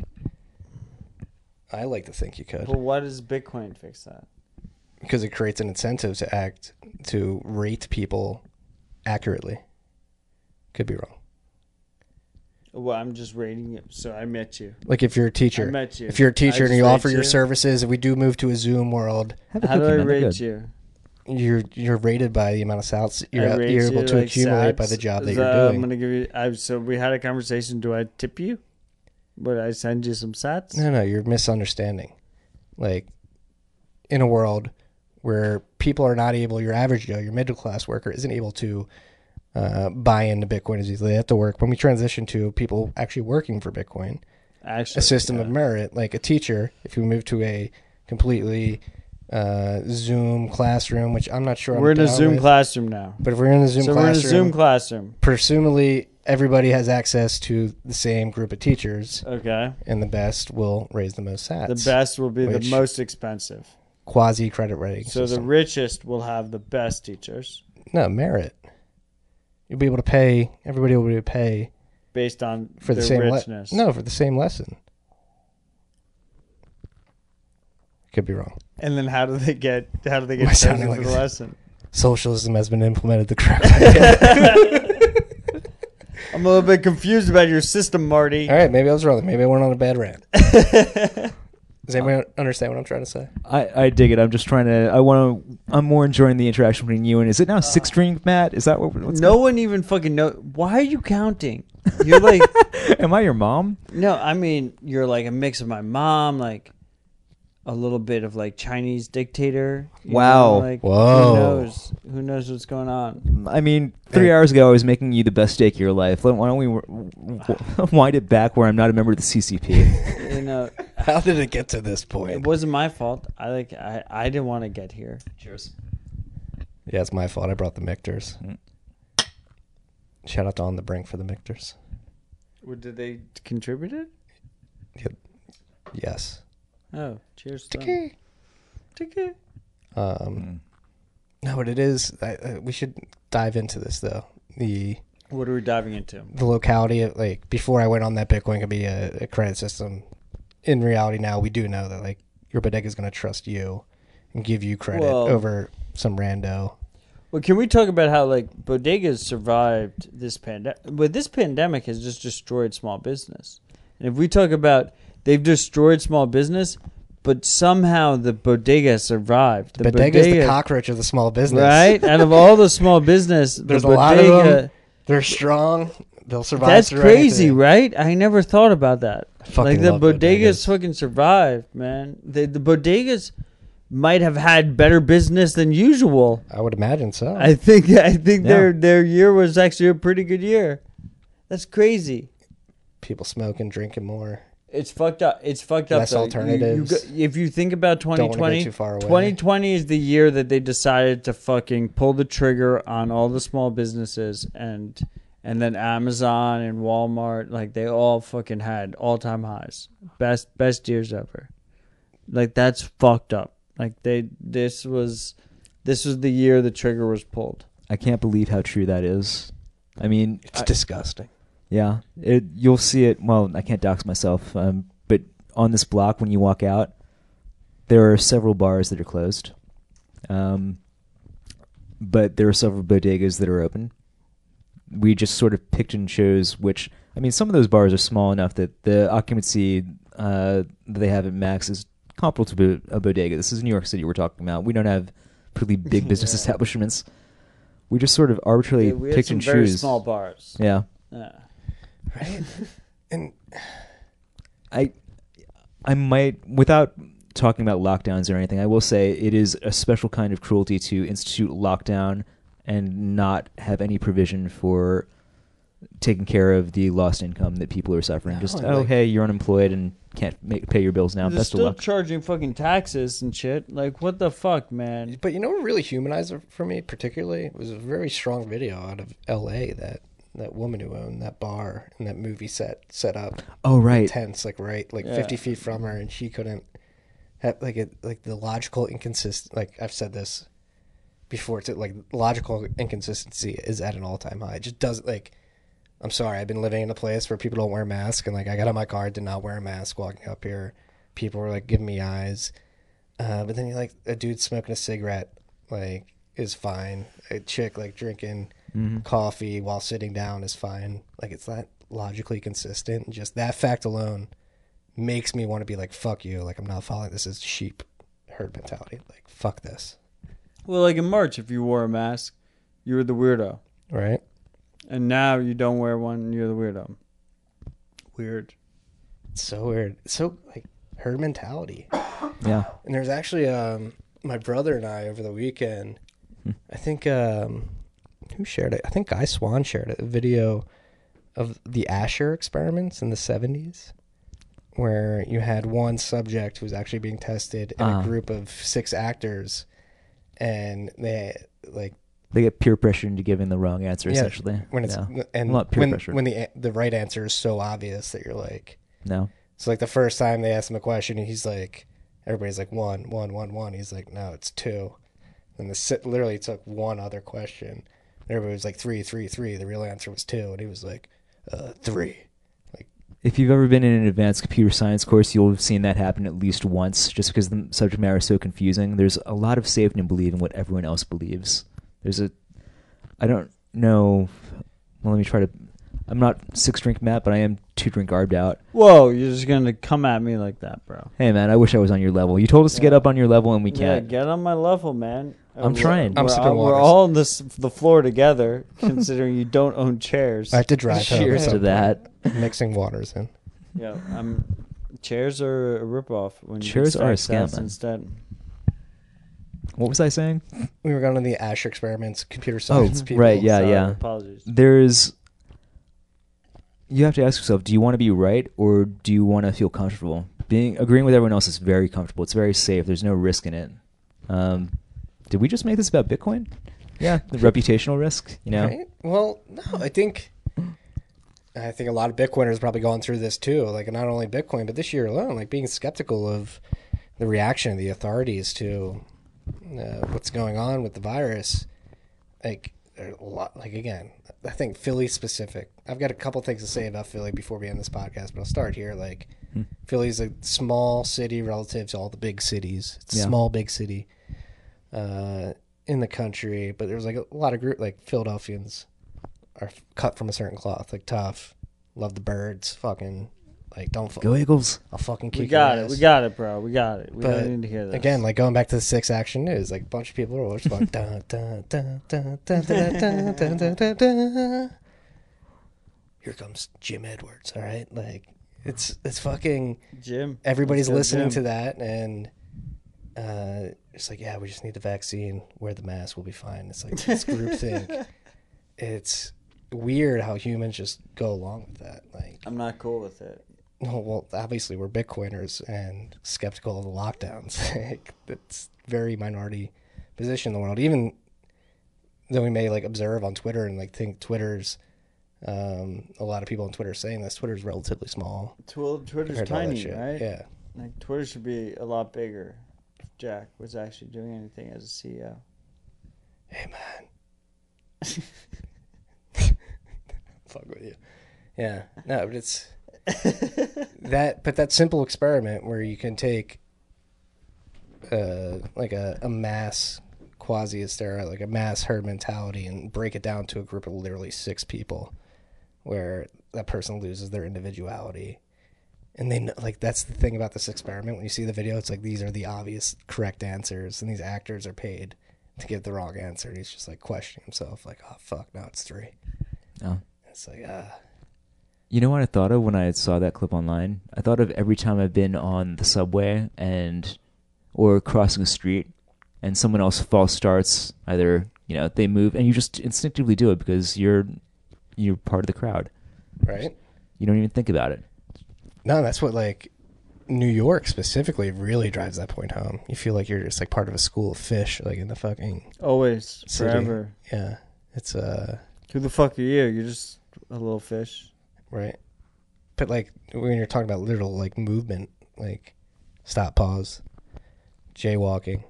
I like to think you could. Well, why does Bitcoin fix that? Because it creates an incentive to rate people accurately. Could be wrong. Well, I'm just rating it. So I met you. Like if you're a teacher. I met you. If you're a teacher and you offer your services, if we do move to a Zoom world. How do I rate you? You're rated by the amount of sats you're able to accumulate by the job that you're doing. I'm gonna give you. So we had a conversation. Do I tip you? Would I send you some sats? No, you're misunderstanding. Like, in a world where people are not able, your average Joe, your middle class worker isn't able to buy into Bitcoin as easily. They have to work. When we transition to people actually working for Bitcoin, a system of merit, like a teacher, if you move to a completely Zoom classroom, which I'm not sure we're in a Zoom classroom now. But if we're in a Zoom classroom, presumably everybody has access to the same group of teachers. Okay. And the best will raise the most sats. The best will be the most expensive. Quasi credit rating. So the richest will have the best teachers. No, merit. You'll be able to pay. Everybody will be able to pay based on for the same richness. No, for the same lesson. Could be wrong. And then how do they get chosen for the lesson? Socialism has been implemented the correct way. I'm a little bit confused about your system, Marty. All right, maybe I was wrong. Maybe I went on a bad rant. Does anyone understand what I'm trying to say? I dig it. I'm just trying to. I'm more enjoying the interaction between you and. Is it now six string, Matt? Is that what's no going? One even fucking knows. Why are you counting? You're like, am I your mom? No, I mean you're like a mix of my mom, like. A little bit of like Chinese dictator. Wow. Whoa. Who knows what's going on? I mean, 3 hours ago, I was making you the best steak of your life. Why don't we wind it back where I'm not a member of the CCP? How did it get to this point? It wasn't my fault. I didn't want to get here. Cheers. Yeah, it's my fault. I brought the Michter's. Shout out to On the Brink for the Michter's. Did they contribute it? Yeah. Yes. Oh, cheers! Tiki. No, but it is. We should dive into this though. What are we diving into? The locality of like before I went on that Bitcoin could be a credit system. In reality, now we do know that like your bodega is going to trust you and give you credit over some rando. Well, can we talk about how like bodegas survived this pandemic? But this pandemic has just destroyed small business, and if we talk about. They've destroyed small business, but somehow the bodega survived. The bodega is the cockroach of the small business. Right? Out of all the small business, there's a lot of them. They're strong. They'll survive. That's crazy, right? I never thought about that. Like the bodegas fucking survived, man. The bodegas might have had better business than usual. I would imagine so. I think their year was actually a pretty good year. That's crazy. people smoking, drinking more. It's fucked up. It's fucked up. Less alternatives. If you think about 2020, 2020 is the year that they decided to fucking pull the trigger on all the small businesses, and then Amazon and Walmart, like they all fucking had all-time highs, best years ever. Like that's fucked up. Like this was the year the trigger was pulled. I can't believe how true that is. I mean, it's disgusting. Yeah, you'll see it. Well, I can't dox myself, but on this block, when you walk out, there are several bars that are closed, but there are several bodegas that are open. We just sort of picked and chose which. I mean, some of those bars are small enough that the occupancy they have at max is comparable to a bodega. This is New York City we're talking about. We don't have pretty big business establishments. We just sort of arbitrarily picked and chose. Very small bars. Yeah. Yeah. Right, and I might, without talking about lockdowns or anything, I will say it is a special kind of cruelty to institute lockdown and not have any provision for taking care of the lost income that people are suffering. No, just hey, you're unemployed and can't pay your bills now. Best of luck. They're still charging fucking taxes and shit. Like what the fuck, man? But you know what really humanized it for me, particularly, it was a very strong video out of L.A. that woman who owned that bar and that movie set up. Oh, right. Tents, yeah. 50 feet from her, and she couldn't have, the logical inconsistency. Like, I've said this before, logical inconsistency is at an all-time high. It just doesn't, I'm sorry, I've been living in a place where people don't wear masks, and, I got on my car, did not wear a mask walking up here. People were, giving me eyes. But then, a dude smoking a cigarette, is fine. A chick, drinking... Mm-hmm. Coffee while sitting down is fine. It's not logically consistent. Just that fact alone makes me want to be fuck you. I'm not following this as sheep herd mentality. Fuck this. Well, in March, if you wore a mask, you were the weirdo. Right. And now you don't wear one and you're the weirdo. Weird. It's so weird. It's so, herd mentality. Yeah. And there's actually, my brother and I over the weekend, I think, who shared it? I think Guy Swan shared it. A video of the Asher experiments in the 70s where you had one subject who was actually being tested in a group of 6 actors, and they get peer pressured into giving the wrong answer, essentially. When it's when the right answer is so obvious that you're no. So the first time they asked him a question, and he's everybody's 1, 1, 1, 1. He's no, it's 2. And literally took one other question. Everybody was 3, 3, 3. The real answer was 2, and he was 3. If you've ever been in an advanced computer science course, you'll have seen that happen at least once. Just because the subject matter is so confusing, there's a lot of safety in believing what everyone else believes. I don't know. Well, let me try to. I'm not 6-drink Matt, but I am 2-drink Arbed Out. Whoa, you're just going to come at me like that, bro. Hey, man, I wish I was on your level. You told us to get up on your level, and we can't. Yeah, get on my level, man. I'm trying. We're all on the floor together, considering you don't own chairs. I have to drive home. Cheers to that. Mixing waters in. Yeah, chairs are a ripoff. Chairs are a scam, man. Instead. What was I saying? We were going on the Asch experiments, computer science people. Right, yeah, apologies. You have to ask yourself, do you want to be right or do you want to feel comfortable? Agreeing with everyone else is very comfortable. It's very safe. There's no risk in it. Did we just make this about Bitcoin? Yeah, the reputational risk, Right? Well, no, I think a lot of Bitcoiners probably gone through this too. Not only Bitcoin, but this year alone, being skeptical of the reaction of the authorities to what's going on with the virus. A lot, again, I think Philly specific. I've got a couple things to say about Philly before we end this podcast, but I'll start here. Philly's a small city relative to all the big cities. It's a small, big city in the country, but there's a lot of group, Philadelphians are cut from a certain cloth, tough, love the birds, fucking, don't fuck. Go Eagles. I'll fucking kick your ass. We got it, bro. We got it. But don't need to hear this. Again, going back to the 6 Action News, a bunch of people are just dun, dun, dun, dun, dun, dun, dun, dun, dun, dun, dun. Here comes Jim Edwards, all right? It's fucking... Jim. Everybody's listening to that, and it's yeah, we just need the vaccine. Wear the mask. We'll be fine. It's this groupthink. It's... weird how humans just go along with that. Like, I'm not cool with it. Well, obviously we're Bitcoiners and skeptical of the lockdowns. That's very minority position in the world. Even though we may like observe on Twitter and like think Twitter's, a lot of people on Twitter are saying this, Twitter's relatively small. Twitter's tiny, right? Yeah. Like Twitter should be a lot bigger if Jack was actually doing anything as a CEO. Hey, man. Fuck with you. Yeah. No, but it's... that simple experiment where you can take like a mass quasi-hysteria, like a mass herd mentality, and break it down to a group of literally 6 people where that person loses their individuality. And they, like, that's the thing about this experiment. When you see the video, it's like, these are the obvious correct answers, and these actors are paid to give the wrong answer. And he's just like questioning himself, like, oh fuck, no, it's 3. Oh. It's like, You know what I thought of when I saw that clip online? I thought of every time I've been on the subway and or crossing a street and someone else false starts, either, you know, they move and you just instinctively do it because you're part of the crowd. Right. You don't even think about it. No, that's what, like, New York specifically really drives that point home. You feel like you're just like part of a school of fish, like in the fucking always city. Forever. Yeah. It's who the fuck are you? You're just a little fish. Right. But like when you're talking about literal like movement, like stop, pause, jaywalking,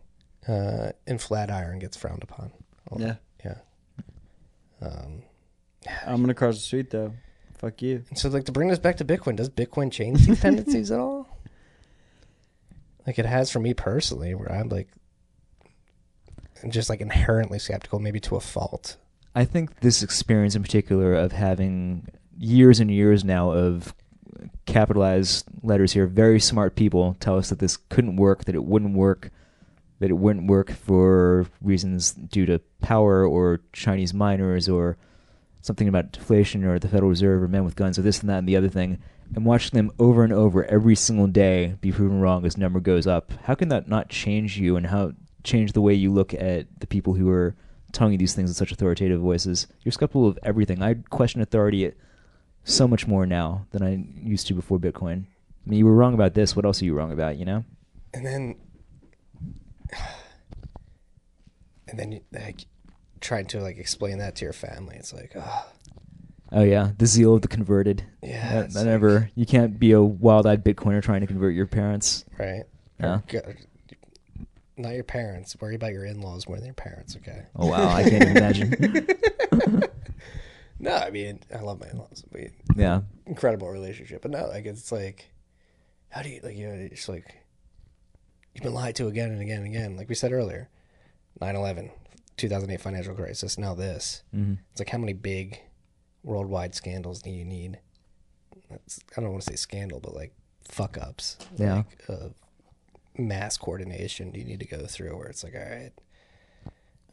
and Flatiron gets frowned upon. Yeah. Yeah. I'm going to cross the street though. Fuck you. And so like to bring this back to Bitcoin, does Bitcoin change these tendencies at all? Like it has for me personally, where I'm like, I'm just like inherently skeptical, maybe to a fault. I think this experience in particular of having years and years now of capitalized letters here, very smart people tell us that this couldn't work, that it wouldn't work, for reasons due to power or Chinese miners or something about deflation or the Federal Reserve or men with guns or this and that and the other thing. And watching them over and over every single day be proven wrong as number goes up. How can that not change you and how change the way you look at the people who are telling you these things in such authoritative voices? You're skeptical of everything. I question authority at so much more now than I used to before Bitcoin. I mean, you were wrong about this. What else are you wrong about, you know? And then you, like, trying to, like, explain that to your family. It's like, oh, yeah, the zeal of the converted. Yeah. That never, like, you can't be a wild-eyed Bitcoiner trying to convert your parents. Right. Yeah. Not your parents. Worry about your in-laws more than your parents, okay? Oh, wow. I can't even imagine. No, I mean, I love my in-laws. Yeah. Incredible relationship. But no, like, it's like, how do you, like, you know, it's like, you've been lied to again and again and again. Like we said earlier, 9/11, 2008 financial crisis, now this. Mm-hmm. It's like, how many big worldwide scandals do you need? I don't want to say scandal, but like fuck-ups. Yeah. Like, mass coordination do you need to go through where it's like, all right,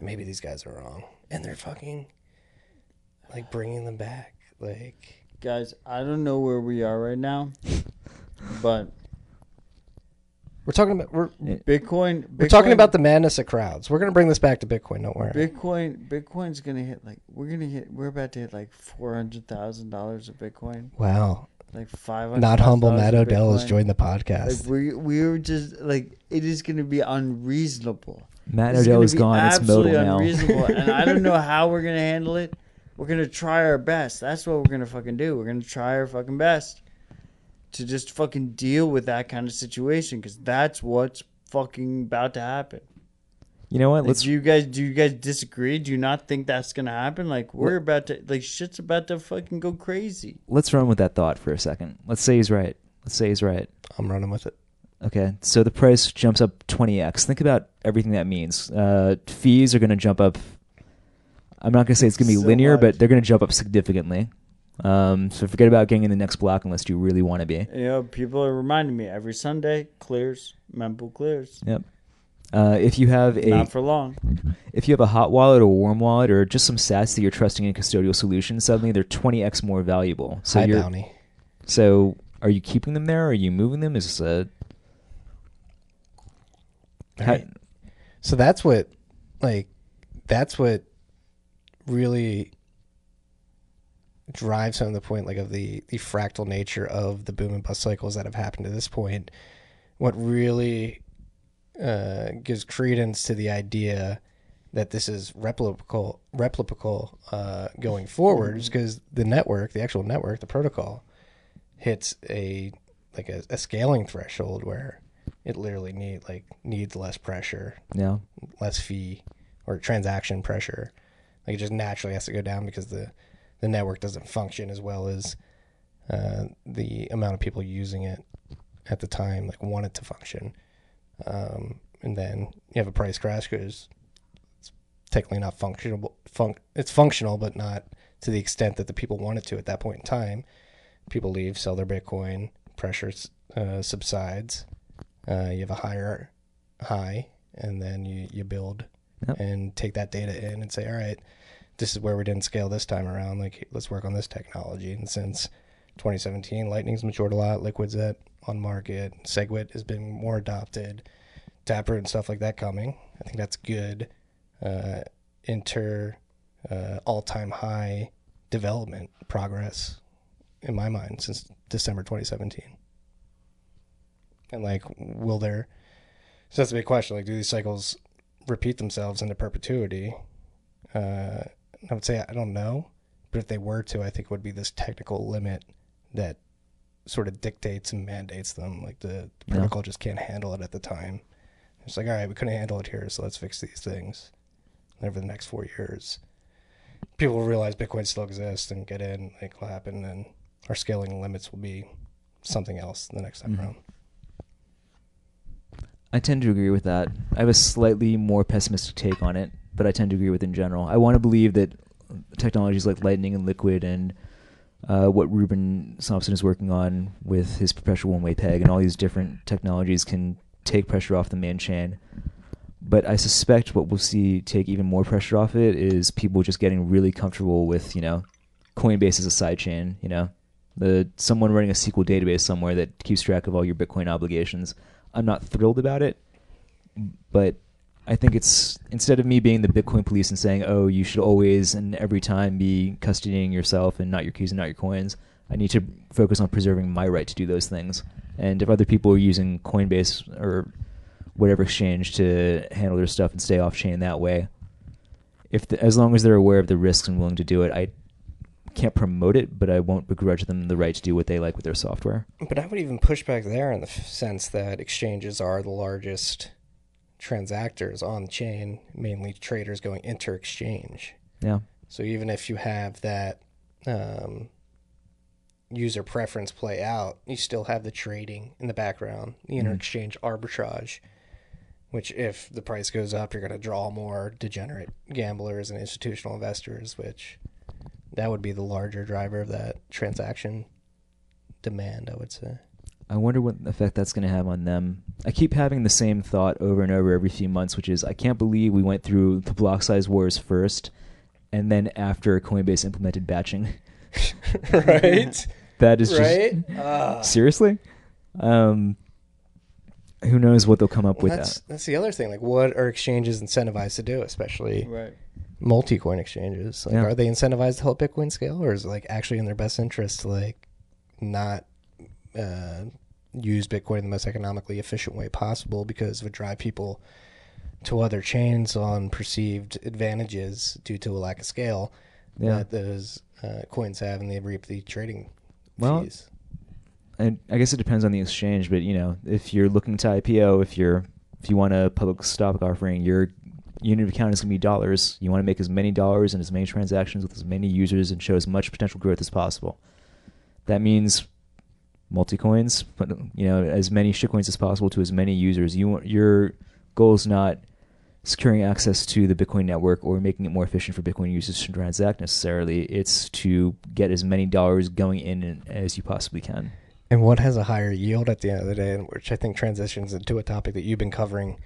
maybe these guys are wrong. And they're fucking... like bringing them back, like guys. I don't know where we are right now, but we're talking about Bitcoin. We're talking about the madness of crowds. We're gonna bring this back to Bitcoin. Don't worry. Bitcoin's gonna hit like We're about to hit like $400,000 of Bitcoin. Wow. Like 500. Not humble. Matt O'Dell has joined the podcast. Like we were just like, it is gonna be unreasonable. Matt O'Dell is gone. It's modal now. Unreasonable, and I don't know how we're gonna handle it. We're going to try our best. That's what we're going to fucking do. We're going to try our fucking best to just fucking deal with that kind of situation because that's what's fucking about to happen. You know what? Like, do you guys disagree? Do you not think that's going to happen? Like, we're about to... like, shit's about to fucking go crazy. Let's run with that thought for a second. Let's say he's right. I'm running with it. Okay, so the price jumps up 20x. Think about everything that means. Fees are going to jump up... I'm not going to say it's going to be so linear, much. But they're going to jump up significantly. So forget about getting in the next block unless you really want to be. You know, people are reminding me every Sunday, mempool clears. Yep. If you have not for long. If you have a hot wallet or a warm wallet or just some sats that you're trusting in custodial solutions, suddenly they're 20x more valuable. So bounty. So are you keeping them there? Or are you moving them? Is this a... Right. So that's what really drives home the point, like, of the fractal nature of the boom and bust cycles that have happened to this point, what really gives credence to the idea that this is replicable going forward is because the network, the actual network, the protocol, hits a scaling threshold where it literally needs less pressure, less fee or transaction pressure. Like, it just naturally has to go down because the network doesn't function as well as the amount of people using it at the time, like, want it to function. And then you have a price crash because it's technically not functional. It's functional, but not to the extent that the people want it to at that point in time. People leave, sell their Bitcoin, pressure subsides. You have a higher high, and then you build and take that data in and say, all right, this is where we didn't scale this time around. Like, let's work on this technology. And since 2017, Lightning's matured a lot. Liquid's at on market. SegWit has been more adopted. Taproot and stuff like that coming. I think that's good. All-time high development progress in my mind since December 2017. And, like, so that's a big question. Like, do these cycles repeat themselves into perpetuity? I would say I don't know, but if they were to, I think it would be this technical limit that sort of dictates and mandates them. Like, the protocol just can't handle it at the time. It's like, all right, we couldn't handle it here, so let's fix these things. And over the next 4 years, people will realize Bitcoin still exists and get in, like, it'll happen, and our scaling limits will be something else the next time around. I tend to agree with that. I have a slightly more pessimistic take on it, but I tend to agree with in general. I want to believe that technologies like Lightning and Liquid and what Ruben Somson is working on with his perpetual one-way peg and all these different technologies can take pressure off the main chain. But I suspect what we'll see take even more pressure off it is people just getting really comfortable with, Coinbase as a side chain, someone running a SQL database somewhere that keeps track of all your Bitcoin obligations. I'm not thrilled about it, but I think it's, instead of me being the Bitcoin police and saying, oh, you should always and every time be custodying yourself and not your keys and not your coins, I need to focus on preserving my right to do those things. And if other people are using Coinbase or whatever exchange to handle their stuff and stay off chain that way, as long as they're aware of the risks and willing to do it, I can't promote it, but I won't begrudge them the right to do what they like with their software. But I would even push back there in the sense that exchanges are the largest transactors on chain, mainly traders going inter-exchange. Yeah. So even if you have that user preference play out, you still have the trading in the background, the inter-exchange arbitrage, which if the price goes up, you're going to draw more degenerate gamblers and institutional investors, which that would be the larger driver of that transaction demand, I would say. I wonder what effect that's going to have on them. I keep having the same thought over and over every few months, which is I can't believe we went through the block size wars first, and then after Coinbase implemented batching. Right? That is right? Just... Seriously? Who knows what they'll come up with that. That's the other thing. Like, what are exchanges incentivized to do, especially multi-coin exchanges? Like, are they incentivized to help Bitcoin scale, or is it, like, actually in their best interest to, like, not... use Bitcoin in the most economically efficient way possible because it would drive people to other chains on perceived advantages due to a lack of scale that those coins have, and they reap the trading fees. And I guess it depends on the exchange, but if you're looking to IPO, if you want a public stock offering, your unit of account is going to be dollars. You want to make as many dollars and as many transactions with as many users and show as much potential growth as possible. That means multi-coins, but as many shitcoins as possible to as many users. Your goal is not securing access to the Bitcoin network or making it more efficient for Bitcoin users to transact necessarily. It's to get as many dollars going in as you possibly can. And what has a higher yield at the end of the day, which I think transitions into a topic that you've been covering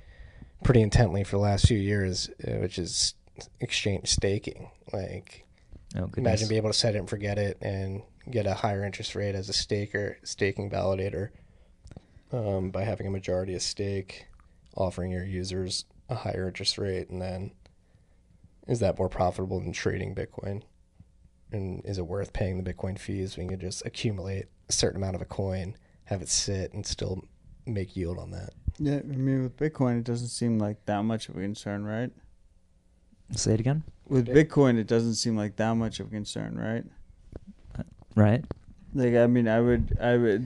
pretty intently for the last few years, which is exchange staking. Like, imagine being able to set it and forget it and get a higher interest rate as a staking validator by having a majority of stake, offering your users a higher interest rate, and then is that more profitable than trading Bitcoin? and is it worth paying the Bitcoin fees? We can just accumulate a certain amount of a coin, have it sit, and still make yield on that. Yeah, I mean, with Bitcoin, it doesn't seem like that much of a concern, right? Say it again? With Bitcoin, it doesn't seem like that much of a concern, right? Right. Like, I mean, I would.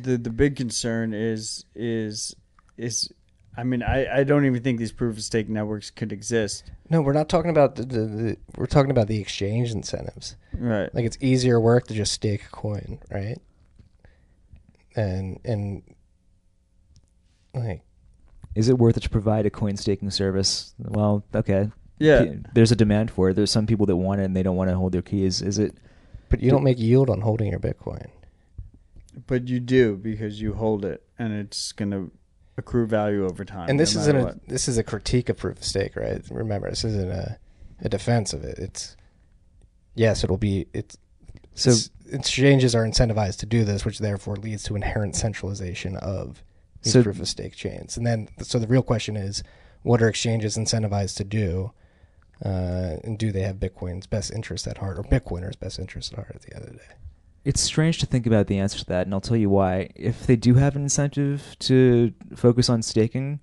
The big concern is. I mean, I don't even think these proof-of-stake networks could exist. No, we're not talking about the we're talking about the exchange incentives. Right. Like, it's easier work to just stake a coin, right? And like, is it worth it to provide a coin staking service? Well, okay. Yeah. There's a demand for it. There's some people that want it and they don't want to hold their keys. Is it? But you don't make yield on holding your Bitcoin. But you do, because you hold it and it's going to accrue value over time. And this is a critique of proof of stake, right? Remember, this isn't a defense of it. It's, yes, it'll be, so exchanges are incentivized to do this, which therefore leads to inherent centralization of these proof of stake chains. And then, so the real question is, what are exchanges incentivized to do? And do they have Bitcoin's best interest at heart, or Bitcoiners' best interest at heart at the end of the day? It's strange to think about the answer to that, and I'll tell you why. If they do have an incentive to focus on staking,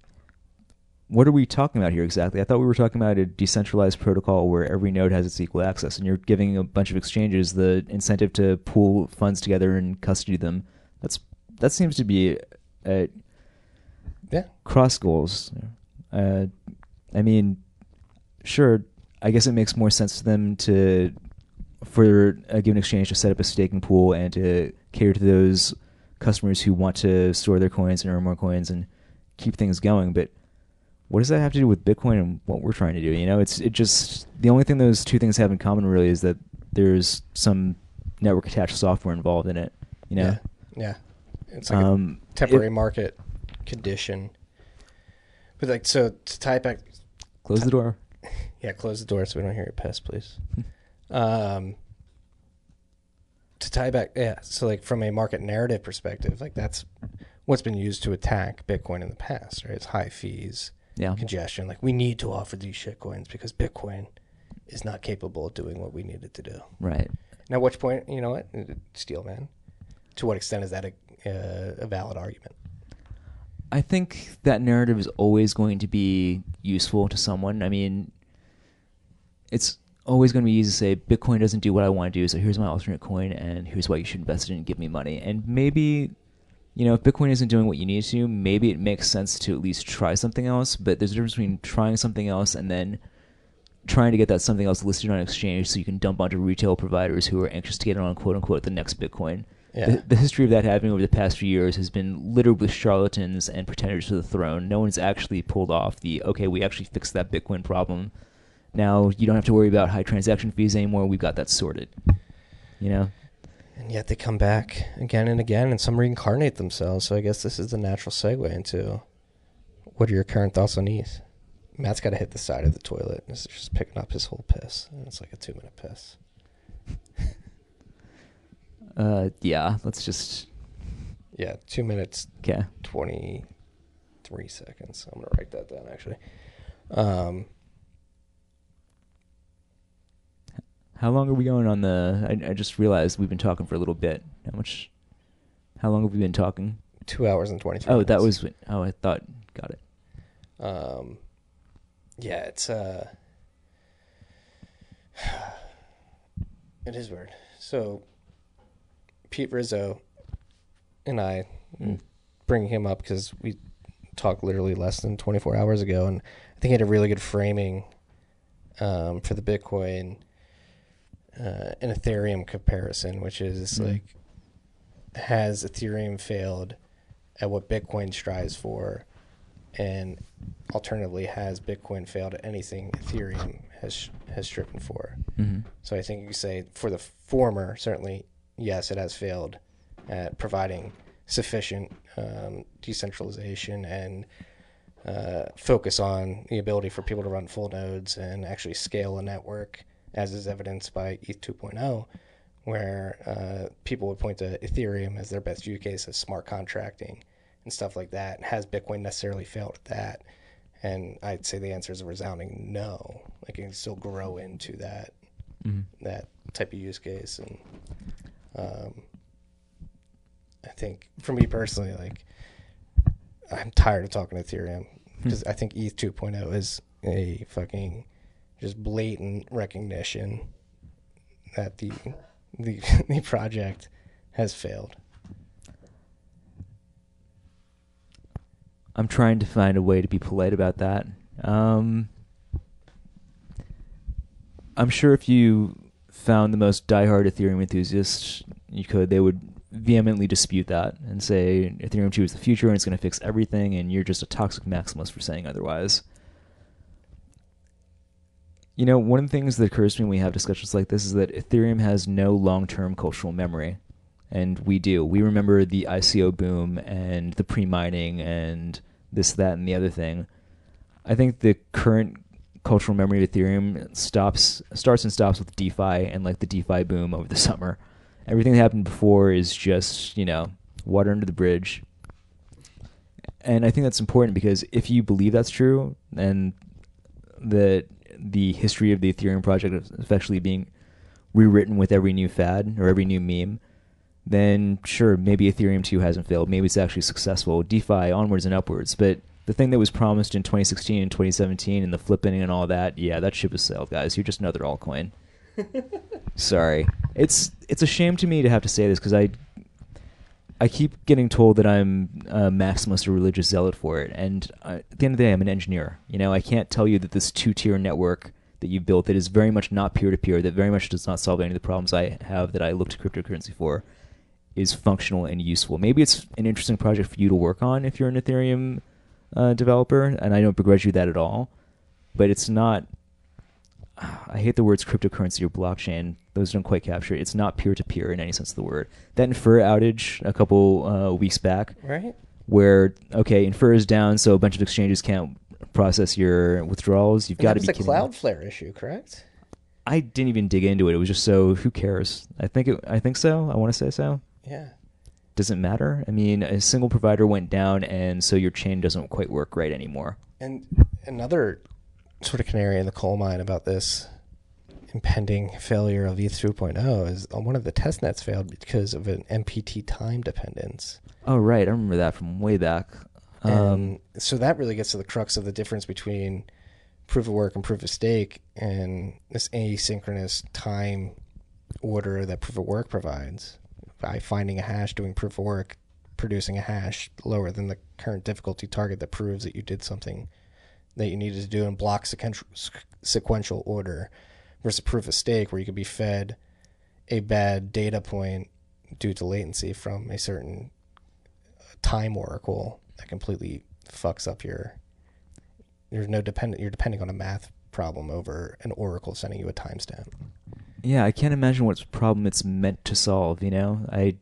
what are we talking about here exactly? I thought we were talking about a decentralized protocol where every node has its equal access, and you're giving a bunch of exchanges the incentive to pool funds together and custody them. That seems to be at cross goals. I mean, sure, I guess it makes more sense to them for a given exchange to set up a staking pool and to cater to those customers who want to store their coins and earn more coins and keep things going. But what does that have to do with Bitcoin and what we're trying to do? You know, it just the only thing those two things have in common really is that there's some network attached software involved in it. You know, yeah, it's like a temporary market condition. But like, so to tie back, close the door. Yeah, close the door so we don't hear your piss, please. To tie back, so like from a market narrative perspective, like that's what's been used to attack Bitcoin in the past, right? It's high fees, congestion. Like, we need to offer these shit coins because Bitcoin is not capable of doing what we need it to do. Right. Now, at which point, you know what? Steel man. To what extent is that a valid argument? I think that narrative is always going to be useful to someone. I mean, it's always going to be easy to say, Bitcoin doesn't do what I want to do, so here's my alternate coin, and here's why you should invest in it and give me money. And maybe, you know, if Bitcoin isn't doing what you need it to, maybe it makes sense to at least try something else, but there's a difference between trying something else and then trying to get that something else listed on exchange so you can dump onto retail providers who are anxious to get it on, quote-unquote, the next Bitcoin. Yeah. The history of that happening over the past few years has been littered with charlatans and pretenders to the throne. No one's actually pulled off we actually fixed that Bitcoin problem. Now you don't have to worry about high transaction fees anymore. We've got that sorted, you know? And yet they come back again and again, and some reincarnate themselves. So I guess this is the natural segue into, what are your current thoughts on ETH? Matt's got to hit the side of the toilet. He's just picking up his whole piss. It's like a 2-minute piss. Let's just... 2 minutes, 23 seconds. I'm going to write that down, actually. How long are we going on the... I just realized we've been talking for a little bit. How long have we been talking? 2 hours and 23 minutes. I thought... Got it. It's... it is weird. So... Pete Rizzo and I bring him up because we talked literally less than 24 hours ago, and I think he had a really good framing for the Bitcoin and Ethereum comparison, which is like, has Ethereum failed at what Bitcoin strives for, and alternatively, has Bitcoin failed at anything Ethereum has striven for? Mm-hmm. So I think you could say for the former, certainly, yes, it has failed at providing sufficient decentralization and focus on the ability for people to run full nodes and actually scale a network, as is evidenced by ETH 2.0, where people would point to Ethereum as their best use case of smart contracting and stuff like that. And has Bitcoin necessarily failed at that? And I'd say the answer is a resounding no. Like, it can still grow into that that type of use case. And I think for me personally, like, I'm tired of talking to Ethereum because I think ETH 2.0 is a fucking just blatant recognition that the project has failed. I'm trying to find a way to be polite about that. I'm sure if you found the most diehard Ethereum enthusiasts you could, they would vehemently dispute that and say Ethereum 2 is the future and it's going to fix everything, and you're just a toxic maximalist for saying otherwise. You know, one of the things that occurs to me when we have discussions like this is that Ethereum has no long-term cultural memory. And we do. We remember the ICO boom and the pre-mining and this, that, and the other thing. I think the current cultural memory of Ethereum starts and stops with DeFi and like the DeFi boom over the summer. Everything that happened before is just, you know, water under the bridge. And I think that's important because if you believe that's true and that the history of the Ethereum project is effectively being rewritten with every new fad or every new meme, then sure, maybe Ethereum 2 hasn't failed. Maybe it's actually successful. DeFi onwards and upwards. But the thing that was promised in 2016 and 2017 and the flipping and all that, yeah, that ship has sailed, guys. You're just another altcoin. Sorry. It's a shame to me to have to say this because I keep getting told that I'm a maximalist or religious zealot for it. And at the end of the day, I'm an engineer. You know, I can't tell you that this two-tier network that you built that is very much not peer-to-peer, that very much does not solve any of the problems I have that I look to cryptocurrency for, is functional and useful. Maybe it's an interesting project for you to work on if you're an Ethereum developer, and I don't begrudge you that at all, but it's not, I hate the words cryptocurrency or blockchain, those don't quite capture it. It's not peer-to-peer in any sense of the word. That Infura outage a couple weeks back, right? Where, okay, Infura is down, so a bunch of exchanges can't process your withdrawals. You've got to be kidding. That was a Cloudflare issue, correct? I didn't even dig into it. It was just so, who cares? I think so. I want to say so. Yeah. Doesn't matter. I mean, a single provider went down, and so your chain doesn't quite work right anymore. And another sort of canary in the coal mine about this impending failure of ETH 2.0 is one of the testnets failed because of an MPT time dependence. Oh, right. I remember that from way back. So that really gets to the crux of the difference between proof of work and proof of stake and this asynchronous time order that proof of work provides. By finding a hash, doing proof of work, producing a hash lower than the current difficulty target that proves that you did something that you needed to do in block sequential order versus proof of stake where you could be fed a bad data point due to latency from a certain time oracle that completely fucks up your... You're depending on a math problem over an oracle sending you a timestamp. Yeah, I can't imagine what problem it's meant to solve, you know? I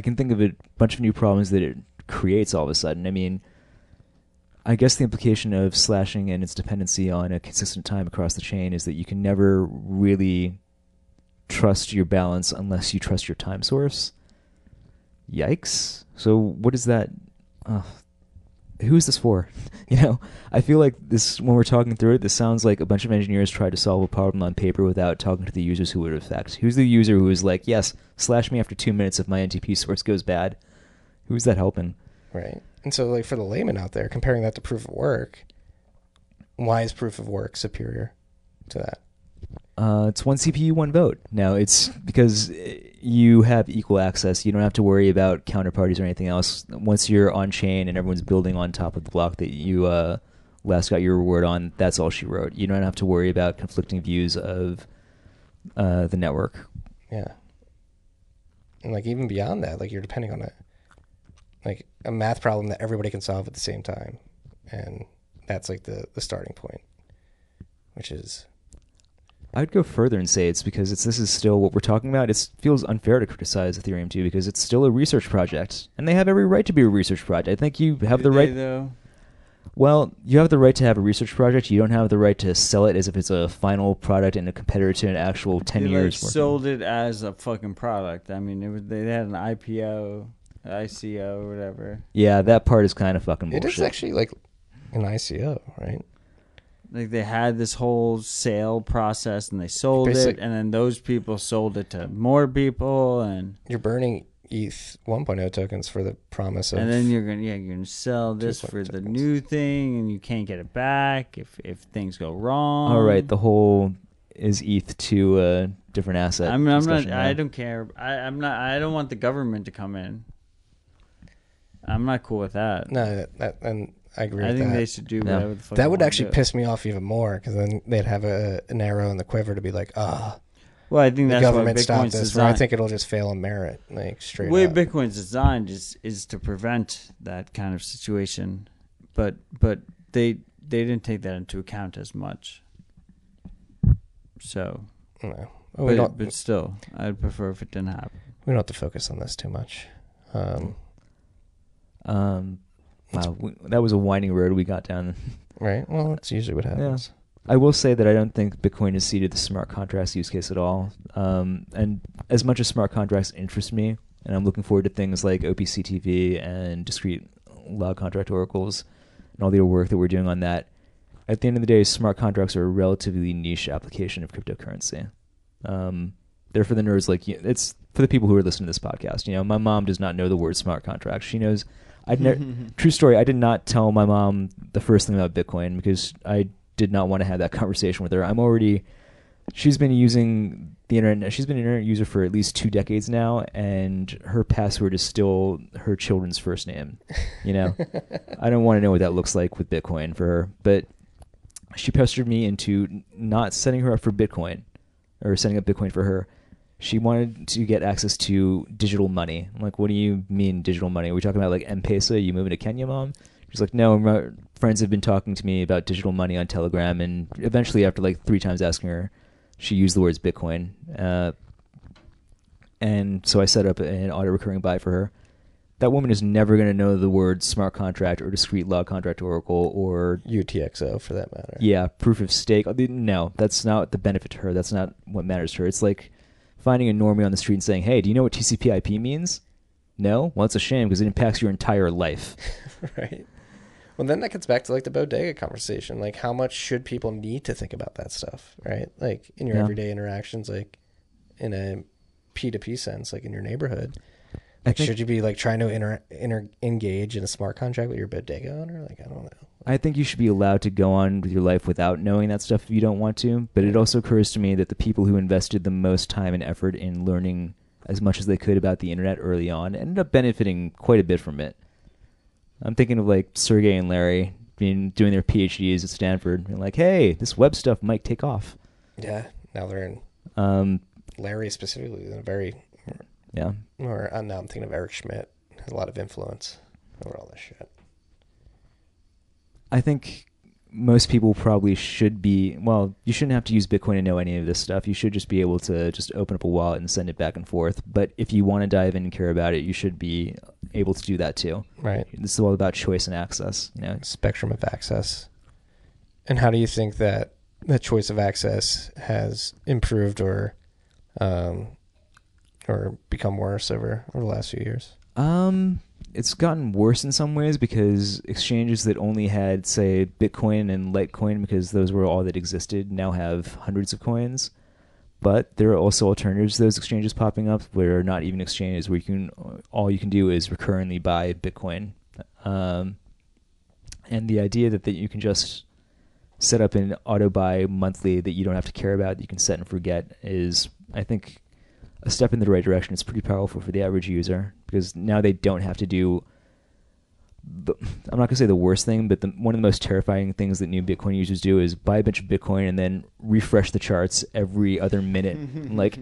can think of a bunch of new problems that it creates all of a sudden. I mean, I guess the implication of slashing and its dependency on a consistent time across the chain is that you can never really trust your balance unless you trust your time source. Yikes. So what is that? Who is this for? You know, I feel like this, when we're talking through it, this sounds like a bunch of engineers tried to solve a problem on paper without talking to the users who would affect. Who's the user who is like, yes, slash me after 2 minutes if my NTP source goes bad? Who's that helping? Right. And so, like, for the layman out there, comparing that to proof of work, why is proof of work superior to that? It's one CPU, one vote. No, it's because you have equal access. You don't have to worry about counterparties or anything else. Once you're on chain and everyone's building on top of the block that you last got your reward on, that's all she wrote. You don't have to worry about conflicting views of the network. Yeah. And, like, even beyond that, like, you're depending on a math problem that everybody can solve at the same time. And that's, like, the starting point, which is... I'd go further and say it's because this is still what we're talking about. It feels unfair to criticize Ethereum 2 because it's still a research project, and they have every right to be a research project. I think you have the right. Though? Well, you have the right to have a research project. You don't have the right to sell it as if it's a final product and a competitor to an actual 10 years. They sold it as a fucking product. I mean, they had an IPO, ICO, whatever. Yeah, that part is kind of fucking bullshit. It is actually like an ICO, right? Like they had this whole sale process and they sold it, and then those people sold it to more people, and you're burning ETH 1.0 tokens for the promise of, and then you're gonna sell this for the new thing, and you can't get it back if things go wrong. All right, the whole is ETH to a different asset. I'm not. Now. I don't care. I'm not. I don't want the government to come in. I'm not cool with that. No, and I agree with that. I think they should do whatever the fuck they want to do. That would actually piss me off even more, because then they'd have an arrow in the quiver to be like, well, I think that's why Bitcoin's designed. I think it'll just fail on merit, like straight up. The way Bitcoin's designed is to prevent that kind of situation, but they didn't take that into account as much. So, no. But still, I'd prefer if it didn't happen. We don't have to focus on this too much. Wow, that was a winding road we got down. Right. Well, that's usually what happens. Yeah. I will say that I don't think Bitcoin is seeded the smart contracts use case at all. And as much as smart contracts interest me, and I'm looking forward to things like OPCTV and discrete log contract oracles and all the work that we're doing on that, at the end of the day, smart contracts are a relatively niche application of cryptocurrency. They're for the nerds like you. It's for the people who are listening to this podcast. You know, my mom does not know the word smart contract. She knows... true story, I did not tell my mom the first thing about Bitcoin because I did not want to have that conversation with her. She's been using the internet. She's been an internet user for at least 2 decades now, and her password is still her children's first name. You know, I don't want to know what that looks like with Bitcoin for her. But she pestered me into not setting her up for Bitcoin or setting up Bitcoin for her. She wanted to get access to digital money. I'm like, what do you mean digital money? Are we talking about like M-Pesa? You moving to Kenya, Mom? She's like, no, my friends have been talking to me about digital money on Telegram. And eventually, after like 3 times asking her, she used the words Bitcoin. And so I set up an auto-recurring buy for her. That woman is never going to know the word smart contract or discrete log contract oracle or... UTXO, for that matter. Yeah, proof of stake. No, that's not the benefit to her. That's not what matters to her. It's like... finding a normie on the street and saying, hey, do you know what TCP/IP means? No? Well, it's a shame because it impacts your entire life. Right. Well, then that gets back to like the bodega conversation. Like, how much should people need to think about that stuff, right? Like in your everyday interactions, like in a P2P sense, like in your neighborhood. Like, should you be like trying to engage in a smart contract with your bodega owner? Like, I don't know. I think you should be allowed to go on with your life without knowing that stuff if you don't want to. But it also occurs to me that the people who invested the most time and effort in learning as much as they could about the internet early on ended up benefiting quite a bit from it. I'm thinking of like Sergey and Larry doing their PhDs at Stanford and like, hey, this web stuff might take off. Yeah, now they're in Larry specifically in a very... Yeah. Or now I'm thinking of Eric Schmidt. Has a lot of influence over all this shit. I think most people probably should be... Well, you shouldn't have to use Bitcoin to know any of this stuff. You should just be able to just open up a wallet and send it back and forth. But if you want to dive in and care about it, you should be able to do that too. Right. This is all about choice and access. You know, spectrum of access. And how do you think that the choice of access has improved or become worse over the last few years? It's gotten worse in some ways because exchanges that only had, say, Bitcoin and Litecoin, because those were all that existed, now have hundreds of coins. But there are also alternatives to those exchanges popping up where are not even exchanges, where all you can do is recurrently buy Bitcoin. And the idea that you can just set up an auto-buy monthly that you don't have to care about, that you can set and forget, is, I think... a step in the right direction. It's pretty powerful for the average user because now they don't have to do I'm not going to say the worst thing, but one of the most terrifying things that new Bitcoin users do is buy a bunch of Bitcoin and then refresh the charts every other minute. Like,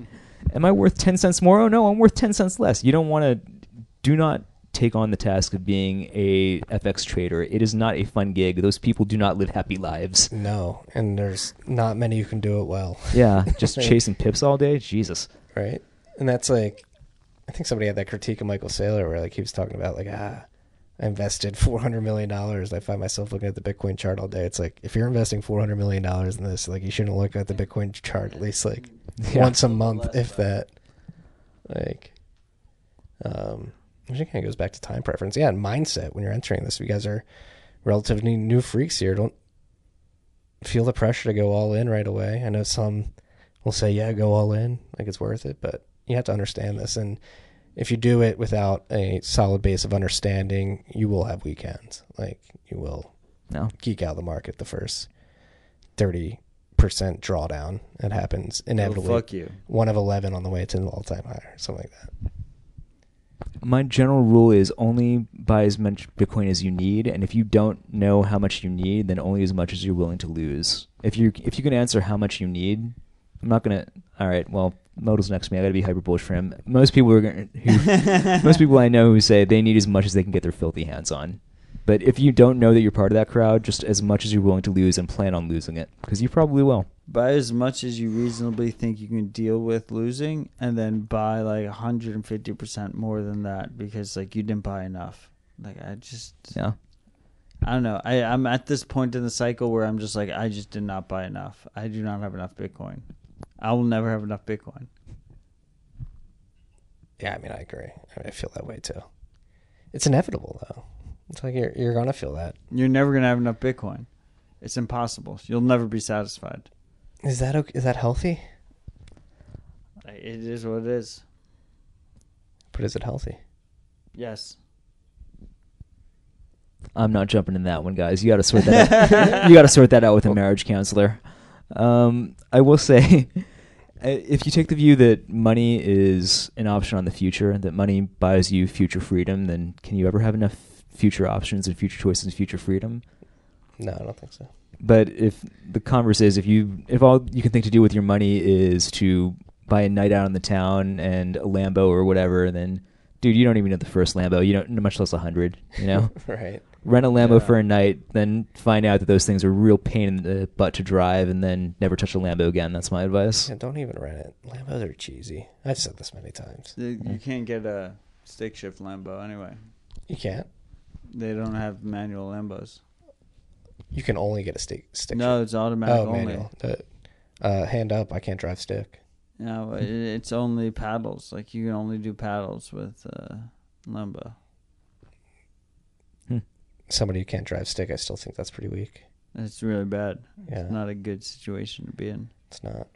am I worth 10 cents more? Oh, no, I'm worth 10 cents less. You don't want to... Do not take on the task of being a FX trader. It is not a fun gig. Those people do not live happy lives. No, and there's not many who can do it well. Yeah, just chasing pips all day? Jesus. Right? And that's like, I think somebody had that critique of Michael Saylor where like he was talking about like, I invested $400 million. I find myself looking at the Bitcoin chart all day. It's like, if you're investing $400 million in this, like you shouldn't look at the Bitcoin chart at least like once a month, if that. Like, which kind of goes back to time preference. Yeah, and mindset when you're entering this. If you guys are relatively new freaks here, don't feel the pressure to go all in right away. I know some will say, yeah, go all in, like it's worth it, but you have to understand this. And if you do it without a solid base of understanding, you will have weekends. Like you will geek out of the market the first 30% drawdown. It happens inevitably. Fuck you. 1 of 11 on the way to an all-time high or something like that. My general rule is only buy as much Bitcoin as you need, and if you don't know how much you need, then only as much as you're willing to lose. If you can answer how much you need, I'm not gonna. All right, well, Modal's next to me. I got to be hyper bullish for him. Most people are gonna, most people I know who say they need as much as they can get their filthy hands on. But if you don't know that you're part of that crowd, just as much as you're willing to lose and plan on losing it, because you probably will. Buy as much as you reasonably think you can deal with losing, and then buy like 150% more than that because like you didn't buy enough. Like I just, I don't know. I'm at this point in the cycle where I'm just like, I just did not buy enough. I do not have enough Bitcoin. I will never have enough Bitcoin. Yeah, I mean, I agree. I mean, I feel that way too. It's inevitable though. It's like you're going to feel that. You're never going to have enough Bitcoin. It's impossible. You'll never be satisfied. Is that okay? Is that healthy? It is what it is. But is it healthy? Yes. I'm not jumping in that one, guys. You got to sort that out. You got to sort that out with a marriage counselor. I will say, if you take the view that money is an option on the future, that money buys you future freedom, then can you ever have enough future options and future choices and future freedom? No, I don't think so. But if the converse is, if all you can think to do with your money is to buy a night out in the town and a Lambo or whatever, then dude, you don't even know the first Lambo. You don't, much less 100. You know, right? Rent a Lambo for a night, then find out that those things are a real pain in the butt to drive, and then never touch a Lambo again. That's my advice. Yeah, don't even rent it. Lambos are cheesy. I've said this many times. You can't get a stick shift Lambo anyway. You can't. They don't have manual Lambos. You can only get a stick. No, it's automatic only. Hand up, I can't drive stick. No, it's only paddles. Like you can only do paddles with Lambo. Somebody who can't drive stick, I still think that's pretty weak. It's really bad. Yeah. It's not a good situation to be in. It's not.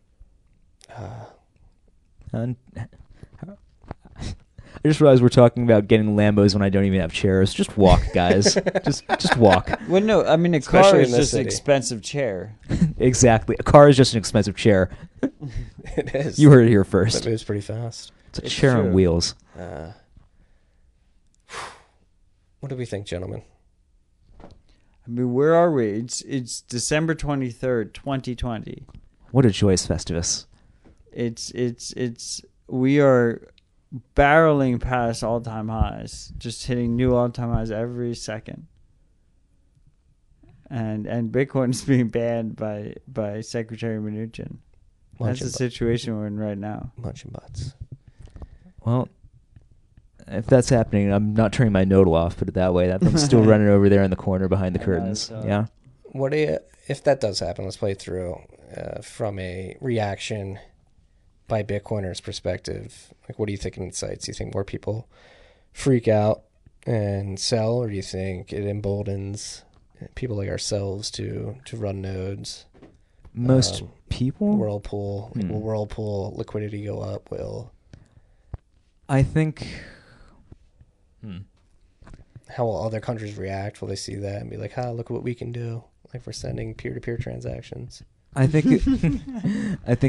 I just realized we're talking about getting Lambos when I don't even have chairs. Just walk, guys. just walk. Well, no, I mean, especially car is just an expensive chair. Exactly. A car is just an expensive chair. It is. You heard it here first. It moves pretty fast. It's chair true. On wheels. What do we think, gentlemen? I mean, where are we? It's December 23rd, 2020. What a joyous Festivus. We are barreling past all-time highs, just hitting new all-time highs every second, and Bitcoin's being banned by Secretary Mnuchin. That's the situation we're in right now. Munchin butts. Well, if that's happening, I'm not turning my nodal off. Put it that way. I'm still running over there in the corner behind the curtains. Yeah. What do you, if that does happen? Let's play through from a reaction by Bitcoiners' perspective. Like, what do you think it incites? Do you think more people freak out and sell, or do you think it emboldens people like ourselves to run nodes? Most people? Whirlpool. Like, will Whirlpool liquidity go up? I think... How will other countries react? Will they see that and be like, look what we can do. Like, we're sending peer-to-peer transactions. I think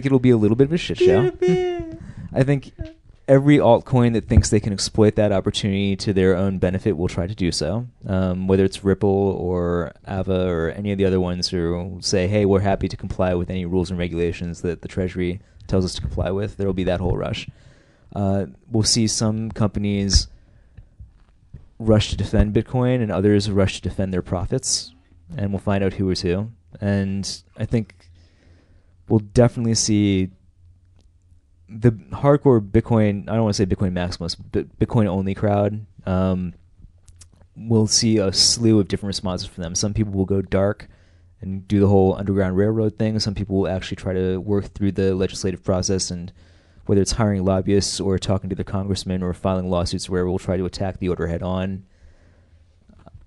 it'll be a little bit of a shit show. I think every altcoin that thinks they can exploit that opportunity to their own benefit will try to do so. Whether it's Ripple or Ava or any of the other ones who say, hey, we're happy to comply with any rules and regulations that the Treasury tells us to comply with, there'll be that whole rush. We'll see some companies rush to defend Bitcoin and others rush to defend their profits, and we'll find out who is who. And I think we'll definitely see the hardcore Bitcoin, I don't want to say Bitcoin maximalists, but Bitcoin only crowd. We'll see a slew of different responses from them. Some people will go dark and do the whole Underground Railroad thing. Some people will actually try to work through the legislative process, and whether it's hiring lobbyists or talking to their congressmen or filing lawsuits where we'll try to attack the order head on.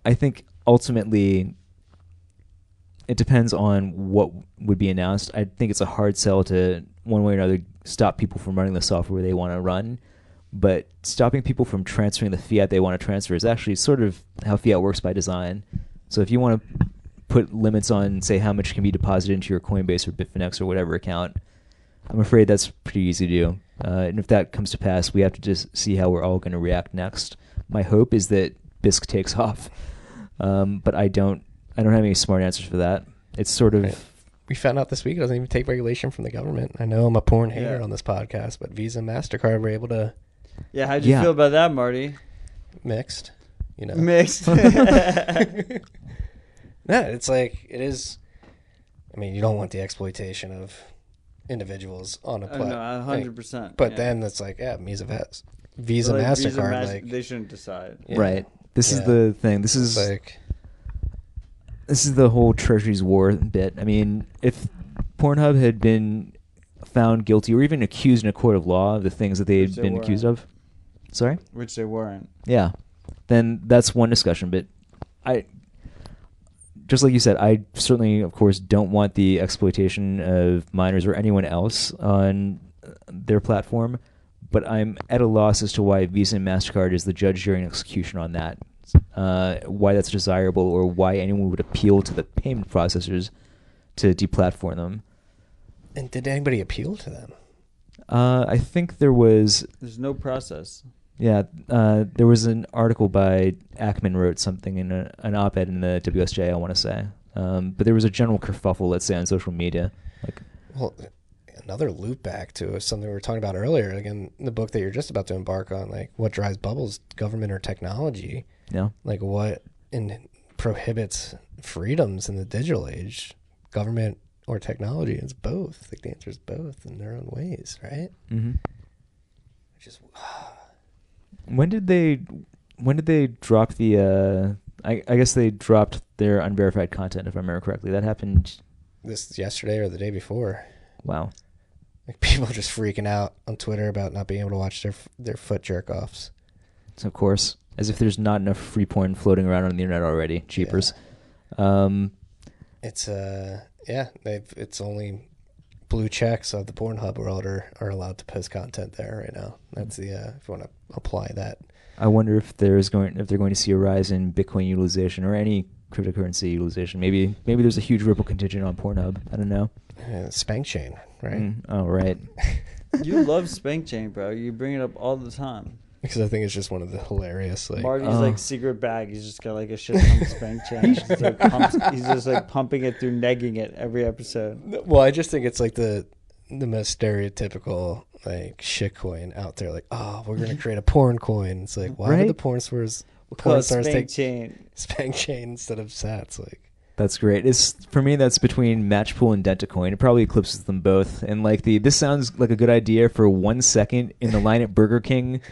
I think ultimately it depends on what would be announced. I think it's a hard sell to, one way or another, stop people from running the software they want to run. But stopping people from transferring the fiat they want to transfer is actually sort of how fiat works by design. So if you want to put limits on, say, how much can be deposited into your Coinbase or Bitfinex or whatever account, I'm afraid that's pretty easy to do. And if that comes to pass, we have to just see how we're all going to react next. My hope is that BISC takes off, but I don't have any smart answers for that. It's sort of... Right. We found out this week it doesn't even take regulation from the government. I know I'm a porn hater on this podcast, but Visa and MasterCard were able to... Yeah, how'd you feel about that, Marty? Mixed. You know. Mixed. No, it's like, it is... I mean, you don't want the exploitation of individuals on a platform. No, 100%. Like, but then it's like, Visa, like, MasterCard. Visa, like, they shouldn't decide. Yeah. Right. This is the thing. This is... like, this is the whole Treasury's war bit. I mean, if Pornhub had been found guilty or even accused in a court of law of the things that they had been accused of, which they weren't, then that's one discussion. But I, just like you said, I certainly, of course, don't want the exploitation of minors or anyone else on their platform. But I'm at a loss as to why Visa and MasterCard is the judge, jury, and execution on that. Why that's desirable, or why anyone would appeal to the payment processors to deplatform them. And did anybody appeal to them? I think there was... There's no process. Yeah, there was an article by Ackman wrote something in an op-ed in the WSJ, I want to say. But there was a general kerfuffle, let's say, on social media. Like, well, another loop back to something we were talking about earlier, again, the book that you're just about to embark on, like, what drives bubbles, government or technology? Yeah. Like, what prohibits freedoms in the digital age, government or technology? It's both. Like, the answer is both in their own ways, right? Mm-hmm. Just when did they drop the? I guess they dropped their unverified content, if I remember correctly. That happened this yesterday or the day before. Wow. Like, people just freaking out on Twitter about not being able to watch their foot jerk offs. So, of course. As if there's not enough free porn floating around on the internet already. Cheapers. Yeah. It's it's only blue checks of the Pornhub world are allowed to post content there right now. That's the if you want to apply that. I wonder if they're going to see a rise in Bitcoin utilization or any cryptocurrency utilization. Maybe there's a huge Ripple contingent on Pornhub. I don't know. Spank Chain, right? Oh, right. You love Spank Chain, bro. You bring it up all the time. Because I think it's just one of the hilarious, like, Marty's like secret bag. He's just got like a shit ton of Spank Chain. He's just like pumping it through, negging it every episode. Well, I just think it's like the most stereotypical, like, shit coin out there. Like, oh, we're gonna create a porn coin. It's like, why do the porn stars take Spank Chain instead of Sats? Like, that's great. It's, for me, that's between Matchpool and Dentecoin. It probably eclipses them both. And like this sounds like a good idea for 1 second in the line at Burger King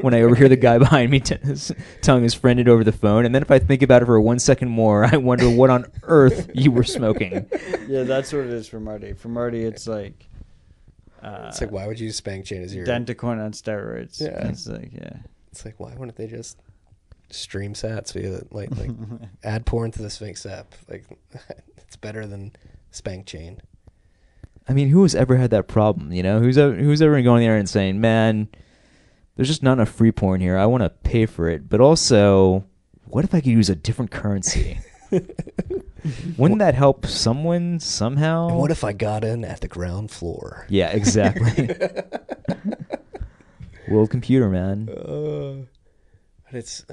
when I overhear the guy behind me telling his friend it over the phone. And then if I think about it for 1 second more, I wonder what on earth you were smoking. Yeah, that's what it is for Marty. For Marty, it's like... it's like, why would you use Spank Chain as your... Dentecoin on steroids. Yeah. It's like, yeah. It's like, why wouldn't they just... stream Sats via like add porn to the Sphinx app. Like, it's better than Spank Chain. I mean, who has ever had that problem? You know, who's ever going there and saying, "Man, there's just not enough free porn here. I want to pay for it." But also, what if I could use a different currency? Wouldn't that help someone somehow? And what if I got in at the ground floor? Yeah, exactly. World computer, man. It's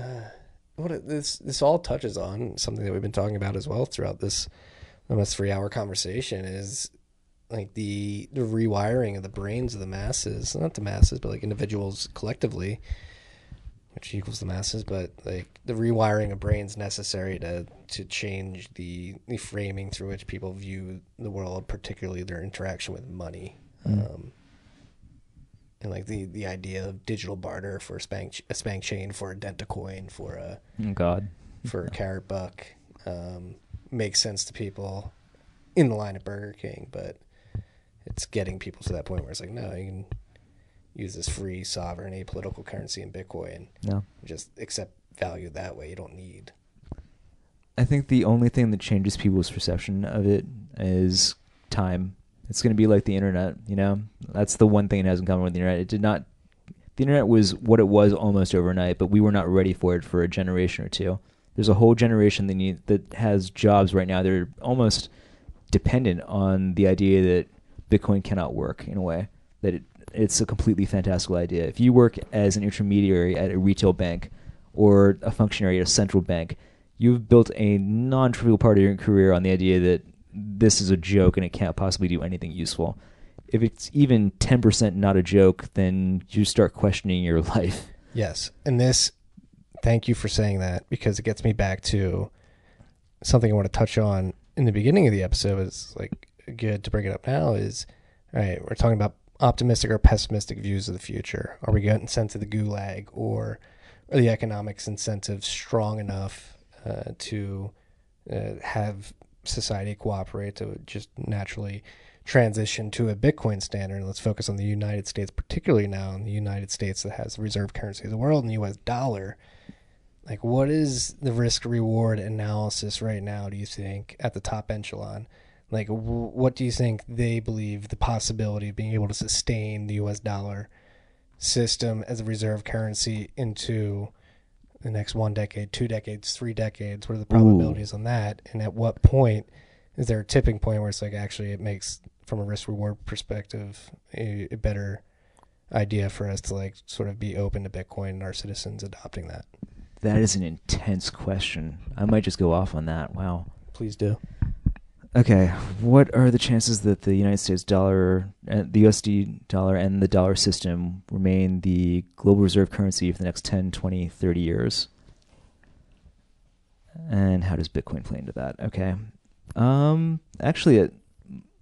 this all touches on something that we've been talking about as well throughout this almost 3-hour conversation, is like the rewiring of the brains of the masses, not the masses, but like individuals collectively, which equals the masses, but like the rewiring of brains necessary to change the framing through which people view the world, particularly their interaction with money. And like the idea of digital barter for a Spank Chain, for a Dentecoin, for a Carrot Buck, makes sense to people in the line at Burger King, but it's getting people to that point where it's like, no, you can use this free, sovereign, apolitical currency in Bitcoin. No. Just accept value that way. You don't need. I I think the only thing that changes people's perception of it is time. It's going to be like the internet, you know? That's the one thing it has in common with the internet. It did not... The internet was what it was almost overnight, but we were not ready for it for a generation or two. There's a whole generation that has jobs right now. They're almost dependent on the idea that Bitcoin cannot work in a way, that it's a completely fantastical idea. If you work as an intermediary at a retail bank or a functionary at a central bank, you've built a non-trivial part of your career on the idea that this is a joke and it can't possibly do anything useful. If it's even 10% not a joke, then you start questioning your life. Yes. And this, thank you for saying that, because it gets me back to something I want to touch on in the beginning of the episode. It's like good to bring it up now is, all right, we're talking about optimistic or pessimistic views of the future. Are we getting sent to the gulag, or are the economics incentives strong enough to have society cooperate to just naturally transition to a Bitcoin standard? Let's focus on the United States, particularly now in the United States that has the reserve currency of the world and the U.S. dollar. Like, what is the risk-reward analysis right now, do you think, at the top echelon? Like, what do you think they believe the possibility of being able to sustain the U.S. dollar system as a reserve currency into the next 1 decade, 2 decades, 3 decades? What are the probabilities on that? And at what point is there a tipping point where it's like, actually, it makes, from a risk-reward perspective, a better idea for us to, like, sort of be open to Bitcoin and our citizens adopting that? That is an intense question. I might just go off on that. Wow. Please do. Okay. What are the chances that the United States dollar, the USD dollar, and the dollar system remain the global reserve currency for the next 10, 20, 30 years? And how does Bitcoin play into that? Okay. Actually,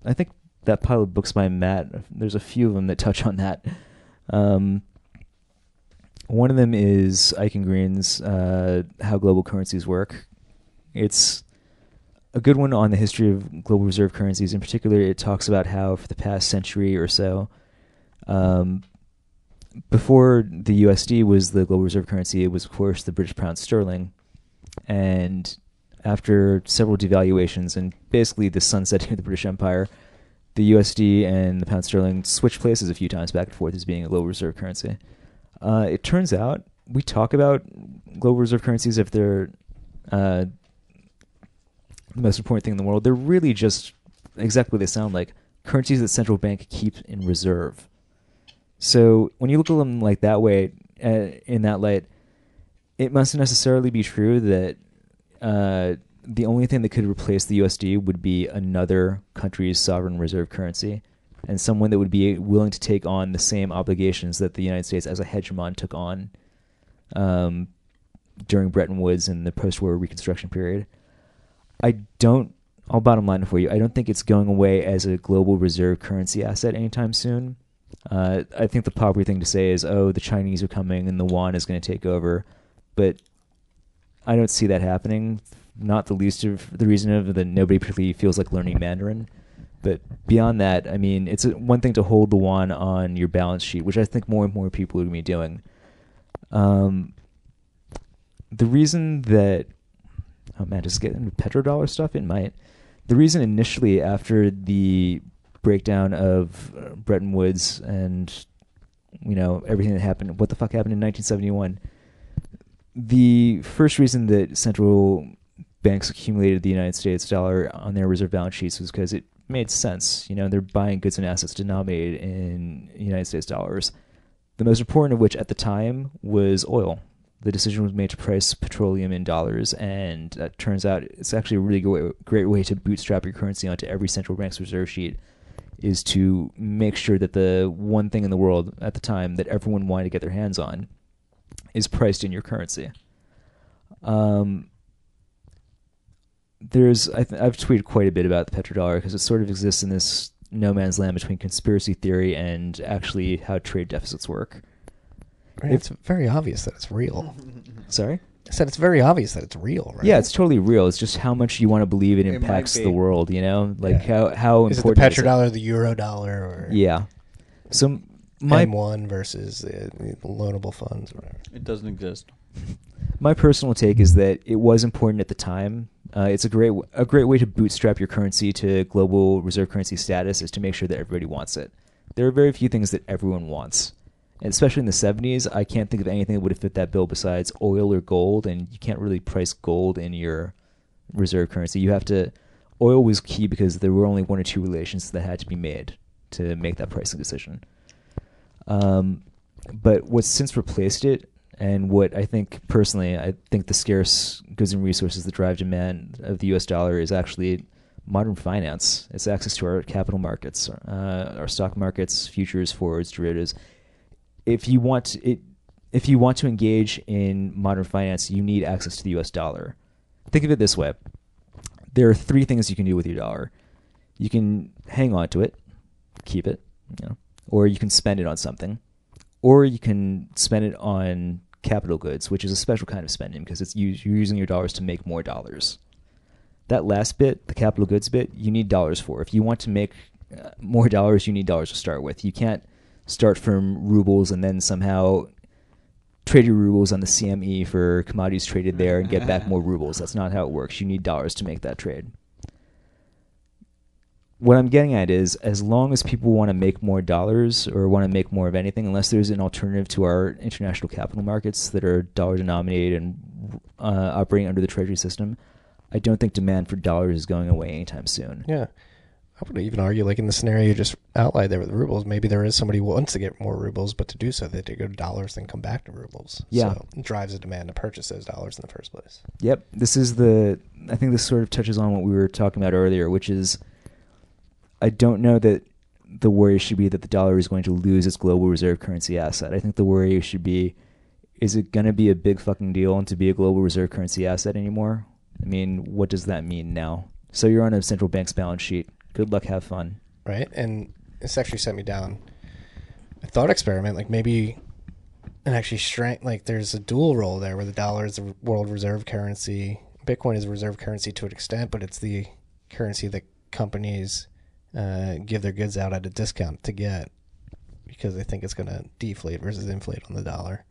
I think that pile of books by Matt, there's a few of them that touch on that. One of them is Eichengreen's How Global Currencies Work. It's a good one on the history of global reserve currencies. In particular, it talks about how for the past century or so, before the USD was the global reserve currency, it was, of course, the British pound sterling. And after several devaluations and basically the sunsetting of the British Empire, the USD and the pound sterling switched places a few times back and forth as being a global reserve currency. It turns out we talk about global reserve currencies if they're the most important thing in the world. They're really just exactly what they sound like, currencies that central bank keeps in reserve. So when you look at them like that way, in that light, it mustn't necessarily be true that the only thing that could replace the USD would be another country's sovereign reserve currency, and someone that would be willing to take on the same obligations that the United States as a hegemon took on during Bretton Woods and the post-war reconstruction period. I'll bottom line for you, I don't think it's going away as a global reserve currency asset anytime soon. I think the popular thing to say is, oh, the Chinese are coming and the yuan is going to take over, but I don't see that happening, not the least of the reason of that nobody particularly feels like learning Mandarin. But beyond that, I mean, it's one thing to hold the yuan on your balance sheet, which I think more and more people are going to be doing. The reason that... Oh, man, just get into petrodollar stuff? It might. The reason initially after the breakdown of Bretton Woods and, you know, everything that happened, what the fuck happened in 1971, the first reason that central banks accumulated the United States dollar on their reserve balance sheets was because it made sense. You know, they're buying goods and assets denominated in United States dollars. The most important of which at the time was oil. The decision was made to price petroleum in dollars, and it turns out it's actually a really great way to bootstrap your currency onto every central bank's reserve sheet, is to make sure that the one thing in the world at the time that everyone wanted to get their hands on is priced in your currency. I've tweeted quite a bit about the petrodollar because it sort of exists in this no man's land between conspiracy theory and actually how trade deficits work. Right, it's very obvious that it's real. Sorry? I said it's very obvious that it's real, right? Yeah, it's totally real. It's just how much you want to believe it impacts the world, you know? Like, yeah. How important is it? The petrodollar, the euro dollar, or... Yeah. So M1 versus loanable funds, or whatever. It doesn't exist. My personal take is that it was important at the time. It's a great way to bootstrap your currency to global reserve currency status is to make sure that everybody wants it. There are very few things that everyone wants. And especially in the 70s, I can't think of anything that would have fit that bill besides oil or gold, and you can't really price gold in your reserve currency. You have to... Oil was key because there were only one or two relations that had to be made to make that pricing decision. But what's since replaced it, and what I think personally, I think the scarce goods and resources that drive demand of the U.S. dollar is actually modern finance. It's access to our capital markets, our stock markets, futures, forwards, derivatives. If you want to engage in modern finance, you need access to the U.S. dollar. Think of it this way. There are three things you can do with your dollar. You can hang on to it, keep it, or you can spend it on something, or you can spend it on capital goods, which is a special kind of spending because it's you're using your dollars to make more dollars. That last bit, the capital goods bit, you need dollars for. If you want to make more dollars, you need dollars to start with. You can't start from rubles and then somehow trade your rubles on the CME for commodities traded there and get back more rubles. That's not how it works. You need dollars to make that trade. What I'm getting at is, as long as people want to make more dollars or want to make more of anything, unless there's an alternative to our international capital markets that are dollar-denominated and operating under the treasury system, I don't think demand for dollars is going away anytime soon. Yeah. I would even argue, like in the scenario you just outlined there with rubles, maybe there is somebody who wants to get more rubles, but to do so, they have to go to dollars and come back to rubles. Yeah. So it drives a demand to purchase those dollars in the first place. Yep. I think this sort of touches on what we were talking about earlier, which is I don't know that the worry should be that the dollar is going to lose its global reserve currency asset. I think the worry should be, is it going to be a big fucking deal and to be a global reserve currency asset anymore? I mean, what does that mean now? So you're on a central bank's balance sheet. Good luck, have fun. Right, and this actually set me down a thought experiment, like maybe, and actually shrank, like there's a dual role there where the dollar is the world reserve currency, Bitcoin is a reserve currency to an extent, but it's the currency that companies give their goods out at a discount to get because they think it's going to deflate versus inflate on the dollar,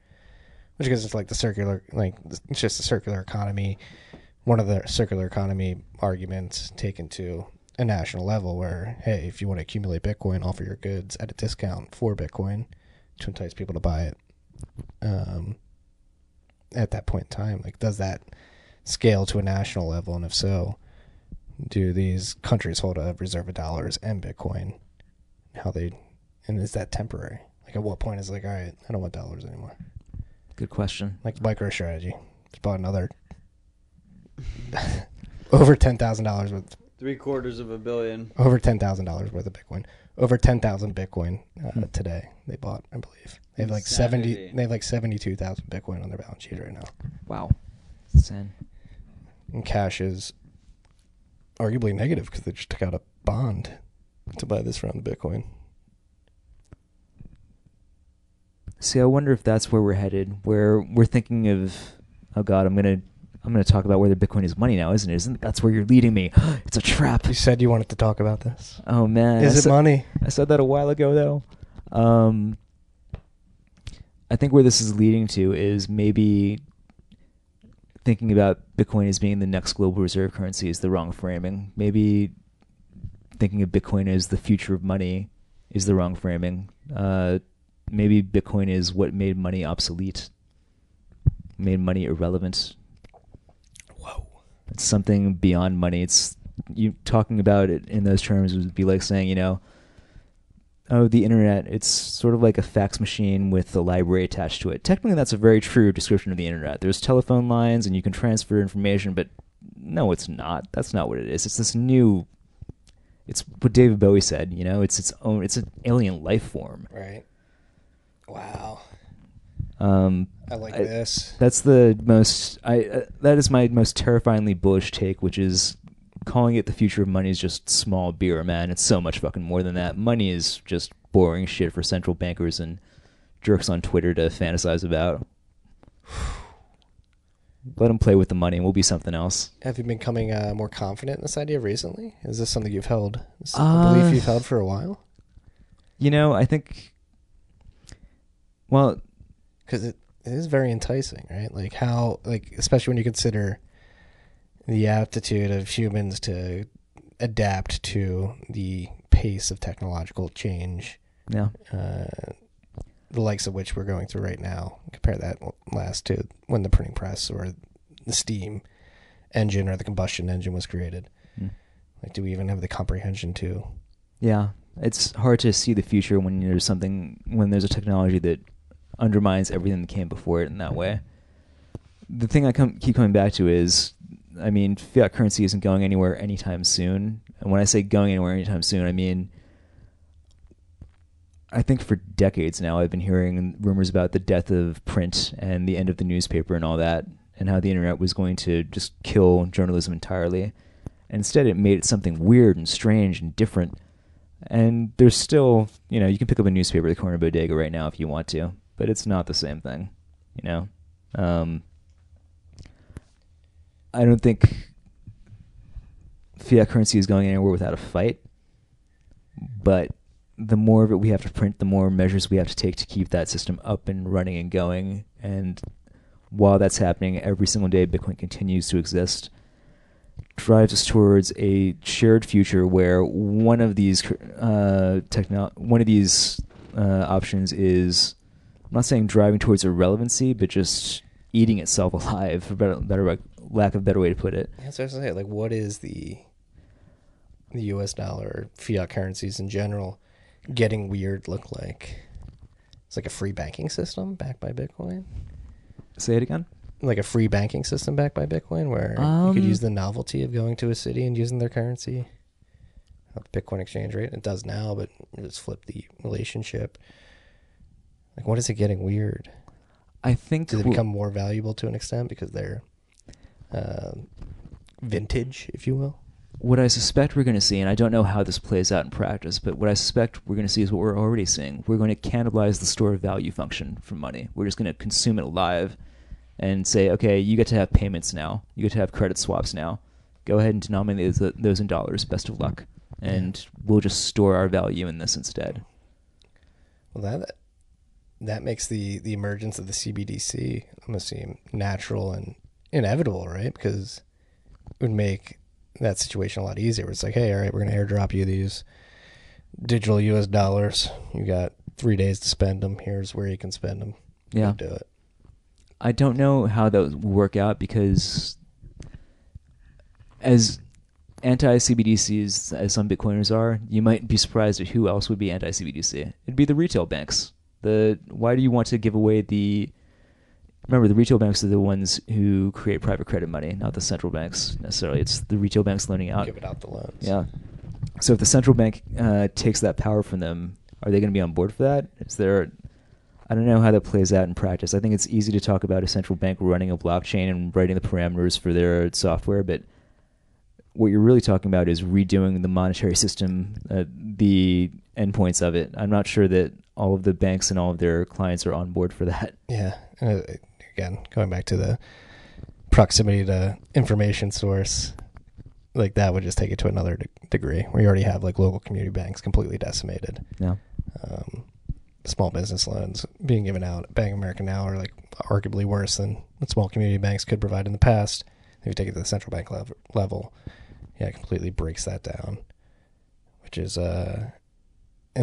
which gives us like the circular, like it's just a circular economy, one of the circular economy arguments taken to a national level where, hey, if you want to accumulate Bitcoin, offer your goods at a discount for Bitcoin to entice people to buy it at that point in time. Like, does that scale to a national level? And if so, do these countries hold a reserve of dollars and Bitcoin? And is that temporary? Like, at what point is it like, all right, I don't want dollars anymore? Good question. Like MicroStrategy. Just bought another over $10,000 worth. $750 million. Over $10,000 worth of Bitcoin. Over 10,000 Bitcoin today they bought, I believe. They have like Insanity. 70. They have like 72,000 Bitcoin on their balance sheet right now. Wow, insane. And cash is arguably negative because they just took out a bond to buy this round of Bitcoin. See, I wonder if that's where we're headed. Where we're thinking of, oh God, I'm going to talk about whether Bitcoin is money now, isn't it? That's where you're leading me. It's a trap. You said you wanted to talk about this. Oh, man. Is it money? I said that a while ago, though. I think where this is leading to is maybe thinking about Bitcoin as being the next global reserve currency is the wrong framing. Maybe thinking of Bitcoin as the future of money is the wrong framing. Maybe Bitcoin is what made money obsolete, made money irrelevant. It's something beyond money. It's you talking about it in those terms would be like saying, oh, the internet, it's sort of like a fax machine with a library attached to it. Technically, that's a very true description of the internet. There's telephone lines and you can transfer information, but no, it's not. That's not what it is. It's this new, it's what David Bowie said, it's its own, it's an alien life form. Right. Wow. I like this. That's the most. That is my most terrifyingly bullish take, which is calling it the future of money is just small beer, man. It's so much fucking more than that. Money is just boring shit for central bankers and jerks on Twitter to fantasize about. Let them play with the money, and we'll be something else. Have you been becoming more confident in this idea recently? Is this something you've held? Is this a belief you've held for a while? I think. Well. Because it is very enticing, right? Like how, like especially when you consider the aptitude of humans to adapt to the pace of technological change. Yeah. The likes of which we're going through right now. Compare that last to when the printing press or the steam engine or the combustion engine was created. Mm. Like, do we even have the comprehension to? Yeah. It's hard to see the future when there's something, when there's a technology that undermines everything that came before it in that way. The thing I keep coming back to is, I mean, fiat currency isn't going anywhere anytime soon. And when I say going anywhere anytime soon, I mean, I think for decades now I've been hearing rumors about the death of print and the end of the newspaper and all that, and how the internet was going to just kill journalism entirely. And instead it made it something weird and strange and different. And there's still, you know, you can pick up a newspaper at the corner bodega right now if you want to, but it's not the same thing, you know? I don't think fiat currency is going anywhere without a fight, but the more of it we have to print, the more measures we have to take to keep that system up and running and going. And while that's happening, every single day Bitcoin continues to exist, drives us towards a shared future where one of these options is, I'm not saying driving towards irrelevancy, but just eating itself alive, for lack of a better way to put it. That's what I was saying. Like, what is the U.S. dollar, fiat currencies in general, getting weird look like? It's like a free banking system backed by Bitcoin. Say it again. Like a free banking system backed by Bitcoin, where you could use the novelty of going to a city and using their currency, the Bitcoin exchange rate. It does now, but it's flipped the relationship. Like, what is it getting weird? I think does it become more valuable to an extent because they're vintage, if you will? What I suspect we're going to see, and I don't know how this plays out in practice, but what I suspect we're going to see is what we're already seeing. We're going to cannibalize the store of value function from money. We're just going to consume it alive and say, okay, you get to have payments now. You get to have credit swaps now. Go ahead and denominate those in dollars. Best of luck. And we'll just store our value in this instead. Well, that makes the emergence of the CBDC, I'm going to seem natural and inevitable, right? Because it would make that situation a lot easier. It's like, hey, all right, we're going to airdrop you these digital U.S. dollars. You got 3 days to spend them. Here's where you can spend them. Yeah. Do it. I don't know how that will work out, because as anti-CBDCs as some Bitcoiners are, you might be surprised at who else would be anti-CBDC. It'd be the retail banks. Why do you want to give away the... Remember, the retail banks are the ones who create private credit money, not the central banks necessarily. It's the retail banks loaning out. Giving out the loans. Yeah. So if the central bank takes that power from them, are they going to be on board for that? I don't know how that plays out in practice. I think it's easy to talk about a central bank running a blockchain and writing the parameters for their software, but what you're really talking about is redoing the monetary system, the endpoints of it. I'm not sure that all of the banks and all of their clients are on board for that. Yeah. Again, going back to the proximity to information source, like that would just take it to another degree. We already have like local community banks completely decimated. Yeah. Small business loans being given out at Bank of America now are like arguably worse than what small community banks could provide in the past. If you take it to the central bank level, yeah, it completely breaks that down, which is, and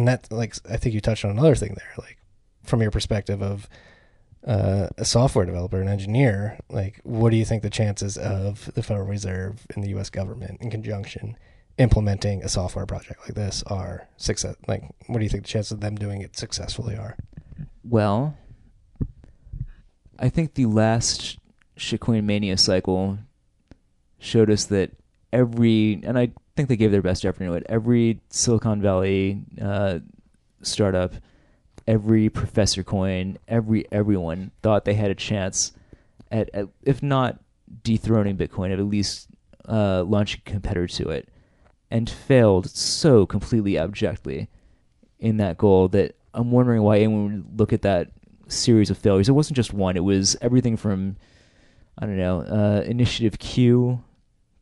that, like, I think you touched on another thing there, like from your perspective of a software developer, an engineer, like what do you think the chances of the Federal Reserve and the U.S. government in conjunction implementing a software project like this are success? Like, what do you think the chances of them doing it successfully are? Well, I think the last shitcoin mania cycle showed us that and I think they gave their best effort into it, every Silicon Valley startup, every professor coin, everyone thought they had a chance at if not dethroning Bitcoin, at least launching a competitor to it, and failed so completely abjectly in that goal that I'm wondering why anyone would look at that series of failures. It wasn't just one. It was everything from, I don't know, Initiative Q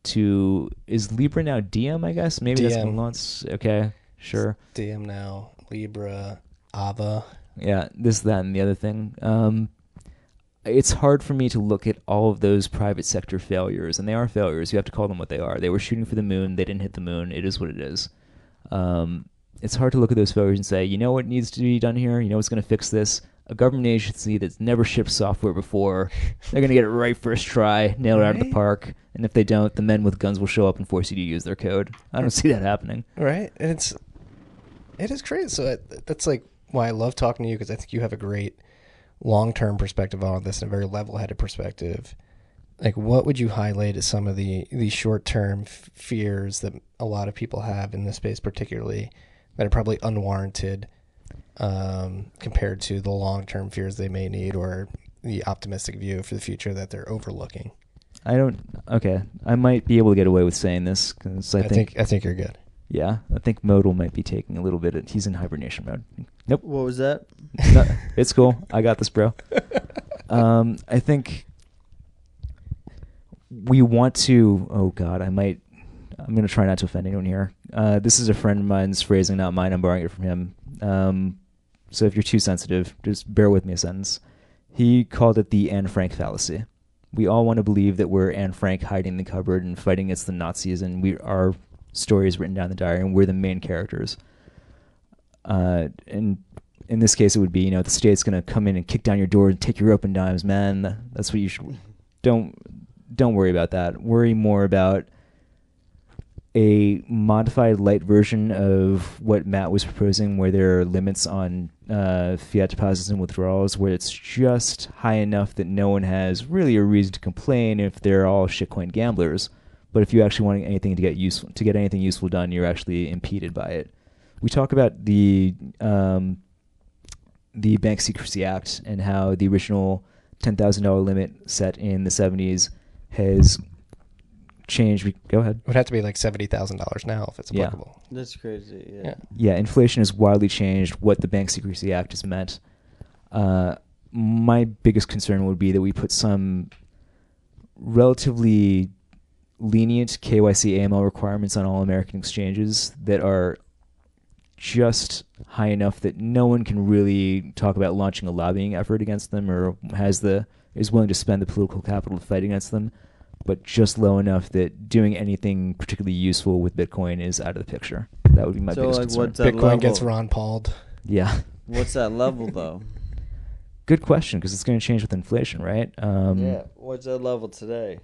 to, is Libra now DM, I guess? Maybe DM. That's been launched. Okay, sure. It's DM now, Libra, Ava. Yeah, this, that, and the other thing. it's hard for me to look at all of those private sector failures, and they are failures. You have to call them what they are. They were shooting for the moon. They didn't hit the moon. It is what it is. It's hard to look at those failures and say, you know what needs to be done here? You know what's going to fix this? A government agency that's never shipped software before. They're going to get it right first try, nail it out of the park. And if they don't, the men with guns will show up and force you to use their code. I don't see that happening. Right. And it is crazy. So that's like why I love talking to you, because I think you have a great long-term perspective on this and a very level-headed perspective. Like, what would you highlight as some of the short-term fears that a lot of people have in this space, particularly that are probably unwarranted compared to the long-term fears they may need or the optimistic view for the future that they're overlooking? I might be able to get away with saying this because I think you're good. Yeah, I think Modal might be taking a little bit of, he's in hibernation mode. Nope. What was that? No, it's cool. I got this, bro. I think we want to, I'm going to try not to offend anyone here. This is a friend of mine's phrasing, not mine. I'm borrowing it from him. So if you're too sensitive, just bear with me a sentence. He called it the Anne Frank fallacy. We all want to believe that we're Anne Frank hiding in the cupboard and fighting against the Nazis, and we are stories written down in the diary, and we're the main characters. And in this case, it would be, you know, the state's going to come in and kick down your door and take your open dimes, man. That's what you should. Don't worry about that. Worry more about a modified light version of what Matt was proposing, where there are limits on fiat deposits and withdrawals, where it's just high enough that no one has really a reason to complain if they're all shitcoin gamblers. But if you actually want anything to get anything useful done, you're actually impeded by it. We talk about the Bank Secrecy Act and how the original $10,000 limit set in the 70s has changed. Go ahead. It would have to be like $70,000 now if it's applicable. Yeah. That's crazy. Yeah. Inflation has wildly changed what the Bank Secrecy Act has meant. My biggest concern would be that we put some relatively lenient KYC AML requirements on all American exchanges that are just high enough that no one can really talk about launching a lobbying effort against them or is willing to spend the political capital to fight against them, but just low enough that doing anything particularly useful with Bitcoin is out of the picture. That would be my biggest concern. Bitcoin level? Gets Ron Paul'd. Yeah. What's that level, though? Good question, because it's going to change with inflation, right? What's that level today?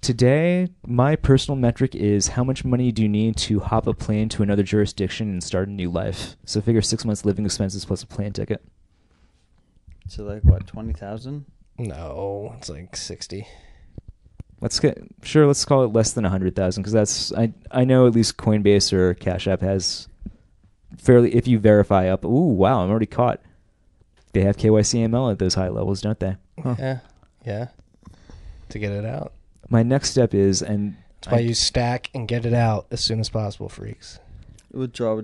Today, my personal metric is how much money do you need to hop a plane to another jurisdiction and start a new life? So figure 6 months living expenses plus a plane ticket. So like what, 20,000? No, it's like 60. Let's call it less than 100,000 because that's I know at least Coinbase or Cash App has fairly, if you verify up. Ooh, wow, I'm already caught. They have KYC ML at those high levels, don't they? Huh. Yeah, to get it out. My next step is, and that's why you stack and get it out as soon as possible, freaks. Withdraw.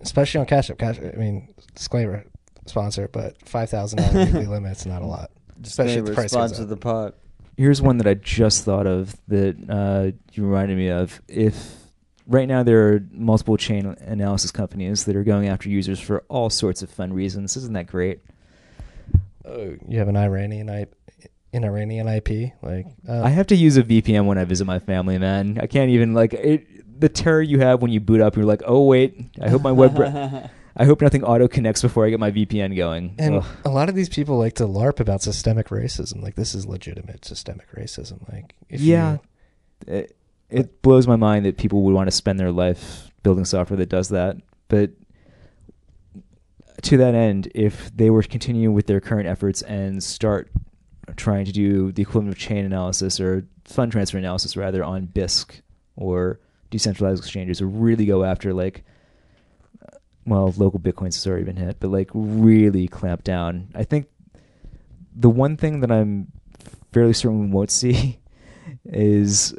Especially on Cash App. I mean, disclaimer, sponsor, but $5,000 weekly limit's not a lot. Especially the price sponsor the pot. Here's one that I just thought of that you reminded me of. If right now there are multiple chain analysis companies that are going after users for all sorts of fun reasons, isn't that great? Oh, you have an Iranian Iranian IP? I have to use a VPN when I visit my family, man. I can't even, the terror you have when you boot up, you're like, oh, wait, I hope my I hope nothing auto-connects before I get my VPN going. And a lot of these people like to LARP about systemic racism. Like, this is legitimate systemic racism. It blows my mind that people would want to spend their life building software that does that. But to that end, if they were to continue with their current efforts and start trying to do the equivalent of chain analysis or fund transfer analysis rather on BISC or decentralized exchanges, or really go after local Bitcoins has already been hit, but really clamp down. I think the one thing that I'm fairly certain we won't see is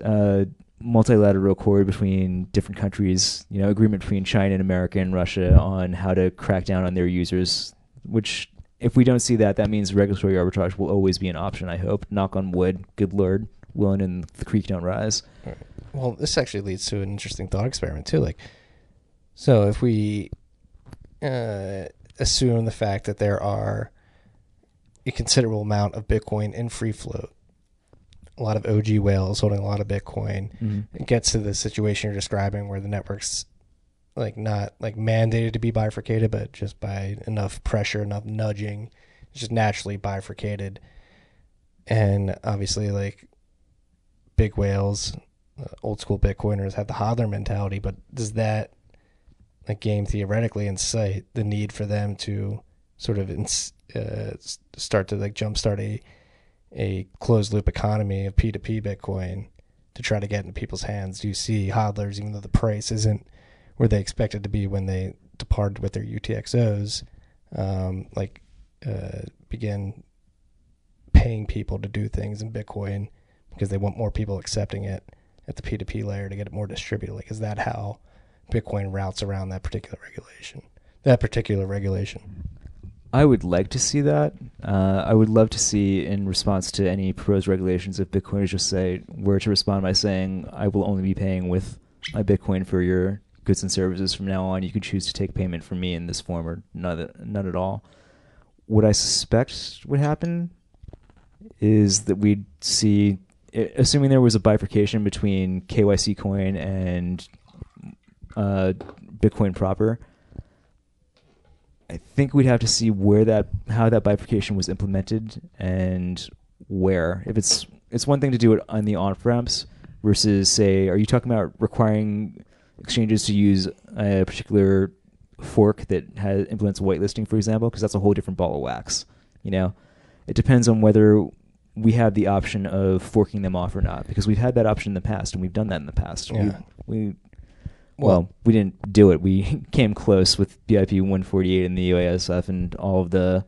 multilateral accord between different countries, you know, agreement between China and America and Russia on how to crack down on their users, which if we don't see that, that means regulatory arbitrage will always be an option, I hope. Knock on wood. Good Lord. Willing and the creek don't rise. Right. Well, this actually leads to an interesting thought experiment, too. So if we assume the fact that there are a considerable amount of Bitcoin in free float. A lot of OG whales holding a lot of Bitcoin. Mm-hmm. It gets to the situation you're describing where the network's like not like mandated to be bifurcated, but just by enough pressure, enough nudging, it's just naturally bifurcated. And obviously, like big whales, old school Bitcoiners have the hodler mentality, but does that like game theoretically incite the need for them to sort of start to like jumpstart a closed loop economy of P2P Bitcoin to try to get into people's hands? Do you see hodlers, even though the price isn't where they expected to be when they departed with their UTXOs, begin paying people to do things in Bitcoin because they want more people accepting it at the P2P layer to get it more distributed? Like, is that how Bitcoin routes around that particular regulation? I would like to see that. I would love to see, in response to any proposed regulations, if Bitcoiners just were to respond by saying, I will only be paying with my Bitcoin for your goods and services from now on. You can choose to take payment from me in this form or none at all. What I suspect would happen is that we'd see, assuming there was a bifurcation between KYC coin and Bitcoin proper, I think we'd have to see how that bifurcation was implemented and where. If it's one thing to do it on the on-ramps versus, say, are you talking about requiring exchanges to use a particular fork that implements whitelisting, for example? Because that's a whole different ball of wax. You know, it depends on whether we have the option of forking them off or not, because we've had that option in the past, and we've done that in the past. Yeah. Well, we didn't do it. We came close with BIP 148 and the UASF and all of the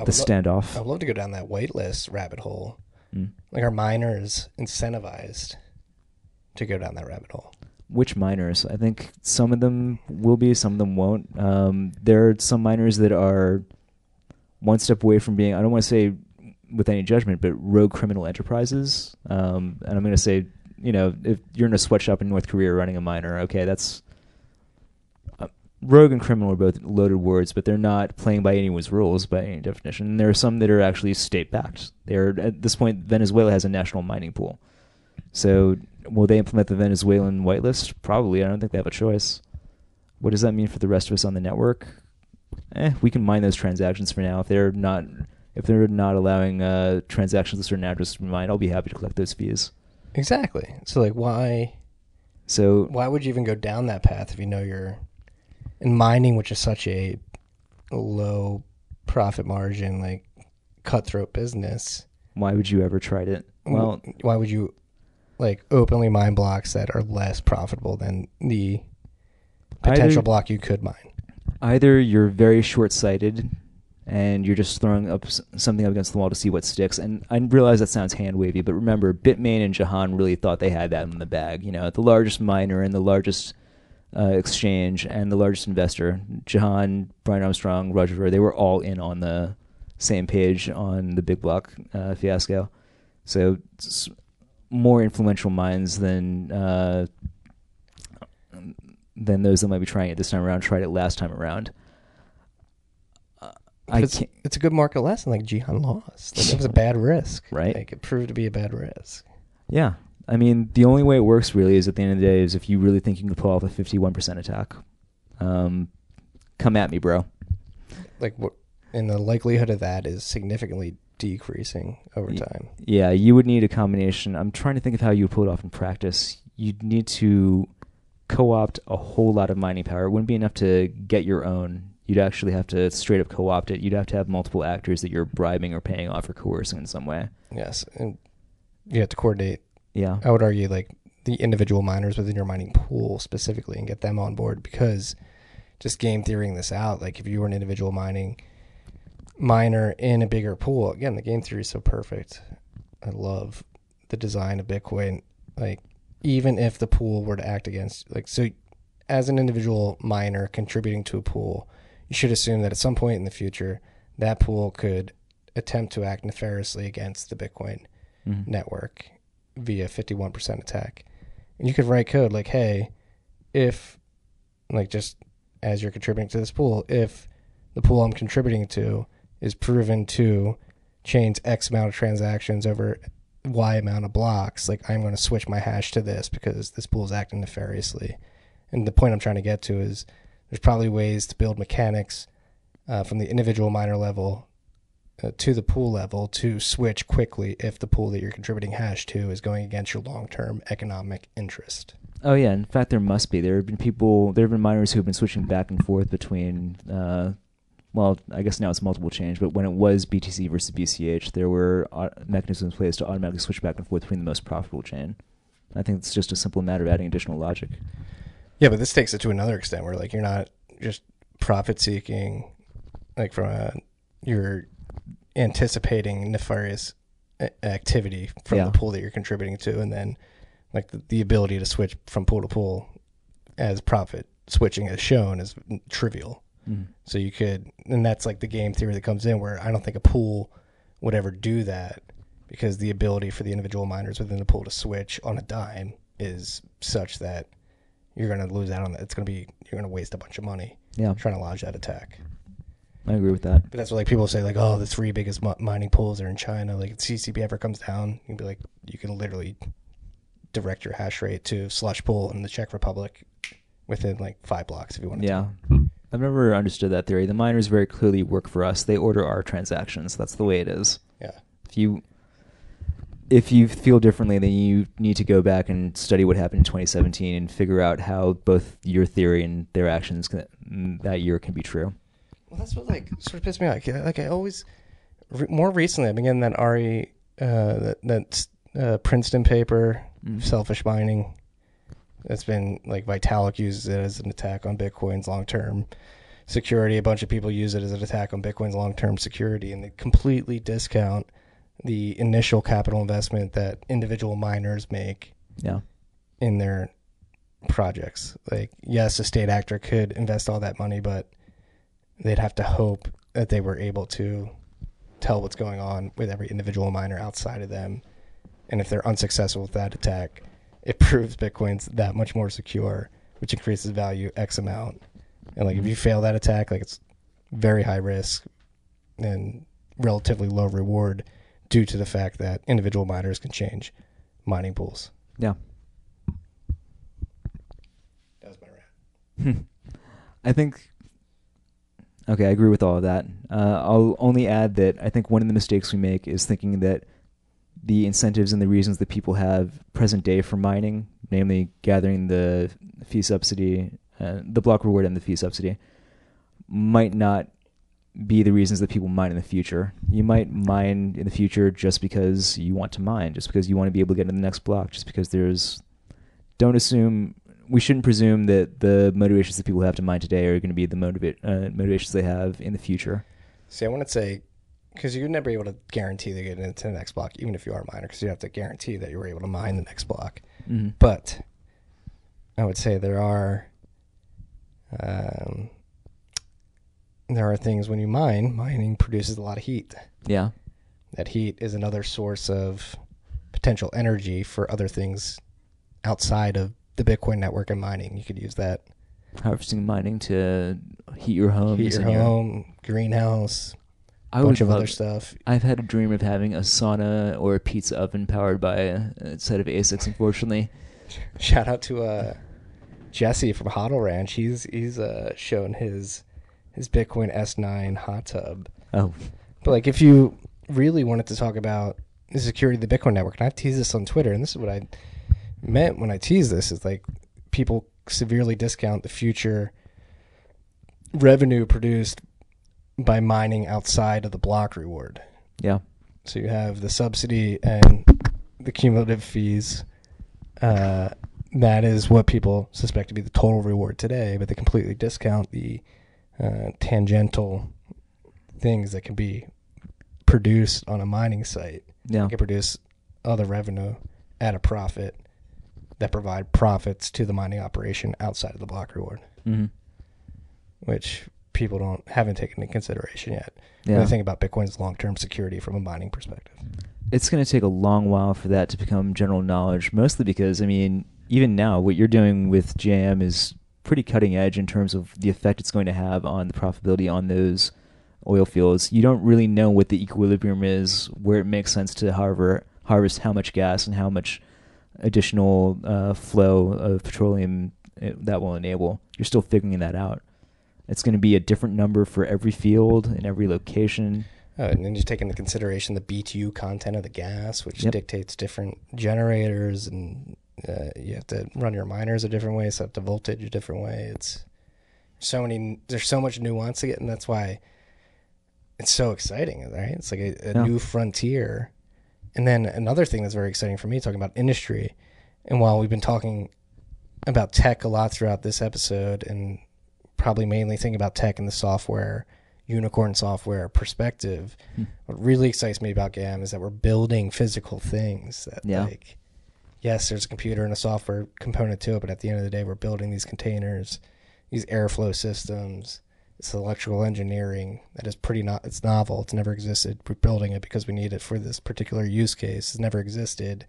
standoff. I'd love to go down that whitelist rabbit hole. Mm. Like, are miners incentivized to go down that rabbit hole? Which miners? I think some of them will be, some of them won't. There are some miners that are one step away from being, I don't want to say with any judgment, but rogue criminal enterprises. And I'm going to say, you know, if you're in a sweatshop in North Korea running a miner, okay, that's... rogue and criminal are both loaded words, but they're not playing by anyone's rules by any definition. And there are some that are actually state-backed. At this point, Venezuela has a national mining pool. So will they implement the Venezuelan whitelist? Probably. I don't think they have a choice. What does that mean for the rest of us on the network? We can mine those transactions for now. If they're not allowing transactions to certain addresses to be mined, I'll be happy to collect those fees. Exactly. So, like, why? So why would you even go down that path if you know you're in mining, which is such a low profit margin, like cutthroat business? Why would you ever try it? Well, why would you like openly mine blocks that are less profitable than the potential block you could mine? Either you're very short-sighted and you're just throwing up something up against the wall to see what sticks. And I realize that sounds hand-wavy, but remember, Bitmain and Jahan really thought they had that in the bag. You know, the largest miner and the largest exchange and the largest investor, Jahan, Brian Armstrong, Roger Ver, they were all in on the same page on the big block fiasco. So more influential minds than those that might be trying it this time around tried it last time around. It's a good market lesson. Like, Jihan lost. Like, it was a bad risk. Right. Like, it proved to be a bad risk. Yeah. I mean, the only way it works really is, at the end of the day, is if you really think you can pull off a 51% attack. Come at me, bro. Like, and the likelihood of that is significantly decreasing over time. Yeah. You would need a combination. I'm trying to think of how you would pull it off in practice. You'd need to co-opt a whole lot of mining power. It wouldn't be enough to get your own. You'd actually have to straight up co-opt it. You'd have to have multiple actors that you're bribing or paying off or coercing in some way. Yes, and you have to coordinate. Yeah, I would argue like the individual miners within your mining pool specifically, and get them on board, because just game theorying this out, like if you were an individual miner in a bigger pool, again, the game theory is so perfect. I love the design of Bitcoin. Like, even if the pool were to act against, like, so as an individual miner contributing to a pool, you should assume that at some point in the future, that pool could attempt to act nefariously against the Bitcoin network via 51% attack. And you could write code like, hey, if, like, just as you're contributing to this pool, if the pool I'm contributing to is proven to change X amount of transactions over Y amount of blocks, like I'm going to switch my hash to this because this pool is acting nefariously. And the point I'm trying to get to is there's probably ways to build mechanics from the individual miner level to the pool level to switch quickly if the pool that you're contributing hash to is going against your long-term economic interest. Oh yeah, in fact there must be. There have been miners who've been switching back and forth between well, I guess now it's multiple change, but when it was BTC versus BCH, there were mechanisms in place to automatically switch back and forth between the most profitable chain. I think it's just a simple matter of adding additional logic. Yeah, but this takes it to another extent where like you're not just profit seeking, like from you're anticipating nefarious activity from the pool that you're contributing to, and then like the ability to switch from pool to pool as profit switching as shown is trivial. So you could, and that's like the game theory that comes in where I don't think a pool would ever do that because the ability for the individual miners within the pool to switch on a dime is such that you're going to lose out on that. It's going to be, you're going to waste a bunch of money trying to lodge that attack. I agree with that. But that's what like people say, like, oh, the three biggest mining pools are in China. Like if CCP ever comes down, you'd be like, you can literally direct your hash rate to Slush Pool in the Czech Republic within like 5 blocks if you want to. Yeah. I've never understood that theory. The miners very clearly work for us. They order our transactions. That's the way it is. Yeah. If you feel differently, then you need to go back and study what happened in 2017 and figure out how both your theory and their actions that year can be true. Well, that's what like sort of pissed me off. Like I always, more recently, I've been getting that Princeton paper, selfish mining. That's been like Vitalik uses it as an attack on Bitcoin's long-term security. A bunch of people use it as an attack on Bitcoin's long-term security, and they completely discount the initial capital investment that individual miners make in their projects. Like, yes, a state actor could invest all that money, but they'd have to hope that they were able to tell what's going on with every individual miner outside of them. And if they're unsuccessful with that attack, it proves Bitcoin's that much more secure, which increases value X amount. And like if you fail that attack, like it's very high risk and relatively low reward due to the fact that individual miners can change mining pools. Yeah. That was my rant. Okay, I agree with all of that. I'll only add that I think one of the mistakes we make is thinking that the incentives and the reasons that people have present day for mining, namely gathering the fee subsidy, the block reward and the fee subsidy, might not be the reasons that people mine in the future. You might mine in the future just because you want to mine, just because you want to be able to get to the next block, just because there's... we shouldn't presume that the motivations that people have to mine today are going to be the motivations they have in the future. See, I want to say... because you're never able to guarantee they get into the next block, even if you are a miner, because you have to guarantee that you were able to mine the next block. But I would say there are things when you mine. Mining produces a lot of heat. Yeah, that heat is another source of potential energy for other things outside of the Bitcoin network and mining. You could use that harvesting mining to heat your home, greenhouse. Other stuff. I've had a dream of having a sauna or a pizza oven powered by a set of ASICs, unfortunately. Shout out to Jesse from Hodl Ranch. He's shown his Bitcoin S9 hot tub. Oh. But like if you really wanted to talk about the security of the Bitcoin network, and I've teased this on Twitter, and this is what I meant when I teased this, is like people severely discount the future revenue produced by mining outside of the block reward. Yeah. So you have the subsidy and the cumulative fees. That is what people suspect to be the total reward today, but they completely discount the tangential things that can be produced on a mining site. Yeah. You can produce other revenue at a profit that provide profits to the mining operation outside of the block reward. Which... people haven't taken into consideration yet. Yeah. When I think about Bitcoin's long-term security from a mining perspective. It's going to take a long while for that to become general knowledge, mostly because, I mean, even now, what you're doing with JM is pretty cutting edge in terms of the effect it's going to have on the profitability on those oil fields, you don't really know what the equilibrium is, where it makes sense to harvest how much gas and how much additional flow of petroleum that will enable. You're still figuring that out. It's going to be a different number for every field and every location. Oh, and then you take into consideration the BTU content of the gas, which dictates different generators, and you have to run your miners a different way, set up the voltage a different way. It's so many. There's so much nuance to it, and that's why it's so exciting, right? It's like a new frontier. And then another thing that's very exciting for me, talking about industry, and while we've been talking about tech a lot throughout this episode, and probably mainly thinking about tech in the software, unicorn software perspective, what really excites me about GAM is that we're building physical things that like, yes, there's a computer and a software component to it, but at the end of the day, we're building these containers, these airflow systems. It's electrical engineering that is pretty it's novel. It's never existed. We're building it because we need it for this particular use case. It's never existed.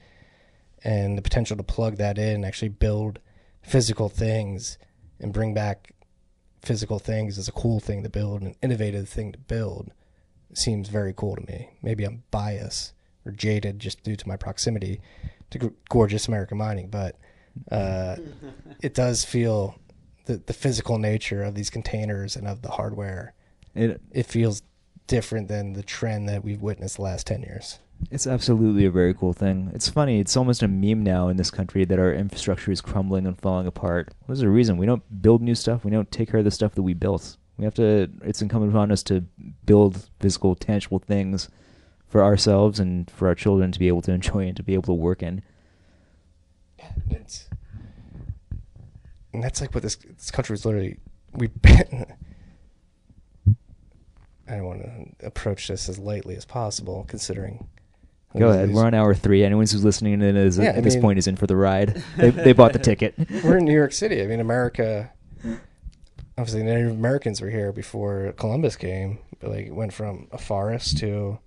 And the potential to plug that in, actually build physical things and bring back physical things is a cool thing to build, an innovative thing to build. It seems very cool to me. Maybe I'm biased or jaded just due to my proximity to gorgeous American mining, but it does feel the physical nature of these containers and of the hardware. It feels different than the trend that we've witnessed the last 10 years. It's absolutely a very cool thing. It's funny. It's almost a meme now in this country that our infrastructure is crumbling and falling apart. What is the reason? We don't build new stuff. We don't take care of the stuff that we built. We have to. It's incumbent upon us to build physical, tangible things for ourselves and for our children to be able to enjoy and to be able to work in. Yeah, and that's like what this country is literally. I don't want to approach this as lightly as possible, considering. Go ahead. We're on hour 3. Anyone who's listening in at this point is in for the ride. They bought the ticket. We're in New York City. I mean, America. Obviously, Native Americans were here before Columbus came. But like, it went from a forest to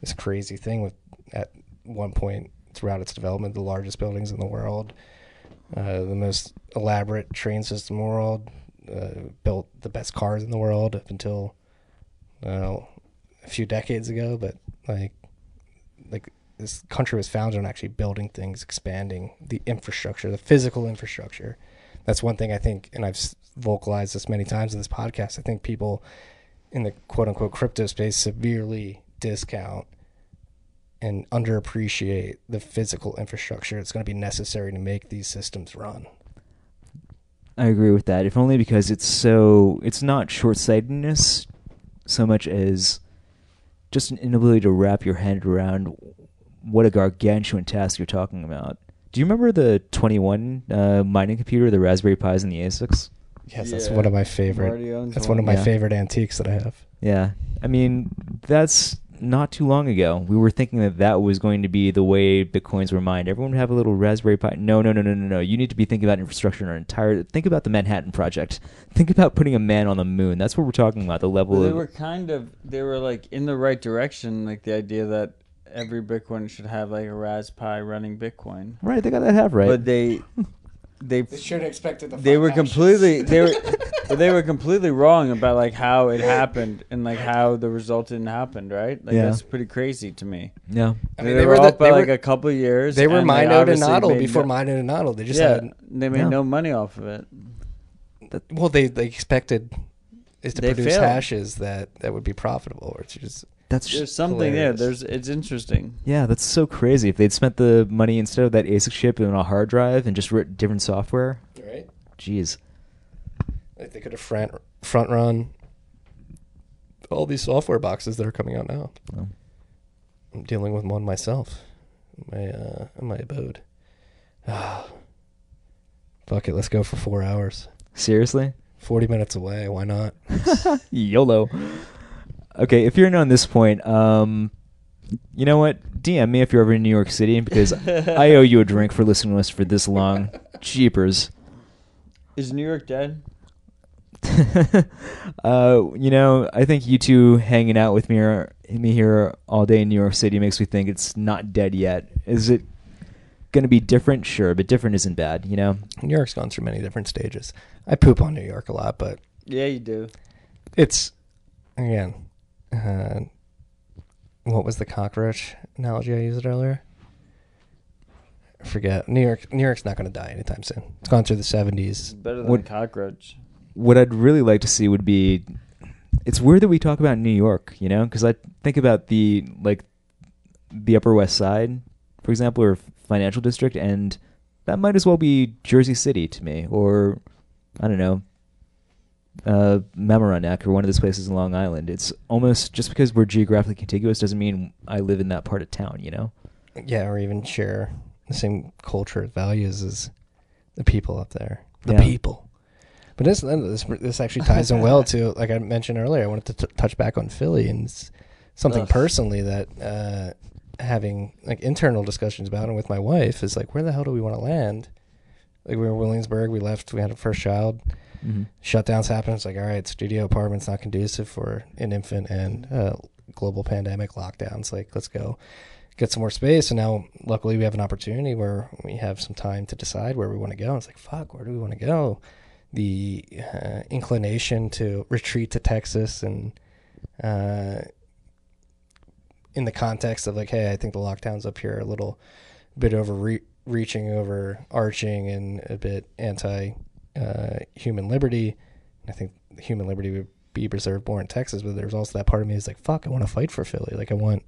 this crazy thing with, at one point throughout its development, the largest buildings in the world, the most elaborate train system in the world, built the best cars in the world up until a few decades ago. But like this country was founded on actually building things, expanding the infrastructure, the physical infrastructure. That's one thing I think, and I've vocalized this many times in this podcast, I think people in the quote-unquote crypto space severely discount and underappreciate the physical infrastructure that's going to be necessary to make these systems run. I agree with that, if only because it's not short-sightedness so much as just an inability to wrap your head around what a gargantuan task you're talking about. Do you remember the 21 mining computer, the Raspberry Pis and the ASICs? Yes, that's one of my favorite. That's one of my favorite antiques that I have. Yeah, I mean, that's not too long ago. We were thinking that was going to be the way Bitcoins were mined. Everyone would have a little Raspberry Pi. No. You need to be thinking about infrastructure in our entire. Think about the Manhattan Project. Think about putting a man on the moon. That's what we're talking about. The level of. They were like in the right direction. Like the idea that every Bitcoin should have like a Raspberry Pi running Bitcoin. Right, they got that half right. But they should have expected the. They were completely wrong about like how it happened and like how the result didn't happen, right? Like that's pretty crazy to me. Yeah, I mean, they were up by like a couple of years. They were mined out and noddle before mined and noddle. They just made no money off of it. Well, they expected it to produce hashes that would be profitable, or it's just. There's something there. It's interesting. Yeah, that's so crazy. If they'd spent the money instead of that ASIC chip on a hard drive and just written different software, right? Jeez, like they could have front run all these software boxes that are coming out now. Oh. I'm dealing with one myself, in my abode. Fuck it, let's go for 4 hours. Seriously, 40 minutes away. Why not? YOLO. Okay, if you're in on this point, you know what? DM me if you're ever in New York City, because I owe you a drink for listening to us for this long. Jeepers. Is New York dead? I think you two hanging out with me here all day in New York City makes me think it's not dead yet. Is it going to be different? Sure, but different isn't bad, you know? New York's gone through many different stages. I poop on New York a lot, but... Yeah, you do. It's... Again... what was the cockroach analogy I used earlier? I forget. New York's not going to die anytime soon. It's gone through the 70s. It's better than a cockroach. What I'd really like to see would be, it's weird that we talk about New York, you know, because I think about the Upper West Side, for example, or Financial District, and that might as well be Jersey City to me, or I don't know, Mamaroneck, or one of those places in Long Island. It's almost, just because we're geographically contiguous doesn't mean I live in that part of town, you know? Yeah, or even share the same culture, values as the people up there. The people. But this actually ties in well to, like I mentioned earlier, I wanted to touch back on Philly, and it's something personally that having like internal discussions about and with my wife is like, where the hell do we want to land? Like, we were in Williamsburg, we left, we had a first child, shutdowns happened, it's like, all right, studio apartment's not conducive for an infant and global pandemic lockdowns, like, let's go get some more space. And now luckily we have an opportunity where we have some time to decide where we want to go, and it's like, fuck, where do we want to go? The inclination to retreat to Texas, and in the context of like, hey, I think the lockdowns up here are a little bit overreaching, overarching, and a bit anti-human liberty. And I think human liberty would be preserved more in Texas, but there's also that part of me is like, fuck, I want to fight for Philly. Like, I want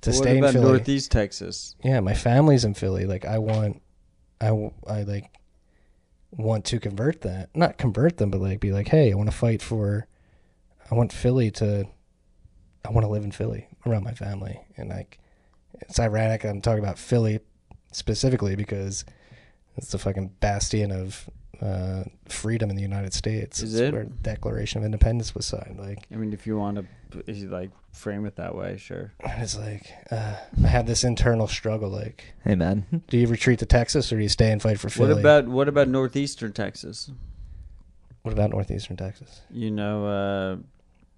to stay in Philly. What about Northeast Texas? Yeah, my family's in Philly. Like, I want to convert that, not convert them, but like be like, hey, I want to fight for, I want to live in Philly around my family. And like, it's ironic I'm talking about Philly specifically because it's the fucking bastion of freedom in the United States. Is it? Where the Declaration of Independence was signed. Like, I mean, if you want to, if you like frame it that way, sure. It's like, I have this internal struggle. Like, hey man, do you retreat to Texas or do you stay and fight for Philly? What about northeastern Texas? What about northeastern Texas? You know,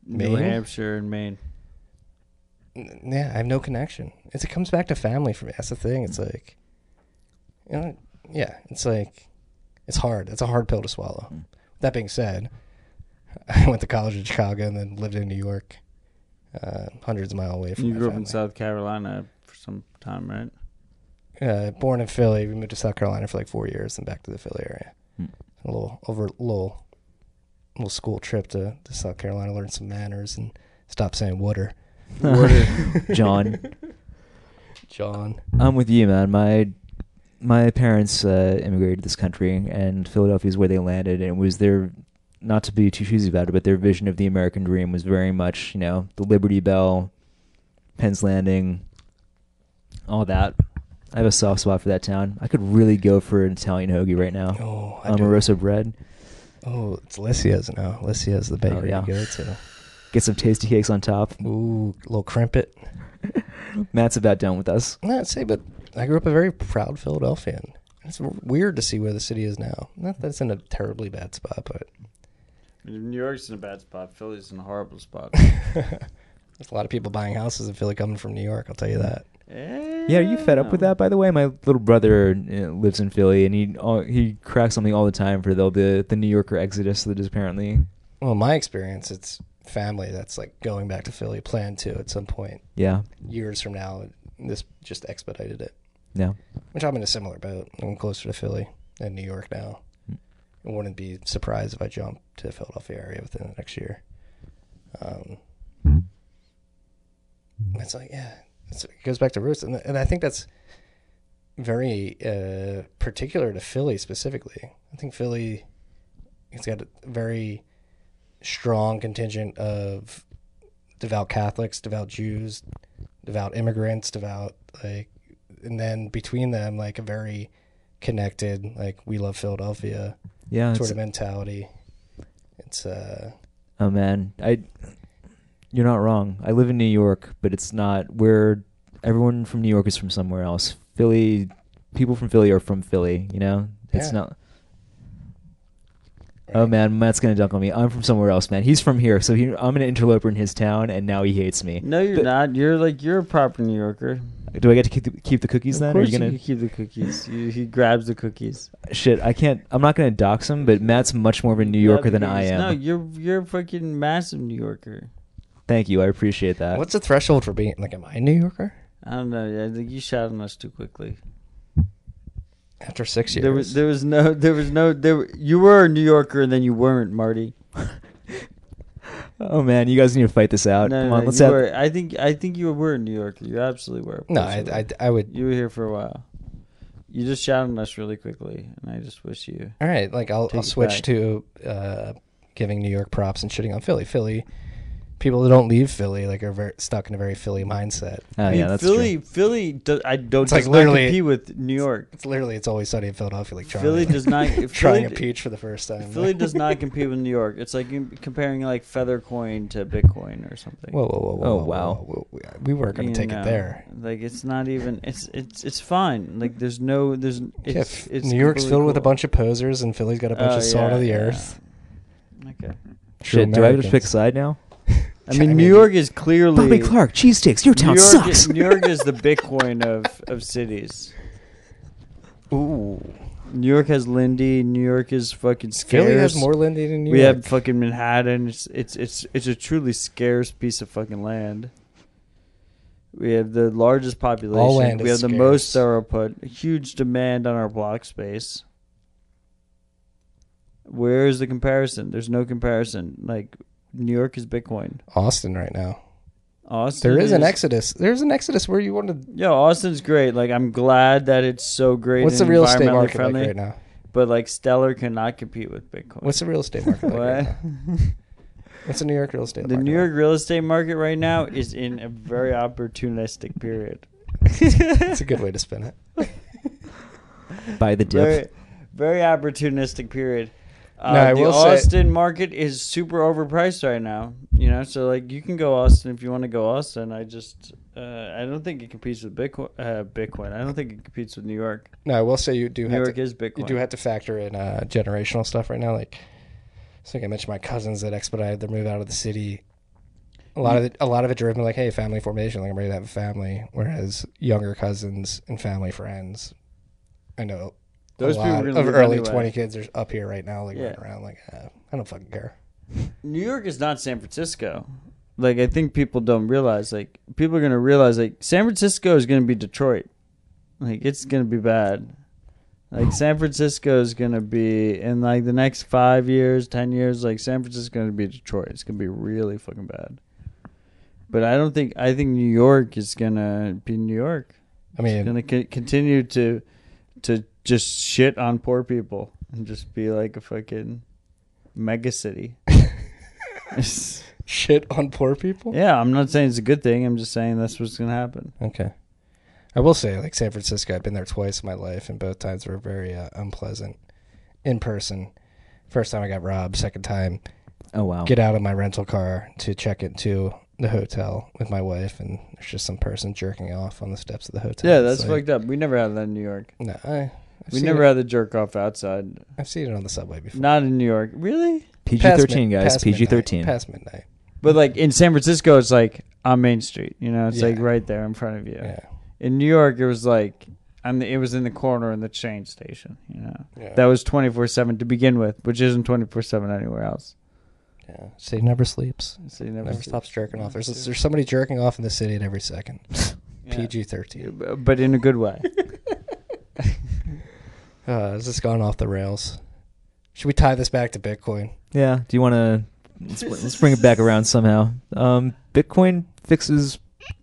New Hampshire and Maine. Yeah, I have no connection. It comes back to family for me. That's the thing. It's like, you know, yeah, it's like, it's hard. It's a hard pill to swallow. That being said, I went to college in Chicago and then lived in New York, hundreds of miles away from my family. You grew up in South Carolina for some time, right? Born in Philly. We moved to South Carolina for like 4 years and back to the Philly area. A little school trip to South Carolina, learn some manners and stop saying water. John. I'm with you, man. My parents immigrated to this country, and Philadelphia is where they landed, and it was their, not to be too choosy about it, but their vision of the American dream was very much, you know, the Liberty Bell, Penn's Landing, all that. I have a soft spot for that town. I could really go for an Italian hoagie right now. Oh, I do. Amoroso bread. Oh, it's Lycia's now. Lycia's the bakery you go to. Get some tasty cakes on top. Ooh, a little crimpet. Matt's about done with us. I'd say, but I grew up a very proud Philadelphian. It's weird to see where the city is now. Not that it's in a terribly bad spot, but... New York's in a bad spot. Philly's in a horrible spot. There's a lot of people buying houses in Philly coming from New York, I'll tell you that. Yeah, are you fed up with that, by the way? My little brother lives in Philly, and he cracks something all the time for the New Yorker exodus that is apparently... Well, in my experience, it's family that's like going back to Philly, planned to at some point. Yeah. Years from now, this just expedited it. Yeah. Which I'm in a similar boat. I'm closer to Philly than New York now. I wouldn't be surprised if I jump to the Philadelphia area within the next year. It's like, yeah, it goes back to roots. And I think that's very particular to Philly specifically. I think Philly, it's got a very strong contingent of devout Catholics, devout Jews, devout immigrants, devout, like, and then between them, like a very connected, like, we love Philadelphia sort of mentality. It's oh man, you're not wrong. I live in New York, but it's not where everyone from New York is from somewhere else. Philly, people from Philly are from Philly, you know? It's not. Oh man, Matt's gonna dunk on me. I'm from somewhere else, man. He's from here, so I'm an interloper in his town, and now he hates me. No, you're not. You're a proper New Yorker. Do I get to keep the cookies then? Of course, you keep the cookies. He grabs the cookies. Shit, I can't. I'm not gonna dox him, but Matt's much more of a New Yorker than I am. No, you're a fucking massive New Yorker. Thank you. I appreciate that. What's the threshold for being like, am I a New Yorker? I don't know. I think you shot him much too quickly. After 6 years, there was no, you were a New Yorker and then you weren't, Marty. Oh man, you guys need to fight this out. No, come on, no, let's have. Were, I think you were a New Yorker. You absolutely were. No, I would. You were here for a while. You just shouted us really quickly, and I just wish you. All right, like I'll switch back to giving New York props and shitting on Philly. Philly people that don't leave Philly like are very stuck in a very Philly mindset. Oh, I mean, yeah, that's Philly. True. Philly, I don't it's like literally compete with New York. It's literally it's Always Sunny in Philadelphia. Like Philly does not trying a peach for the first time. Philly does not compete with New York. It's like comparing like Feathercoin to Bitcoin or something. Whoa, whoa, whoa, whoa! Oh whoa, wow, whoa, whoa. We weren't going to take it there. Like it's not even. It's fine. Like there's no there's. It's, yeah, it's New York's filled cool with a bunch of posers, and Philly's got a bunch of salt of the earth. Okay. True. Shit, do I have to pick a side now? I mean, New York is clearly Bobby Clark, cheesesteaks, your town sucks. New York is the Bitcoin of cities. Ooh. New York has Lindy. New York is fucking scarce. Philly has more Lindy than New York. We have fucking Manhattan. It's a truly scarce piece of fucking land. We have the largest population. All land is we have scarce. The most throughput. Huge demand on our block space. Where is the comparison? There's no comparison. Like New York is Bitcoin. Austin right now. Austin. There is an exodus. There's an exodus where you want to. Yeah, Austin's great. Like I'm glad that it's so great. What's the real estate market friendly, like right now? But like Stellar cannot compete with Bitcoin. What's the real estate market like right now? What's the New York real estate? The market New York real estate market right now is in a very opportunistic period. That's a good way to spin it. Buy the dip. Very, very opportunistic period. No, the Austin market is super overpriced right now, you know, so like you can go Austin if you want to go Austin. I just I don't think it competes with Bitcoin. I don't think it competes with New York. No, I will say you do New have York to, is Bitcoin. You do have to factor in generational stuff right now. Like I think I mentioned my cousins that expedited their move out of the city. A lot of it driven by like, hey, family formation, like I'm ready to have a family, whereas younger cousins and family friends, I know those people of early anyway. 20 kids are up here right now, like running around like, I don't fucking care. New York is not San Francisco. Like, I think people don't realize, like, people are going to realize, like, San Francisco is going to be Detroit. Like, it's going to be bad. Like, San Francisco is going to be, in, like, the next 5 years, 10 years, like, San Francisco is going to be Detroit. It's going to be really fucking bad. But I think New York is going to be New York. I mean, it's going to continue to just shit on poor people and just be like a fucking mega city. Shit on poor people? Yeah, I'm not saying it's a good thing. I'm just saying that's what's going to happen. Okay. I will say, like, San Francisco, I've been there twice in my life, and both times were very unpleasant in person. First time I got robbed. Second time, oh wow, get out of my rental car to check into the hotel with my wife, and there's just some person jerking off on the steps of the hotel. Yeah, that's fucked up. We never had that in New York. No, we never had the jerk off outside. I've seen it on the subway before. Not in New York. Really? PG-13, guys. PG-13. Past midnight. But, like, in San Francisco, it's, like, on Main Street. You know, it's, like, right there in front of you. Yeah. In New York, it was, like, it was in the corner in the train station, you know. Yeah. That was 24/7 to begin with, which isn't 24/7 anywhere else. Yeah. City never sleeps. City never stops jerking off. There's somebody jerking off in the city at every second. Yeah. PG-13. But in a good way. This has gone off the rails. Should we tie this back to Bitcoin? Yeah. Do you want to... Let's bring it back around somehow. Bitcoin fixes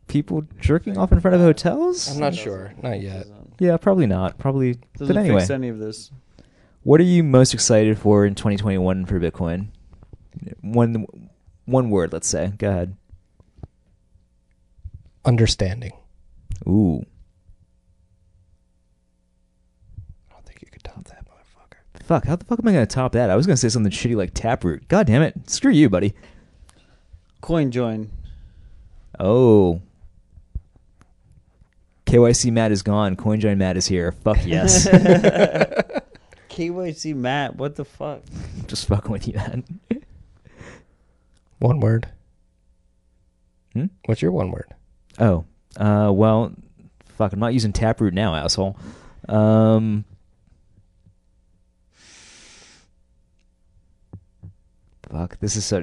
people jerking off in front of hotels? I'm not sure. Not yet. Yeah, probably not. Probably. Doesn't fix any of this. What are you most excited for in 2021 for Bitcoin? One word, let's say. Go ahead. Understanding. Ooh. Fuck, how the fuck am I going to top that? I was going to say something shitty like Taproot. God damn it. Screw you, buddy. CoinJoin. Oh. KYC Matt is gone. CoinJoin Matt is here. Fuck yes. KYC Matt, what the fuck? Just fucking with you, man. One word. Hmm? What's your one word? Oh. Well, fuck, I'm not using Taproot now, asshole. Fuck, this is so...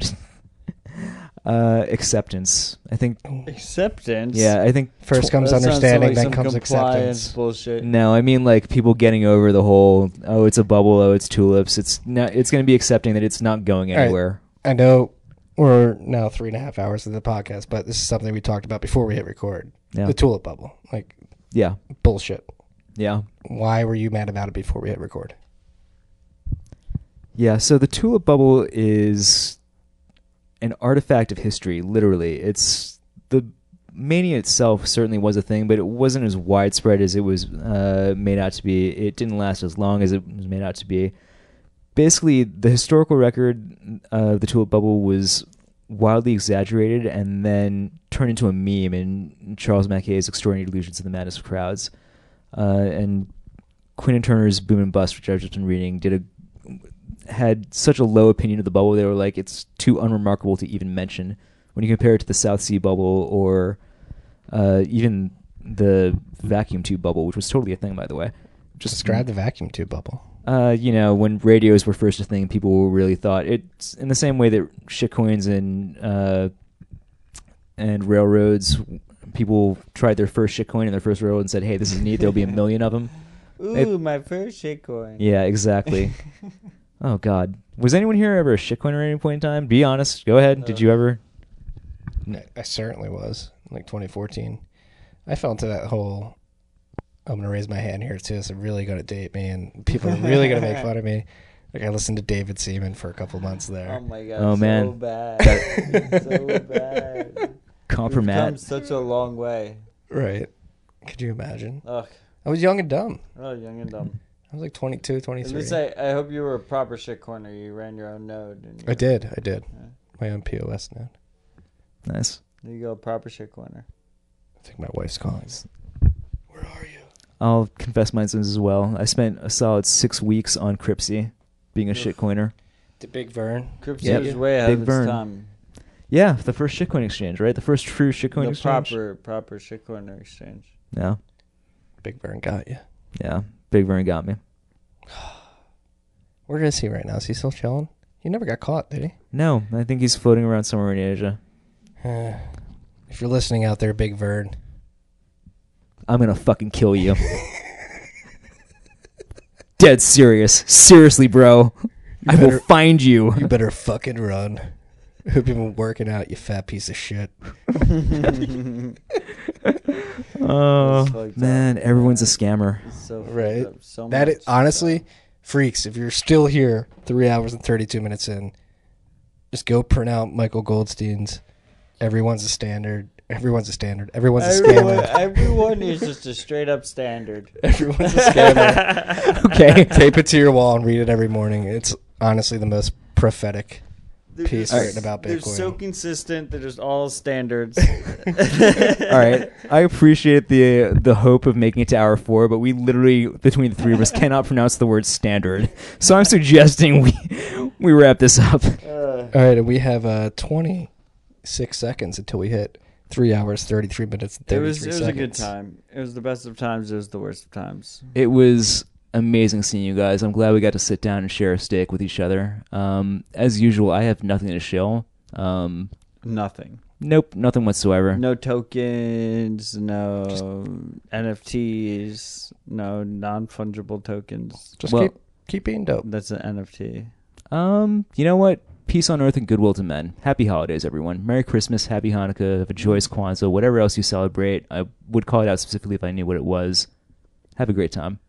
Acceptance. I think acceptance. Yeah, I think first comes understanding, then comes acceptance. Bullshit. No, I mean like people getting over the whole it's a bubble, it's tulips. It's not. It's going to be accepting that it's not going anywhere. Right. I know we're now 3.5 hours into the podcast, but this is something we talked about before we hit record. Yeah. The tulip bubble, like bullshit. Yeah. Why were you mad about it before we hit record? Yeah. So the tulip bubble is an artifact of history, literally. It's the mania itself certainly was a thing, but it wasn't as widespread as it was made out to be. It didn't last as long as it was made out to be. Basically, the historical record of the tulip bubble was wildly exaggerated and then turned into a meme in Charles Mackay's Extraordinary Delusions of the Madness of Crowds. And Quinn and Turner's Boom and Bust, which I've just been reading, had such a low opinion of the bubble. They were like, it's too unremarkable to even mention. When you compare it to the South Sea bubble or even the vacuum tube bubble, which was totally a thing, by the way. Just describe the vacuum tube bubble. You know, when radios were first a thing, people really thought it's in the same way that shitcoins and railroads, people tried their first shitcoin and their first railroad and said, hey, this is neat. There'll be 1 million of them. Ooh, my first shitcoin. Yeah, exactly. Oh, God. Was anyone here ever a shitcoiner at any point in time? Be honest. Go ahead. Did you ever? I certainly was. Like 2014. I fell into that whole, I'm going to raise my hand here, too. It's really going to date me, and people are really going to make fun of me. Like, I listened to David Seaman for a couple months there. Oh, my God. Oh, man. So bad. So bad. Compromat. We've come such a long way. Right. Could you imagine? Ugh. I was young and dumb. Oh, young and dumb. I was like 22, 23. At least I hope you were a proper shit corner. You ran your own node. I did. Yeah. My own POS node. Nice. There you go, proper shit corner. I think my wife's calling. Where are you? I'll confess my sins as well. I spent a solid 6 weeks on Cryptsy, being a shit corner. The Big Vern. Cryptsy was way ahead of its time. Yeah, the first shitcoin exchange, right? The first true shitcoin exchange. The proper shitcoin exchange. Yeah. Big Vern got you. Yeah. Big Vern got me. Where is he right now? Is he still chilling? He never got caught, did he? No, I think he's floating around somewhere in Asia. If you're listening out there, Big Vern, I'm gonna fucking kill you. Dead serious. Seriously, bro. I will find you. You better fucking run. Hope you've been working out, you fat piece of shit. Oh, man. Everyone's a scammer. So right? So that is, honestly, freaks, if you're still here 3 hours and 32 minutes in, just go print out Michael Goldstein's Everyone's a Standard. Everyone's a standard. Everyone's a scammer. Everyone is just a straight up standard. Everyone's a scammer. Okay. Tape it to your wall and read it every morning. It's honestly the most prophetic piece written about Bitcoin. They're so consistent. They're just all standards. All right. I appreciate the hope of making it to hour 4, but we literally, between the three of us, cannot pronounce the word standard. So I'm suggesting we wrap this up. All right. And we have 26 seconds until we hit 3 hours, 33 minutes, and 33 seconds. It was a good time. It was the best of times. It was the worst of times. It was amazing seeing you guys. I'm glad we got to sit down and share a steak with each other. As usual, I have nothing to shill. Nothing. Nope, nothing whatsoever. No tokens, no just NFTs, no non-fungible tokens. Just keep being dope. That's an NFT. You know what? Peace on earth and goodwill to men. Happy holidays, everyone. Merry Christmas, Happy Hanukkah, have a joyous Kwanzaa, whatever else you celebrate. I would call it out specifically if I knew what it was. Have a great time.